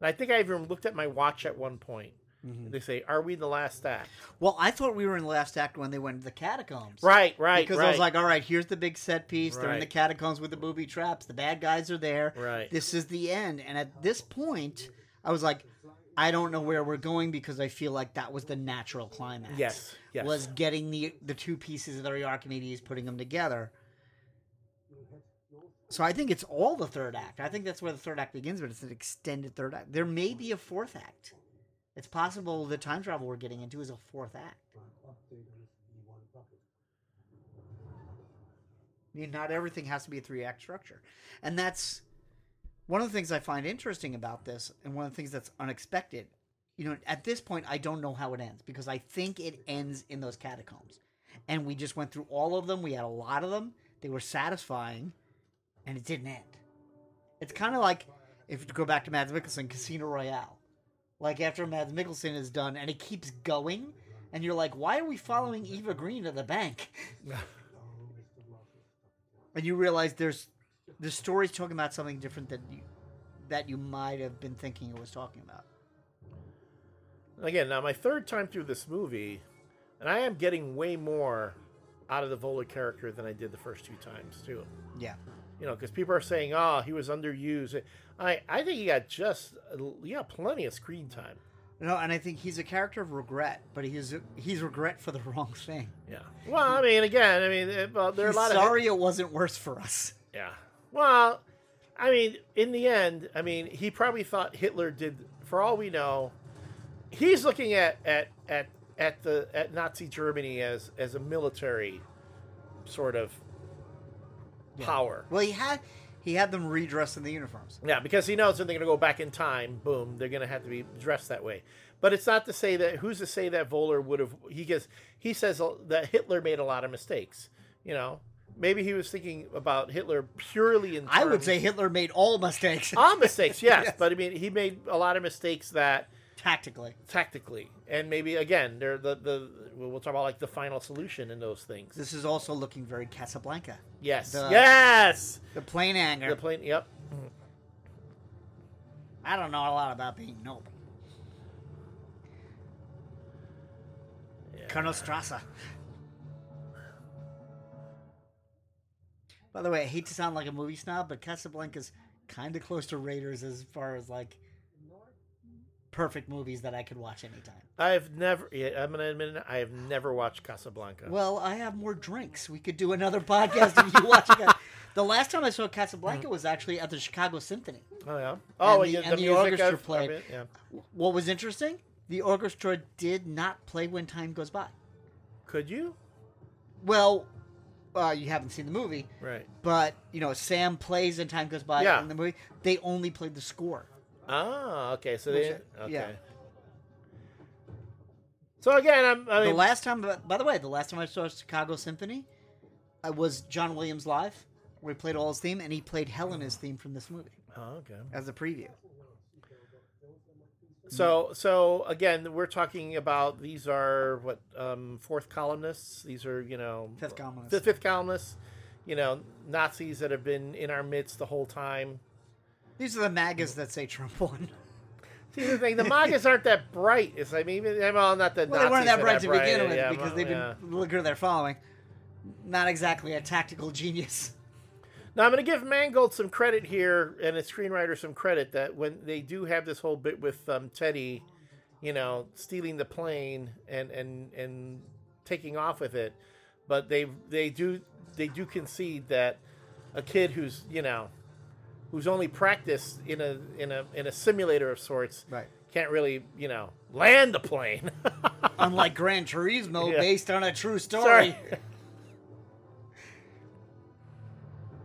And I think I even looked at my watch at one point. Mm-hmm. They say, are we in the last act? Well, I thought we were in the last act when they went to the catacombs. Right, right, Because right. I was like, all right, here's the big set piece. Right. They're in the catacombs with the booby traps. The bad guys are there. Right. This is the end. And at this point, I was like, I don't know where we're going because I feel like that was the natural climax. Yes, yes. Was getting the, the two pieces of the Archimedes, putting them together. So I think it's all the third act. I think that's where the third act begins, but it's an extended third act. There may be a fourth act. It's possible the time travel we're getting into is a fourth act. I mean, not everything has to be a three-act structure. And that's one of the things I find interesting about this, and one of the things that's unexpected. You know, at this point, I don't know how it ends, because I think it ends in those catacombs. And we just went through all of them. We had a lot of them. They were satisfying, and it didn't end. It's kind of like, if you go back to Mads Mikkelsen, Casino Royale. Like, after Mads Mikkelsen is done, and it keeps going, and you're like, why are we following Eva Green to the bank? And you realize there's the story's talking about something different than you, that you might have been thinking it was talking about. Again, now my third time through this movie, and I am getting way more out of the Volar character than I did the first two times, too. Yeah. You know, because people are saying, oh, he was underused. I, I think he got just, he got plenty of screen time. No, and I think he's a character of regret, but he's he's regret for the wrong thing. Yeah. Well, I mean, again, I mean, well, there are he's a lot sorry of... sorry it wasn't worse for us. Yeah. Well, I mean, in the end, I mean, he probably thought Hitler did, for all we know, he's looking at, at, at, at, the, at Nazi Germany as, as a military sort of yeah. power. Well, he had... He had them redressed in the uniforms. Yeah, because he knows when they're going to go back in time, boom, they're going to have to be dressed that way. But it's not to say that, who's to say that Voller would have, he gets, he says that Hitler made a lot of mistakes. You know, maybe he was thinking about Hitler purely in terms. I would say Hitler made all mistakes. All mistakes, yes, yes. But I mean, he made a lot of mistakes that. Tactically. Tactically. And maybe, again, they're the, the we'll talk about like the final solution in those things. This is also looking very Casablanca. Yes. The, yes! The plane hangar. The plane, yep. I don't know a lot about being noble. Yeah. Colonel Strasser. By the way, I hate to sound like a movie snob, but Casablanca's kind of close to Raiders as far as, like, perfect movies that I could watch anytime. I've never, yeah, I'm going to admit it, I have never watched Casablanca. Well, I have more drinks. We could do another podcast if you watch it. The last time I saw Casablanca was actually at the Chicago Symphony. Oh, yeah. Oh, and the, yeah, and the, the orchestra, orchestra played. It, yeah. What was interesting, the orchestra did not play When Time Goes By. Could you? Well, Uh, you haven't seen the movie. Right. But, you know, Sam plays and Time Goes By yeah. in the movie. They only played the score. Ah, okay. So they... Okay. Yeah. So, again, I'm... I mean... The last time... By the way, the last time I saw Chicago Symphony I was John Williams live, where he played all his theme, and he played Helena's theme from this movie. Oh, okay. As a preview. So, so again, we're talking about, these are, what, um, fourth columnists? These are, you know... Fifth columnists. The fifth columnists, you know, Nazis that have been in our midst the whole time. These are the MAGAs that say Trump won. See, the thing, the MAGAs aren't that bright. It's, I mean, well, not the well, Nazis they weren't that bright that to bright. begin with yeah, because well, they've been, yeah. look at their following. Not exactly a tactical genius. Now, I'm going to give Mangold some credit here, and a screenwriter some credit, that when they do have this whole bit with um, Teddy, you know, stealing the plane and, and and taking off with it, but they they do they do concede that a kid who's, you know, who's only practiced in a in a in a simulator of sorts, right, can't really, you know, land the plane. Unlike Gran Turismo, yeah. based on a true story. Sorry.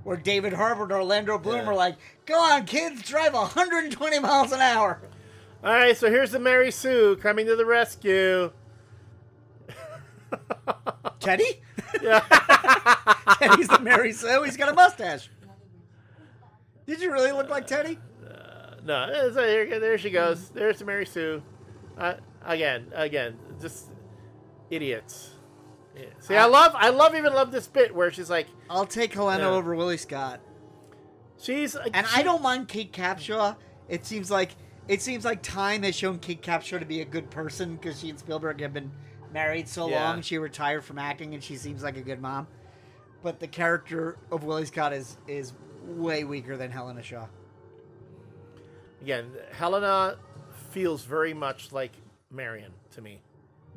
Where David Harbour and Orlando Bloom yeah. are like, go on, kids, drive one hundred twenty miles an hour. All right, so here's the Mary Sue coming to the rescue. Teddy? Yeah. Teddy's the Mary Sue. He's got a mustache. Did you really look uh, like Teddy? Uh, no. So here, there she goes. There's the Mary Sue. Uh, again, again, just idiots. Yeah. See, I, I love, I love, even love this bit where she's like, "I'll take Helena yeah. over Willie Scott." She's, a, and she, I don't mind Kate Capshaw. It seems like, it seems like time has shown Kate Capshaw to be a good person because she and Spielberg have been married so yeah. long. She retired from acting, and she seems like a good mom. But the character of Willie Scott is is way weaker than Helena Shaw. Again, Helena feels very much like Marion to me.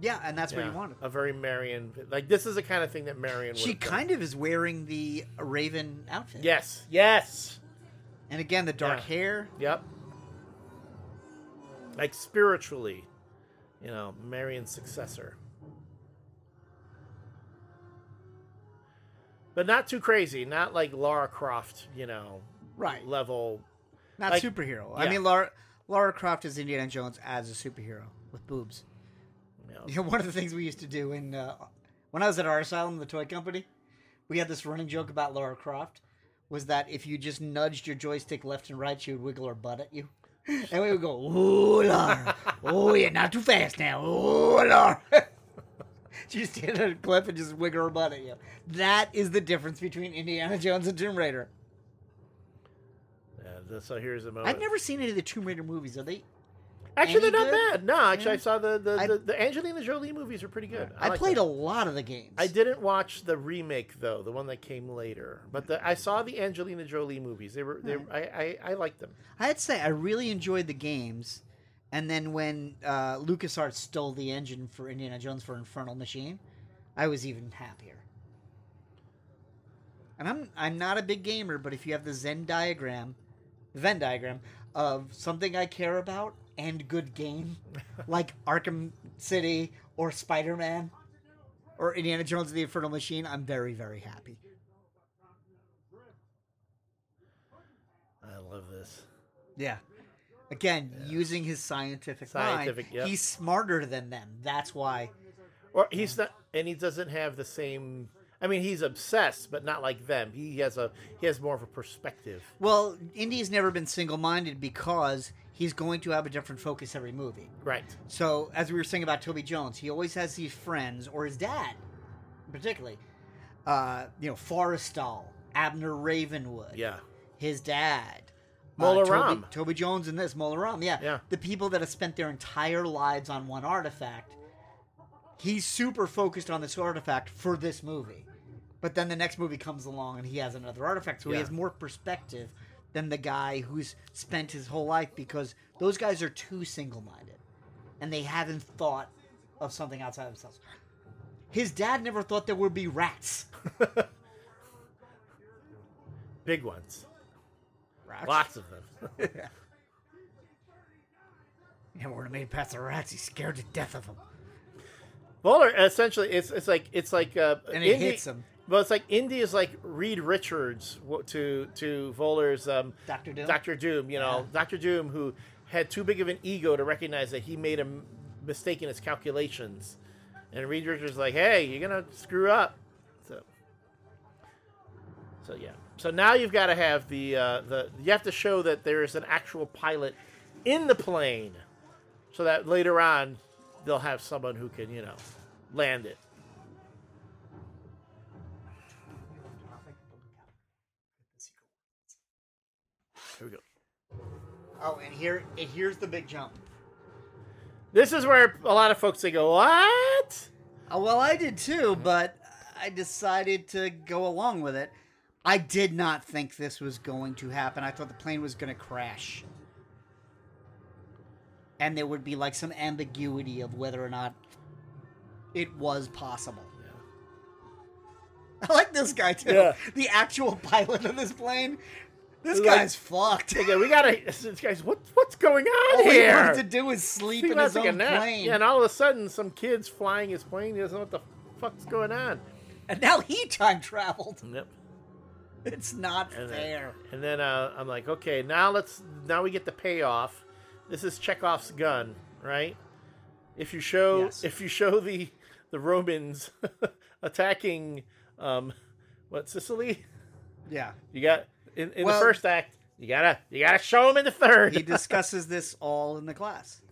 Yeah, and that's yeah, what you wanted. A very Marion... Like, this is the kind of thing that Marion would She kind done. of is wearing the Raven outfit. Yes, yes! And again, the dark yeah. hair. Yep. Like, spiritually, you know, Marion's successor. But not too crazy. Not like Lara Croft, you know, right. level. Not like, superhero. Yeah. I mean, Lara, Lara Croft is Indiana Jones as a superhero with boobs. You know, one of the things we used to do in uh, when I was at our asylum, the toy company, we had this running joke about Lara Croft was that if you just nudged your joystick left and right, she would wiggle her butt at you, and we would go, "Oh, Lara! Oh, yeah, not too fast now! Oh, Lara!" She just hit a cliff and just wiggle her butt at you. That is the difference between Indiana Jones and Tomb Raider. Yeah, so here's the moment. I've never seen any of the Tomb Raider movies. Are they? Actually, Any they're not good? bad. No, actually, yeah. I saw the the, I, the the Angelina Jolie movies are pretty good. I, I like played them. a lot of the games. I didn't watch the remake though, the one that came later. But the, I saw the Angelina Jolie movies. They were they. Right. I, I I liked them. I'd say I really enjoyed the games, and then when uh, LucasArts stole the engine for Indiana Jones for Infernal Machine, I was even happier. And I'm I'm not a big gamer, but if you have the Zen diagram, the Venn diagram of something I care about. And good game, like Arkham City or Spider-Man or Indiana Jones and the Infernal Machine, I'm very, very happy. I love this. Yeah. Again, yeah. using his scientific, scientific mind, yep. he's smarter than them. That's why. Or he's not, and he doesn't have the same. I mean, he's obsessed, but not like them. He has a he has more of a perspective. Well, Indy's never been single-minded because he's going to have a different focus every movie. Right. So, as we were saying about Toby Jones, he always has these friends, or his dad, particularly. Uh, you know, Forrestal, Abner Ravenwood. Yeah. His dad. Mola uh, Ram. Toby, Toby Jones and this, Mola Ram. Yeah. yeah. The people that have spent their entire lives on one artifact. He's super focused on this artifact for this movie. But then the next movie comes along and he has another artifact. So yeah. he has more perspective than the guy who's spent his whole life, because those guys are too single-minded. And they haven't thought of something outside of themselves. His dad never thought there would be rats. Big ones. Rats? Lots of them. yeah. yeah, we're gonna make it past the rats. He's scared to death of them. Well, essentially, it's it's like it's like uh, and it Indy, hits him. Well, it's like Indy is like Reed Richards to to Voeller's um, Doctor Doom. Doctor Doom, you know, yeah. Doctor Doom, who had too big of an ego to recognize that he made a mistake in his calculations, and Reed Richards is like, hey, you're gonna screw up. So, so yeah. So now you've got to have the uh, the you have to show that there is an actual pilot in the plane, so that later on they'll have someone who can, you know, land it. Here we go. Oh, and here and here's the big jump. This is where a lot of folks they go, what? Oh, well, I did too, but I decided to go along with it. I did not think this was going to happen. I thought the plane was going to crash. And there would be like some ambiguity of whether or not it was possible. Yeah. I like this guy too. Yeah. The actual pilot of this plane. This like, guy's fucked. Okay, we gotta. This guy's what? What's going on all here? All he wanted to do is sleep he in his own plane. Yeah, and all of a sudden, some kid's flying his plane. He doesn't know what the fuck's going on. And now he time traveled. Yep. It's not and fair. Then, and then uh, I'm like, okay, now let's. Now we get the payoff. This is Chekhov's gun, right? If you show, yes. if you show the the Romans attacking, um, what Sicily? Yeah, you got in, in well, the first act. You gotta you gotta show them in the third. He discusses this all in the class.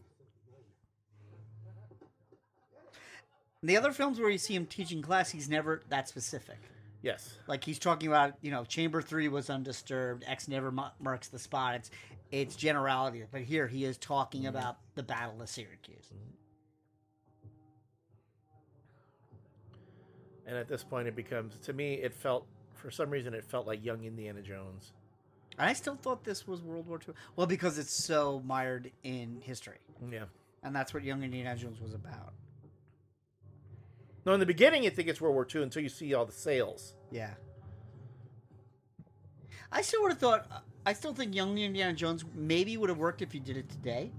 In the other films where you see him teaching class, he's never that specific. Yes. Like he's talking about, you know, chamber three was undisturbed. X never marks the spot. It's, it's generality. But here he is talking mm-hmm. about the Battle of Syracuse. And at this point it becomes, to me, it felt, for some reason, it felt like young Indiana Jones. I still thought this was World War Two. Well, because it's so mired in history. Yeah. And that's what young Indiana Jones was about. No, in the beginning, you think it's World War Two until you see all the sales. Yeah. I still would have thought, I still think young Indiana Jones maybe would have worked if you did it today.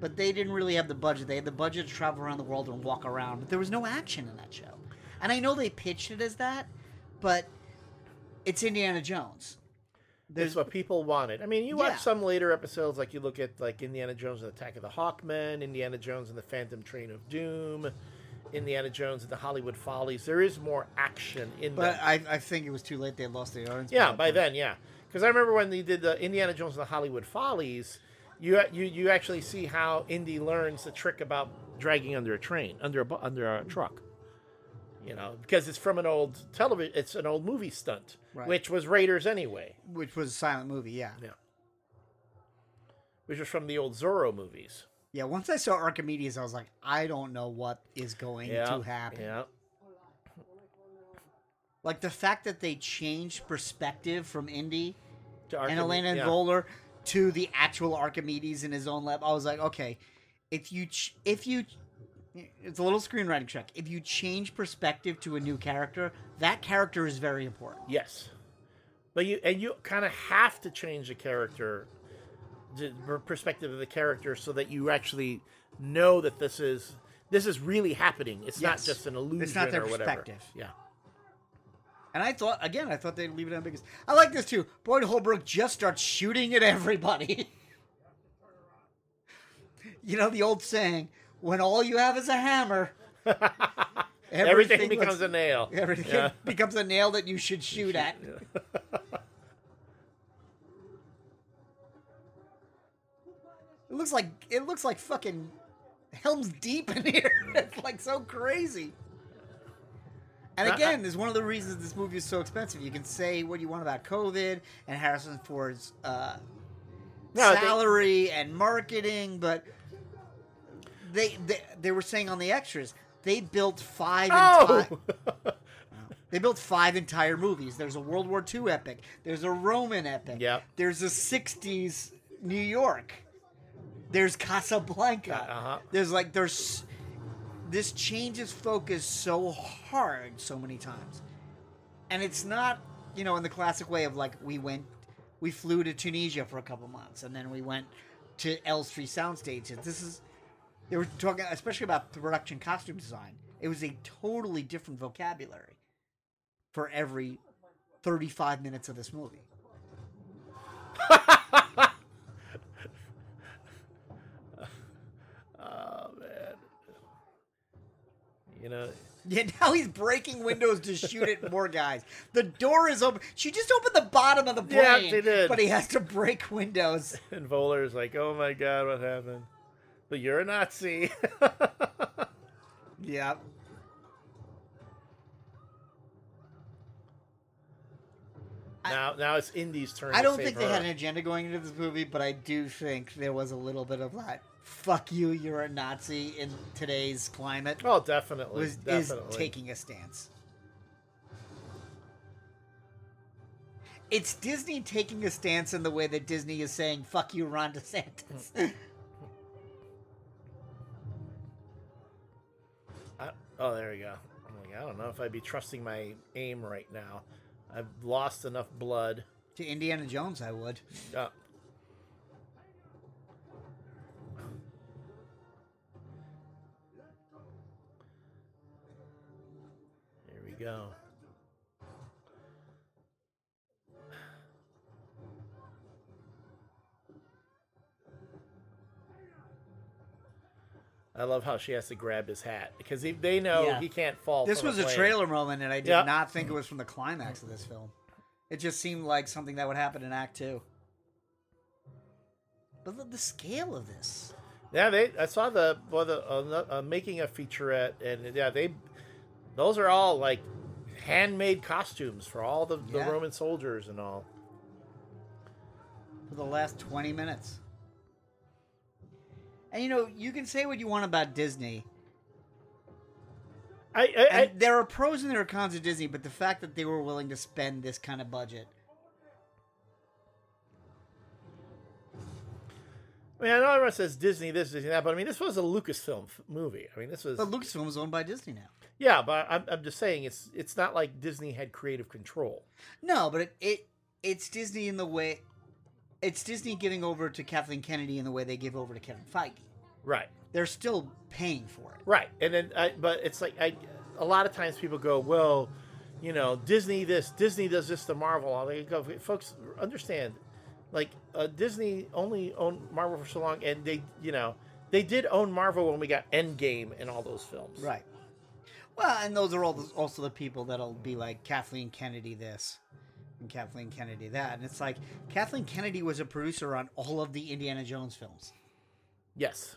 But they didn't really have the budget. They had the budget to travel around the world and walk around. But there was no action in that show. And I know they pitched it as that, but it's Indiana Jones. There's it's what people wanted. I mean, you watch yeah. some later episodes, like you look at like Indiana Jones and the Attack of the Hawkmen, Indiana Jones and the Phantom Train of Doom, Indiana Jones and the Hollywood Follies. There is more action in but that. But I, I think it was too late. They lost the audience. Yeah, by then, yeah. Because I remember when they did the Indiana Jones and the Hollywood Follies, you you you actually see how Indy learns the trick about dragging under a train, under a under a truck. You know, because it's from an old television. It's an old movie stunt, right. Which was Raiders anyway. Which was a silent movie, yeah. Yeah. Which was from the old Zorro movies. Yeah, once I saw Archimedes, I was like, I don't know what is going yeah, to happen. Yeah. Like, the fact that they changed perspective from Indy to Archim- and Elena yeah. and Voller to the actual Archimedes in his own lab, I was like, okay, if you, ch- if you, it's a little screenwriting check. If you change perspective to a new character, that character is very important. Yes. But you, and you kind of have to change the character the perspective of the character so that you actually know that this is this is really happening. It's yes. not just an illusion. It's not their or perspective. Whatever. Yeah. And I thought, again, I thought they'd leave it ambiguous. I like this too. Boyd Holbrook just starts shooting at everybody. You know the old saying, when all you have is a hammer, everything, everything becomes a nail. Everything yeah. becomes a nail that you should shoot at. It looks like it looks like fucking Helm's Deep in here. It's like so crazy. And again, there's one of the reasons this movie is so expensive. You can say what you want about COVID and Harrison Ford's uh, no, salary they, and marketing, but they, they they were saying on the extras they built five. Oh! Enti- They built five entire movies. There's a World War Two epic. There's a Roman epic. Yep. There's a sixties New York. There's Casablanca. Uh-huh. There's like, there's... This changes focus so hard so many times. And it's not, you know, in the classic way of like, we went, we flew to Tunisia for a couple months, and then we went to Elstree Sound Stages. This is... They were talking, especially about the production costume design. It was a totally different vocabulary for every thirty-five minutes of this movie. Oh, man. You know... Yeah, now he's breaking windows to shoot at more guys. The door is open. She just opened the bottom of the plane. Yeah, she did. But he has to break windows. And Voler's like, oh, my God, what happened? But you're a Nazi. Yeah. Now, now it's Indy's turn. I don't think they had an agenda going into this movie, but I do think there was a little bit of that. Fuck you, you're a Nazi in today's climate. Oh, definitely. Was, definitely. Is taking a stance. It's Disney taking a stance in the way that Disney is saying, fuck you, Ron DeSantis. I, oh, there we go. I'm like, I don't know if I'd be trusting my aim right now. I've lost enough blood. To Indiana Jones, I would. Uh, there we go. I love how she has to grab his hat because he, they know yeah. he can't fall. This was a plane. Trailer moment, and I did yep. not think it was from the climax of this film. It just seemed like something that would happen in Act Two. But the, the scale of this. Yeah, they. I saw the well, the uh, uh, making a featurette, and yeah, they. Those are all like handmade costumes for all the, yeah. the Roman soldiers and all. For the last twenty minutes. And, you know, you can say what you want about Disney. I, I, I There are pros and there are cons of Disney, but the fact that they were willing to spend this kind of budget. I mean, I know everyone says Disney this, Disney that, but, I mean, this was a Lucasfilm f- movie. I mean, this was... But Lucasfilm is owned by Disney now. Yeah, but I'm, I'm just saying it's it's not like Disney had creative control. No, but it, it it's Disney in the way... It's Disney giving over to Kathleen Kennedy in the way they give over to Kevin Feige. Right. They're still paying for it. Right. And then, I, but it's like, I, a lot of times people go, well, you know, Disney this, Disney does this to Marvel. All they go, folks, understand, like, uh, Disney only owned Marvel for so long, and they, you know, they did own Marvel when we got Endgame and all those films. Right. Well, and those are all the, also the people that'll be like Kathleen Kennedy this. And Kathleen Kennedy that. And it's like, Kathleen Kennedy was a producer on all of the Indiana Jones films. Yes.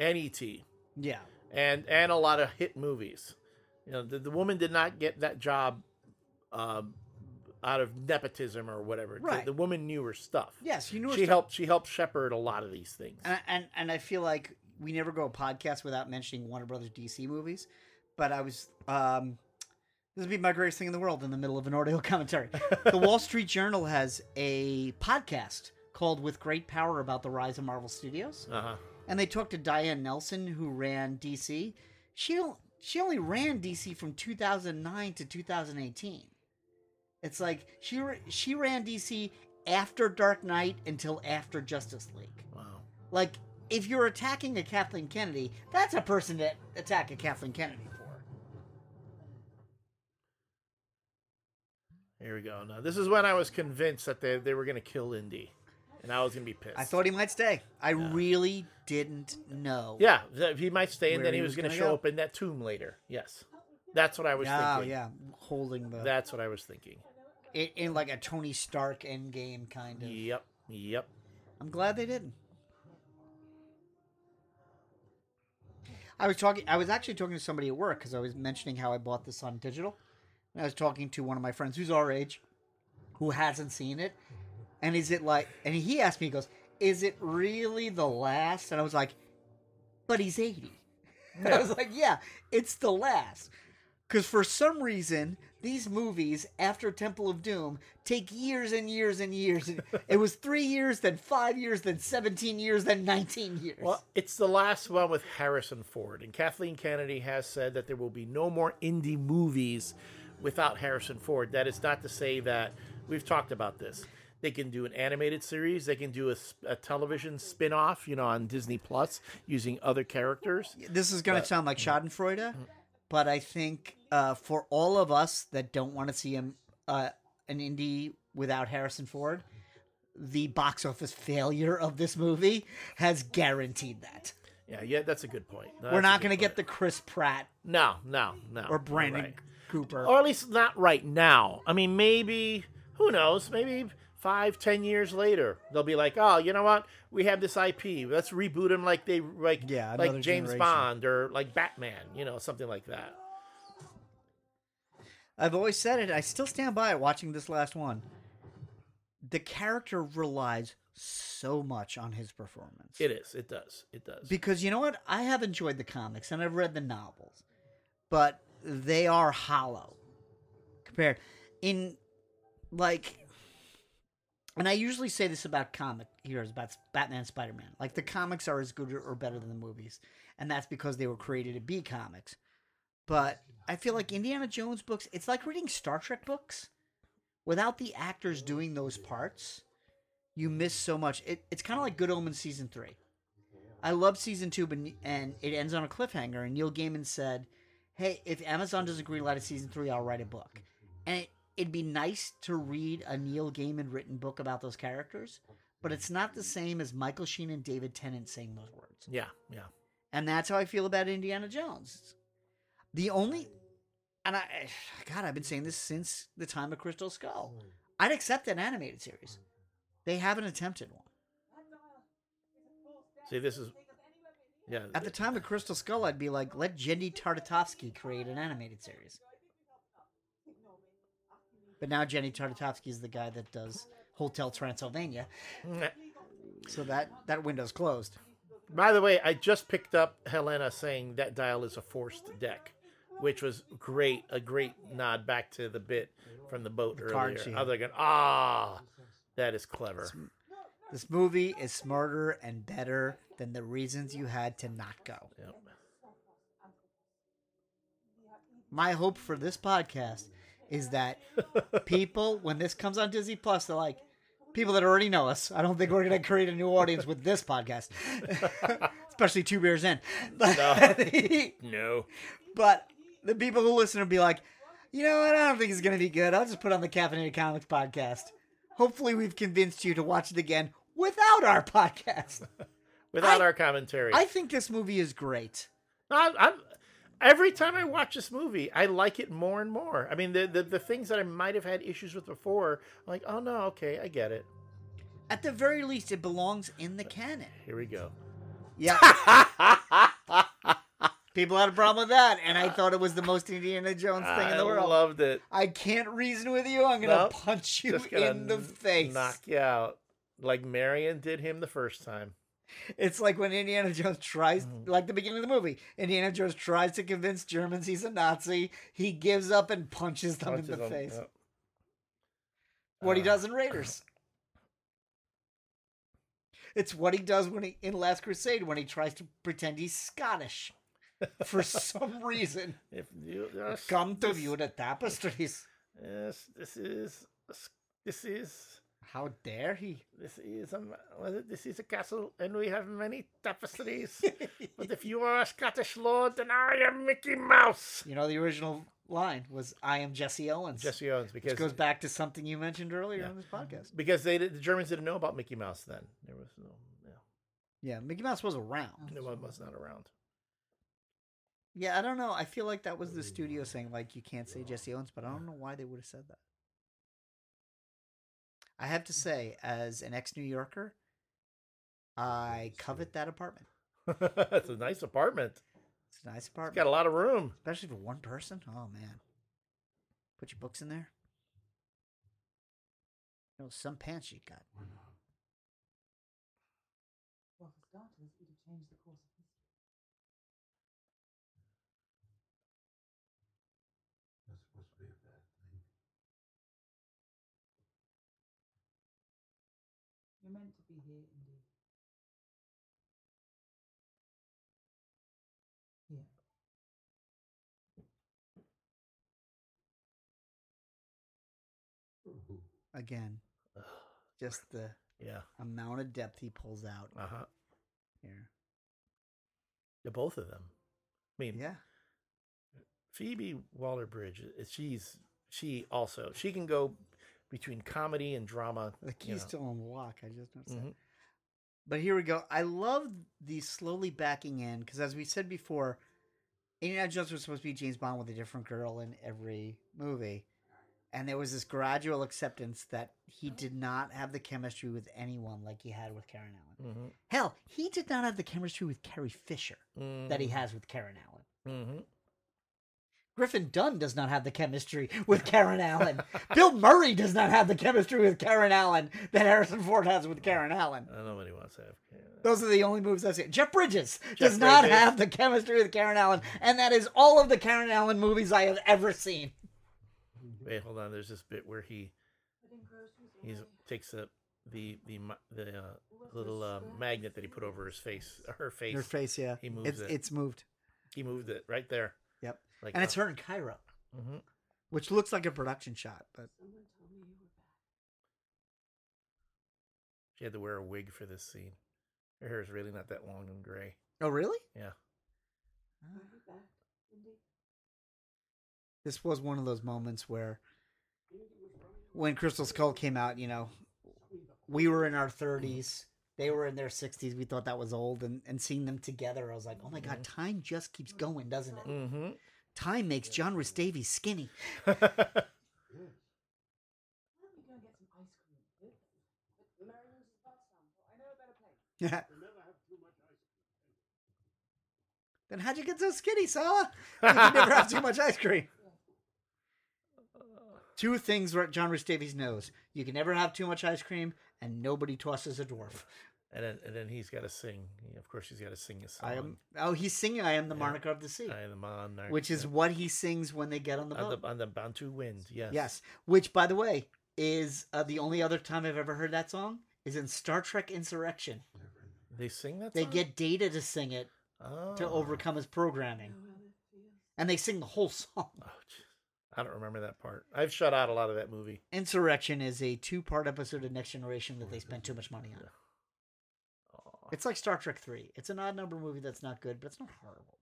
And E T Yeah. And and a lot of hit movies. You know, the, the woman did not get that job uh, out of nepotism or whatever. Right. The, the woman knew her stuff. Yes, you knew her she stuff. Helped, she helped shepherd a lot of these things. And, and, and I feel like we never go a podcast without mentioning Warner Brothers D C movies. But I was... Um, This would be my greatest thing in the world in the middle of an audio commentary. The Wall Street Journal has a podcast called With Great Power about the rise of Marvel Studios. Uh-huh. And they talked to Diane Nelson, who ran D C. She don't, she only ran D C from two thousand nine to two thousand eighteen. It's like she she ran D C after Dark Knight until after Justice League. Wow. Like, if you're attacking a Kathleen Kennedy, that's a person to attack a Kathleen Kennedy. Here we go. Now, this is when I was convinced that they, they were going to kill Indy, and I was going to be pissed. I thought he might stay. I yeah. really didn't know. Yeah, he might stay, and then he, he was going to show go. up in that tomb later. Yes. That's what I was oh, thinking. Oh, yeah. Holding the... That's what I was thinking. In, in like a Tony Stark endgame kind of... Yep, yep. I'm glad they didn't. I was talking. I was actually talking to somebody at work, because I was mentioning how I bought this on digital. I was talking to one of my friends who's our age, who hasn't seen it, and is it like? And he asked me, he goes, is it really the last? And I was like, but he's eighty. Yeah. I was like, yeah, it's the last. Because for some reason, these movies, after Temple of Doom, take years and years and years. It was three years, then five years, then seventeen years, then nineteen years. Well, it's the last one with Harrison Ford. And Kathleen Kennedy has said that there will be no more indie movies without Harrison Ford. That is not to say that we've talked about this. They can do an animated series. They can do a, a television spin-off, you know, on Disney Plus using other characters. This is going to sound like Schadenfreude, but I think uh, for all of us that don't want to see a, uh, an indie without Harrison Ford, the box office failure of this movie has guaranteed that. Yeah, yeah, that's a good point. That's We're not going to get the Chris Pratt. No, no, no. Or Brandon right. Cooper. Or at least not right now. I mean, maybe, who knows, maybe... Five, ten years later, they'll be like, "Oh, you know what? We have this I P. Let's reboot him like they like yeah, like James generation. Bond or like Batman, you know, something like that." I've always said it. I still stand by it. Watching this last one, the character relies so much on his performance. It is. It does. It does. Because you know what? I have enjoyed the comics and I've read the novels, but they are hollow compared in like. And I usually say this about comic heroes, about Batman and Spider-Man. Like, the comics are as good or better than the movies. And that's because they were created to be comics. But I feel like Indiana Jones books, it's like reading Star Trek books. Without the actors doing those parts, you miss so much. It, it's kind of like Good Omens Season three. I love Season two, but, and it ends on a cliffhanger. And Neil Gaiman said, hey, if Amazon doesn't greenlight a Season three, I'll write a book. And it... It'd be nice to read a Neil Gaiman written book about those characters, but it's not the same as Michael Sheen and David Tennant saying those words. Yeah, yeah. And that's how I feel about Indiana Jones. The only, and I, God, I've been saying this since the time of Crystal Skull. I'd accept an animated series. They haven't attempted one. See, this is, yeah. At the time of Crystal Skull, I'd be like, let Jendy Tartakovsky create an animated series. But now Jenny Tartakovsky is the guy that does Hotel Transylvania. So that, that window's closed. By the way, I just picked up Helena saying that dial is a forced deck, which was great, a great nod back to the bit from the boat the earlier. I was like, ah, that is clever. This, this movie is smarter and better than the reasons you had to not go. Yep. My hope for this podcast is that people, when this comes on Disney Plus, they're like, people that already know us, I don't think we're going to create a new audience with this podcast. Especially two beers in. No. No. But the people who listen will be like, you know what, I don't think it's going to be good. I'll just put on the Caffeinated Comics podcast. Hopefully we've convinced you to watch it again without our podcast. Without I, our commentary. I think this movie is great. I, I'm... Every time I watch this movie, I like it more and more. I mean, the, the, the things that I might have had issues with before, I'm like, oh, no, okay, I get it. At the very least, it belongs in the canon. Here we go. Yeah. People had a problem with that, and I thought it was the most Indiana Jones thing I in the world. I loved it. I can't reason with you. I'm going to nope. punch you in the face. Knock you out, like Marion did him the first time. It's like when Indiana Jones tries, like the beginning of the movie, Indiana Jones tries to convince Germans he's a Nazi. He gives up and punches them punches in the them. face. Yep. What uh, he does in Raiders. It's what he does when he in Last Crusade when he tries to pretend he's Scottish. For some reason. If you, yes, come to this, view the tapestries. Yes, this is... This is... How dare he? This is a this is a castle, and we have many tapestries. But if you are a Scottish lord, then I am Mickey Mouse. You know, the original line was, "I am Jesse Owens." Jesse Owens, because which goes back to something you mentioned earlier yeah. on this podcast. Because they the Germans didn't know about Mickey Mouse then. There was no, yeah, yeah. Mickey Mouse was around. No, it was not around. Yeah, I don't know. I feel like that was the studio saying, like, you can't say Jesse Owens, but I don't know why they would have said that. I have to say, as an ex-New Yorker, I covet that apartment. It's a nice apartment. It's a nice apartment. It's got a lot of room. Especially for one person. Oh, man. Put your books in there. You know, some pants you got. starters, it would have changed the course of history. That's supposed to be a bad thing. You're meant to be here, indeed. Here. Again, just the yeah. amount of depth he pulls out. Uh huh. Here, the both of them. I mean, yeah. Phoebe Waller-Bridge, she's she also she can go between comedy and drama. The key's you know. still on the lock. I just noticed mm-hmm. that. But here we go. I love the slowly backing in because, as we said before, Indiana Jones was supposed to be James Bond with a different girl in every movie. And there was this gradual acceptance that he did not have the chemistry with anyone like he had with Karen Allen. Mm-hmm. Hell, he did not have the chemistry with Carrie Fisher mm-hmm. that he has with Karen Allen. Mm-hmm. Griffin Dunn does not have the chemistry with Karen Allen. Bill Murray does not have the chemistry with Karen Allen that Harrison Ford has with Karen Allen. I don't know what he wants to have. Yeah. Those are the only movies I've seen. Jeff Bridges Jeff does Bridges. not have the chemistry with Karen Allen. And that is all of the Karen Allen movies I have ever seen. Wait, hold on. There's this bit where he he takes up the the the uh, little uh, magnet that he put over his face, her face. Her face, yeah. He moves it's, it. It's moved. He moved it right there. Yep. Like, and it's uh, her in Cairo, mm-hmm. which looks like a production shot, but she had to wear a wig for this scene. Her hair is really not that long and gray. Oh, really? Yeah. Uh. This was one of those moments where when Crystal Skull came out, you know, we were in our thirties. They were in their sixties. We thought that was old. And, and seeing them together, I was like, oh, my God, time just keeps going, doesn't it? Mm-hmm. Time makes John Rhys-Davies skinny. Then how'd you get so skinny, Sala? You can never have too much ice cream. Two things John Rhys-Davies knows. You can never have too much ice cream, and nobody tosses a dwarf. And then, and then he's got to sing. Of course, he's got to sing a song. I am, oh, he's singing I Am the yeah. Monarch of the Sea. I am the Monarch. Which is yeah. what he sings when they get on the boat. On the, on the Bantu wind, yes. Yes, which, by the way, is uh, the only other time I've ever heard that song is in Star Trek Insurrection. They sing that song? They get Data to sing it oh. to overcome his programming. And they sing the whole song. Oh, geez. I don't remember that part. I've shut out a lot of that movie. Insurrection is a two-part episode of Next Generation that they spent too much money on. Oh. It's like Star Trek three. It's an odd number movie that's not good, but it's not horrible.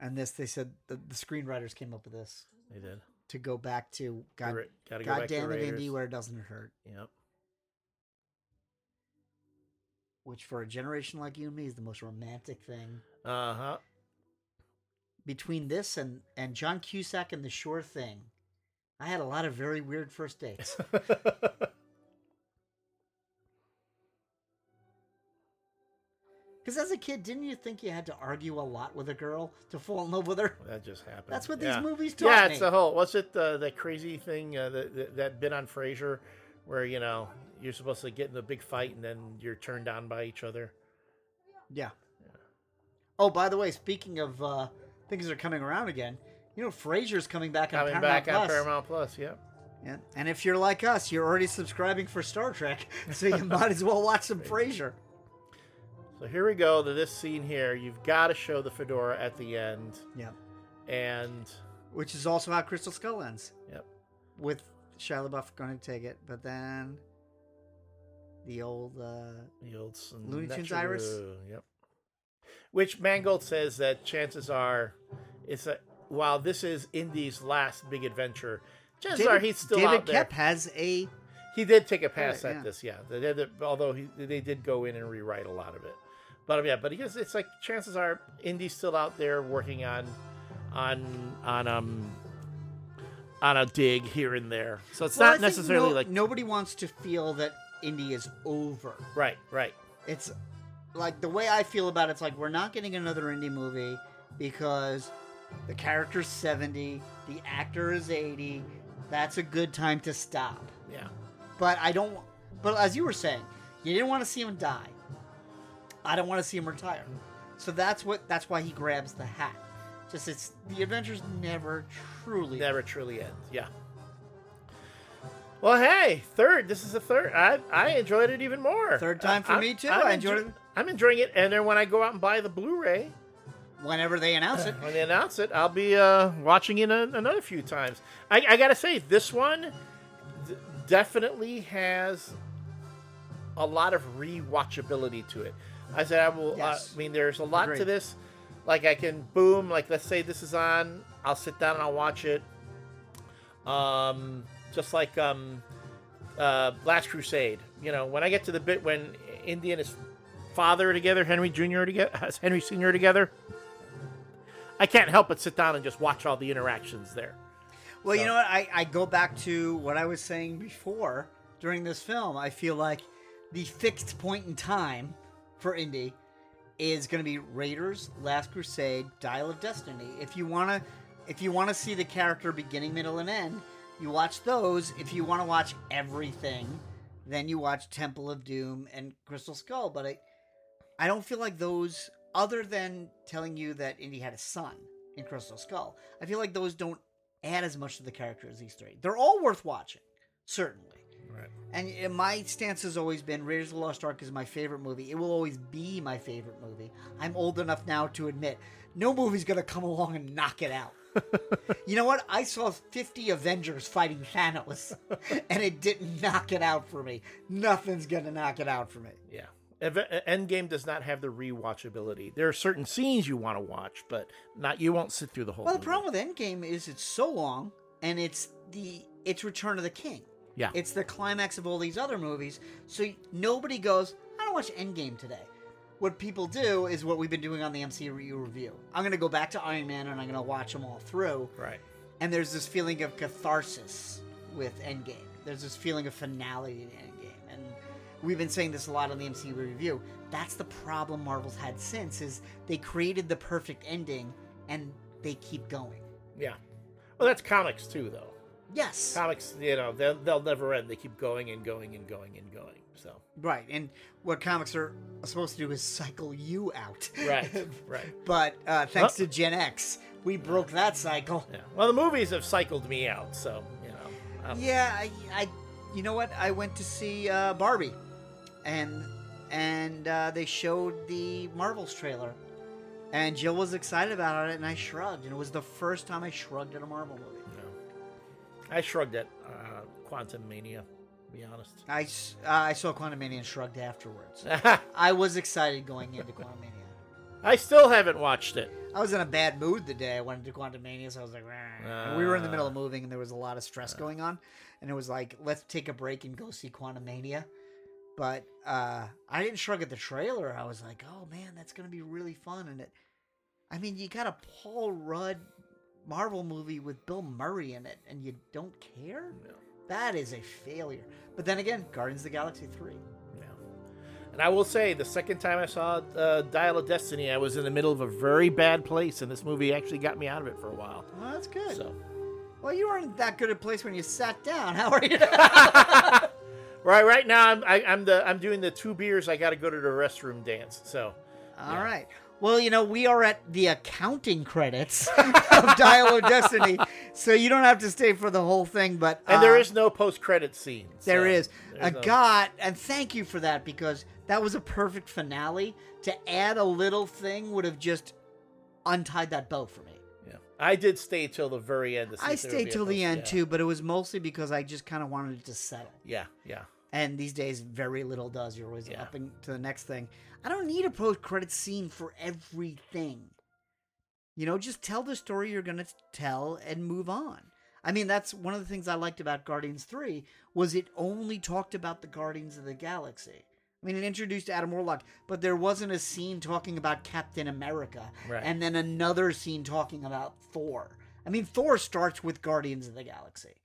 And this, they said, the, the screenwriters came up with this. They did. To go back to, God, Ra- gotta go God back damn to it, Indy, where doesn't it hurt? Yep. Which, for a generation like you and me, is the most romantic thing. Uh-huh. Between this and, and John Cusack and the Shore Thing, I had a lot of very weird first dates. Because as a kid, didn't you think you had to argue a lot with a girl to fall in love with her? That just happened. That's what yeah. these movies taught me. Yeah, it's me. the whole, what's it, uh, that crazy thing, uh, that, that, that bit on Frasier where, you know, you're supposed to get in a big fight and then you're turned on by each other. Yeah. yeah. Oh, by the way, speaking of... Uh, things are coming around again. You know, Frasier's coming back on coming Paramount back Plus. Coming back on Paramount Plus, yep. Yeah. And if you're like us, you're already subscribing for Star Trek, so you might as well watch some Frasier. So here we go to this scene here. You've got to show the fedora at the end. Yep. And... which is also how Crystal Skull ends. Yep. With Shia LaBeouf going to take it, but then the old... Uh, the old... Looney Tunes iris. Yep. Which Mangold says that chances are, it's a, while this is Indy's last big adventure, chances David, are he's still David out there. David Koepp has a... He did take a pass yeah, at yeah. this, yeah. They, they, they, although he, they did go in and rewrite a lot of it. But yeah, but guess it's like chances are Indy's still out there working on on on um on a dig here and there. So it's well, not I necessarily no, like... Nobody wants to feel that Indy is over. Right, right. It's... like, the way I feel about it, it's like, we're not getting another indie movie because the character's seventy, the actor is eighty. That's a good time to stop. Yeah. But I don't... But as you were saying, you didn't want to see him die. I don't want to see him retire. So that's what that's why he grabs the hat. Just it's the adventures never truly never end. truly end. Yeah. Well, hey, third. This is the third. I I enjoyed it even more. Third time for uh, me too. I'm, I enjoyed enjo- it. I'm enjoying it, and then when I go out and buy the Blu-ray, whenever they announce it, when they announce it, I'll be uh, watching it a, another few times. I, I gotta say, this one d- definitely has a lot of rewatchability to it. I said I will. Yes. Uh, I mean, there's a lot Agreed. to this. Like I can boom. Like let's say this is on. I'll sit down and I'll watch it. Um, just like um, uh, Last Crusade. You know, when I get to the bit when Indy and his father are together, Henry Junior together, Henry Senior together, I can't help but sit down and just watch all the interactions there. Well, so. you know what? I, I go back to what I was saying before during this film. I feel like the fixed point in time for Indy is going to be Raiders, Last Crusade, Dial of Destiny. If you want to if you want to see the character beginning, middle, and end, you watch those. If you want to watch everything, then you watch Temple of Doom and Crystal Skull. But I, I don't feel like those, other than telling you that Indy had a son in Crystal Skull, I feel like those don't add as much to the character as these three. They're all worth watching, certainly. Right. And my stance has always been Raiders of the Lost Ark is my favorite movie. It will always be my favorite movie. I'm old enough now to admit no movie's going to come along and knock it out. You know what? I saw fifty Avengers fighting Thanos, and it didn't knock it out for me. Nothing's going to knock it out for me. Yeah. Endgame does not have the rewatchability. There are certain scenes you want to watch, but not you won't sit through the whole Well, the movie. Problem with Endgame is it's so long, and it's the it's Return of the King. Yeah. It's the climax of all these other movies, so nobody goes, I don't watch Endgame today. What people do is what we've been doing on the M C U review. I'm going to go back to Iron Man, and I'm going to watch them all through. Right. And there's this feeling of catharsis with Endgame. There's this feeling of finality in Endgame. And we've been saying this a lot on the M C U review. That's the problem Marvel's had since, is they created the perfect ending, and they keep going. Yeah. Well, that's comics, too, though. Yes. Comics, you know, they'll, they'll never end. They keep going and going and going and going. So Right. And what comics are supposed to do is cycle you out. Right. Right. But uh, thanks oh. to Gen X, we broke that cycle. Yeah. Well, the movies have cycled me out, so, you know. I'm... Yeah. I, I, you know what? I went to see uh, Barbie, and, and uh, they showed the Marvels trailer, and Jill was excited about it, and I shrugged. And it was the first time I shrugged at a Marvel movie. I shrugged at uh, Quantum Mania, to be honest. I, uh, I saw Quantum Mania and shrugged afterwards. I was excited going into Quantum Mania. I still haven't watched it. I was in a bad mood the day I went into Quantum Mania, so I was like, uh, we were in the middle of moving and there was a lot of stress uh, going on. And it was like, let's take a break and go see Quantum Mania. But uh, I didn't shrug at the trailer. I was like, oh man, that's going to be really fun. And it, I mean, you got a Paul Rudd Marvel movie with Bill Murray in it, and you don't care? No. That is a failure. But then again, Guardians of the Galaxy three. Yeah. And I will say, the second time I saw uh, Dial of Destiny, I was in the middle of a very bad place, and this movie actually got me out of it for a while. Well, that's good. So, well, you weren't that good a place when you sat down. How are you? right, right now I'm I, I'm the I'm doing the two beers. I got to go to the restroom dance. So, all yeah. right. Well, you know, we are at the accounting credits of Dial of Destiny, so you don't have to stay for the whole thing. But uh, and there is no post-credit scene. So there is. A no... God, and thank you for that, because that was a perfect finale. To add a little thing would have just untied that bow for me. Yeah, I did stay till the very end. I stayed till the end, yeah. too, but it was mostly because I just kind of wanted it to settle. Yeah, yeah. And these days, very little does. You're always yeah. up in, to the next thing. I don't need a post-credit scene for everything. You know, just tell the story you're going to tell and move on. I mean, that's one of the things I liked about Guardians three was it only talked about the Guardians of the Galaxy. I mean, it introduced Adam Warlock, but there wasn't a scene talking about Captain America. Right. And then another scene talking about Thor. I mean, Thor starts with Guardians of the Galaxy.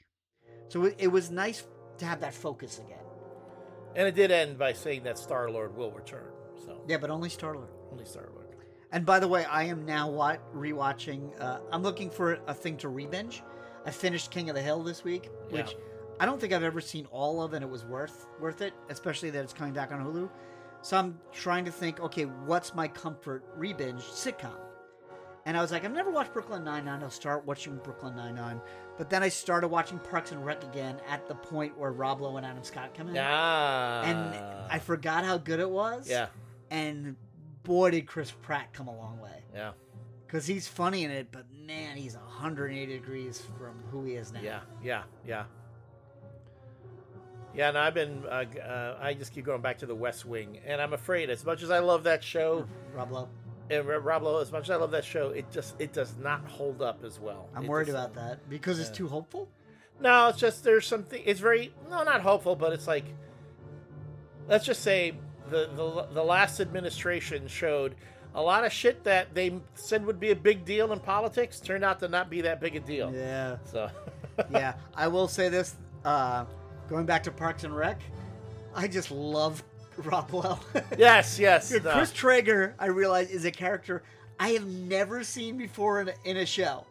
So it, it was nice to have that focus again. And it did end by saying that Star-Lord will return. So yeah, but only Star-Lord. Only Star-Lord. And by the way, I am now wa- rewatching. Uh, I'm looking for a thing to re-binge. I finished King of the Hill this week, which yeah. I don't think I've ever seen all of, and it was worth worth it, especially that it's coming back on Hulu. So I'm trying to think, okay, what's my comfort re-binge sitcom? And I was like, I've never watched Brooklyn Nine-Nine. I'll start watching Brooklyn Nine-Nine. But then I started watching Parks and Rec again at the point where Rob Lowe and Adam Scott come in. Ah. And I forgot how good it was. Yeah. And boy, did Chris Pratt come a long way. Yeah. Because he's funny in it, but man, he's one hundred eighty degrees from who he is now. Yeah, yeah, yeah. Yeah, and I've been, uh, uh, I just keep going back to The West Wing. And I'm afraid, as much as I love that show, Rob Lowe. And Rob Lowe, as much as I love that show, it just, it does not hold up as well. I'm it worried just, about that. Because yeah. It's too hopeful? No, it's just, there's something, it's very, no, not hopeful, but it's like, let's just say the, the, the last administration showed a lot of shit that they said would be a big deal in politics turned out to not be that big a deal. Yeah. So. Yeah, I will say this, uh, going back to Parks and Rec, I just love Rob Lowe. Yes, yes. Chris no. Traeger, I realize, is a character I have never seen before in a, in a show,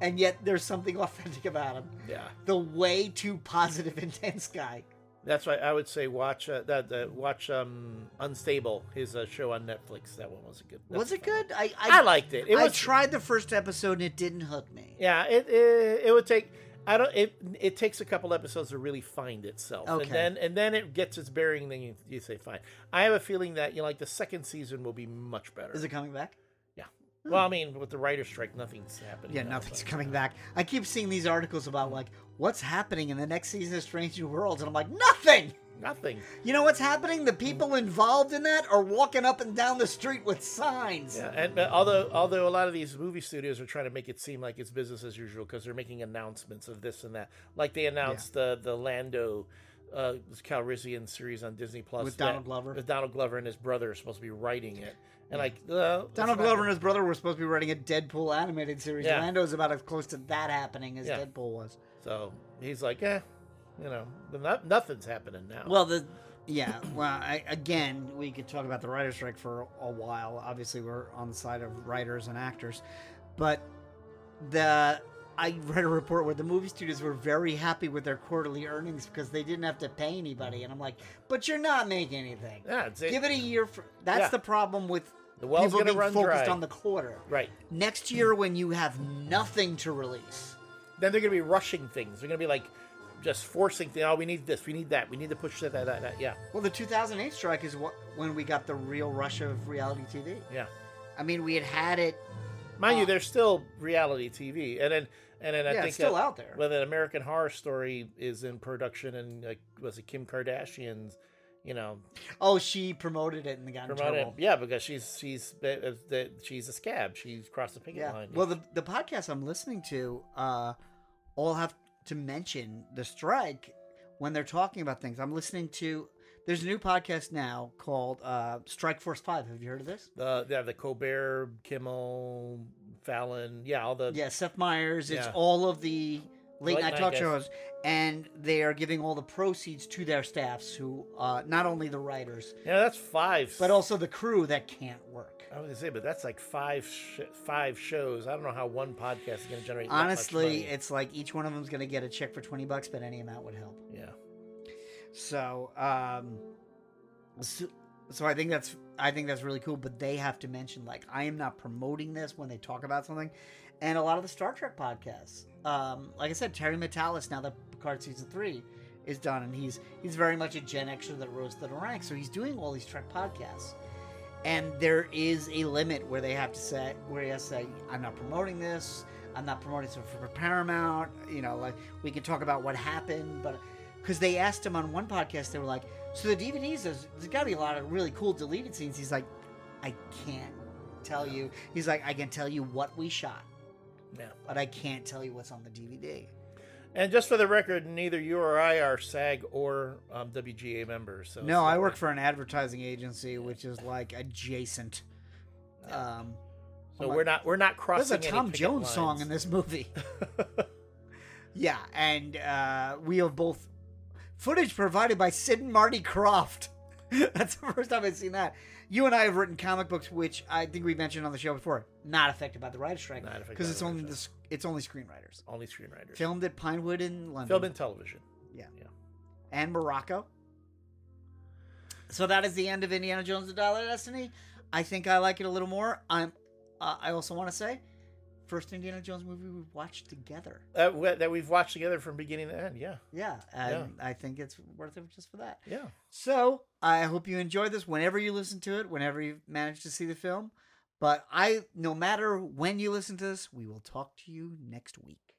and yet there's something authentic about him. Yeah. The way too positive, intense guy. That's why I would say watch uh, that. Uh, watch um, Unstable, his uh, show on Netflix. That one was a good. Was it good? I, I I liked it. it I was, tried the first episode and it didn't hook me. Yeah, it it, it would take. I don't. It it takes a couple episodes to really find itself, okay. and then and then it gets its bearing. And then you, you say, "Fine." I have a feeling that you know, like the second season will be much better. Is it coming back? Yeah. Hmm. Well, I mean, with the writer's strike, nothing's happening. Yeah, now, nothing's but, coming back. I keep seeing these articles about like what's happening in the next season of Strange New Worlds, and I'm like, nothing. Nothing. You know what's happening? The people involved in that are walking up and down the street with signs. Yeah, and uh, although although a lot of these movie studios are trying to make it seem like it's business as usual because they're making announcements of this and that, like they announced yeah. the the Lando uh, Calrissian series on Disney Plus with Donald Glover. With Donald Glover and his brother are supposed to be writing it, and yeah. like uh, Donald Glover and his brother were supposed to be writing a Deadpool animated series. Yeah. Lando's about as close to that happening as yeah. Deadpool was. So he's like, eh. You know, not, nothing's happening now. Well, the yeah. Well, I, again, we could talk about the writer's strike for a while. Obviously, we're on the side of writers and actors, but the I read a report where the movie studios were very happy with their quarterly earnings because they didn't have to pay anybody. And I'm like, but you're not making anything. Yeah, it's, give it a year. For, that's yeah. the problem with the well's people being run focused dry. On the quarter. Right. Next year, when you have nothing to release, then they're going to be rushing things. They're going to be like. Just forcing things. Oh, we need this. We need that. We need to push that. That. That. that. Yeah. Well, the two thousand eight strike is what when we got the real rush of reality T V. Yeah. I mean, we had had it. Mind uh, you, there's still reality T V, and then and then I yeah, think it's still uh, out there. Well, an American Horror Story is in production, and uh, was it Kim Kardashian's? You know. Oh, she promoted it and got in trouble. Yeah, because she's she's she's a scab. She's crossed the picket yeah. line. Well, the the podcast I'm listening to uh, all have. To mention the strike when they're talking about things. I'm listening to, there's a new podcast now called uh, Strike Force five. Have you heard of this? Uh, yeah, the Colbert, Kimmel, Fallon, yeah, all the... Yeah, Seth Meyers. Yeah. It's all of the late, late night, night talk shows. And they are giving all the proceeds to their staffs who, uh, not only the writers... Yeah, that's five. But also the crew that can't work. I was going to say, but that's like five sh five shows. I don't know how one podcast is going to generate. Honestly, it's like each one of them is going to get a check for twenty bucks, but any amount would help. Yeah. So, um, so, so I think that's, I think that's really cool, but they have to mention like, I am not promoting this when they talk about something. And a lot of the Star Trek podcasts, um, like I said, Terry Metalis, now that Picard season three is done and he's, he's very much a Gen Xer that rose to the ranks. So he's doing all these Trek podcasts. And there is a limit where they have to say, where he has to say, I'm not promoting this. I'm not promoting this for Paramount. You know, like we can talk about what happened, but because they asked him on one podcast, they were like, so the D V Ds, there's, there's got to be a lot of really cool deleted scenes. He's like, I can't tell you. He's like, I can tell you what we shot, yeah. but I can't tell you what's on the D V D. And just for the record, neither you or I are SAG or um, W G A members. So no, I work for an advertising agency, which is like adjacent. Um, so we're like, not we're not crossing. There's a Tom Jones lines. Song in this movie. Yeah, and uh, we have both footage provided by Sid and Marty Krofft. That's the first time I've seen that. You and I have written comic books, which I think we mentioned on the show before. Not affected by the writer's strike because it's only the, it's only screenwriters. Only screenwriters. Filmed at Pinewood in London. Filmed in television. Yeah. Yeah. And Morocco. So that is the end of Indiana Jones and the Dial of Destiny. I think I like it a little more. I'm. Uh, I also want to say, first Indiana Jones movie we've watched together. Uh, that we've watched together from beginning to end, yeah. Yeah, yeah. I think it's worth it just for that. Yeah. So I hope you enjoyed this whenever you listen to it, whenever you manage to see the film. But I, no matter when you listen to this, we will talk to you next week.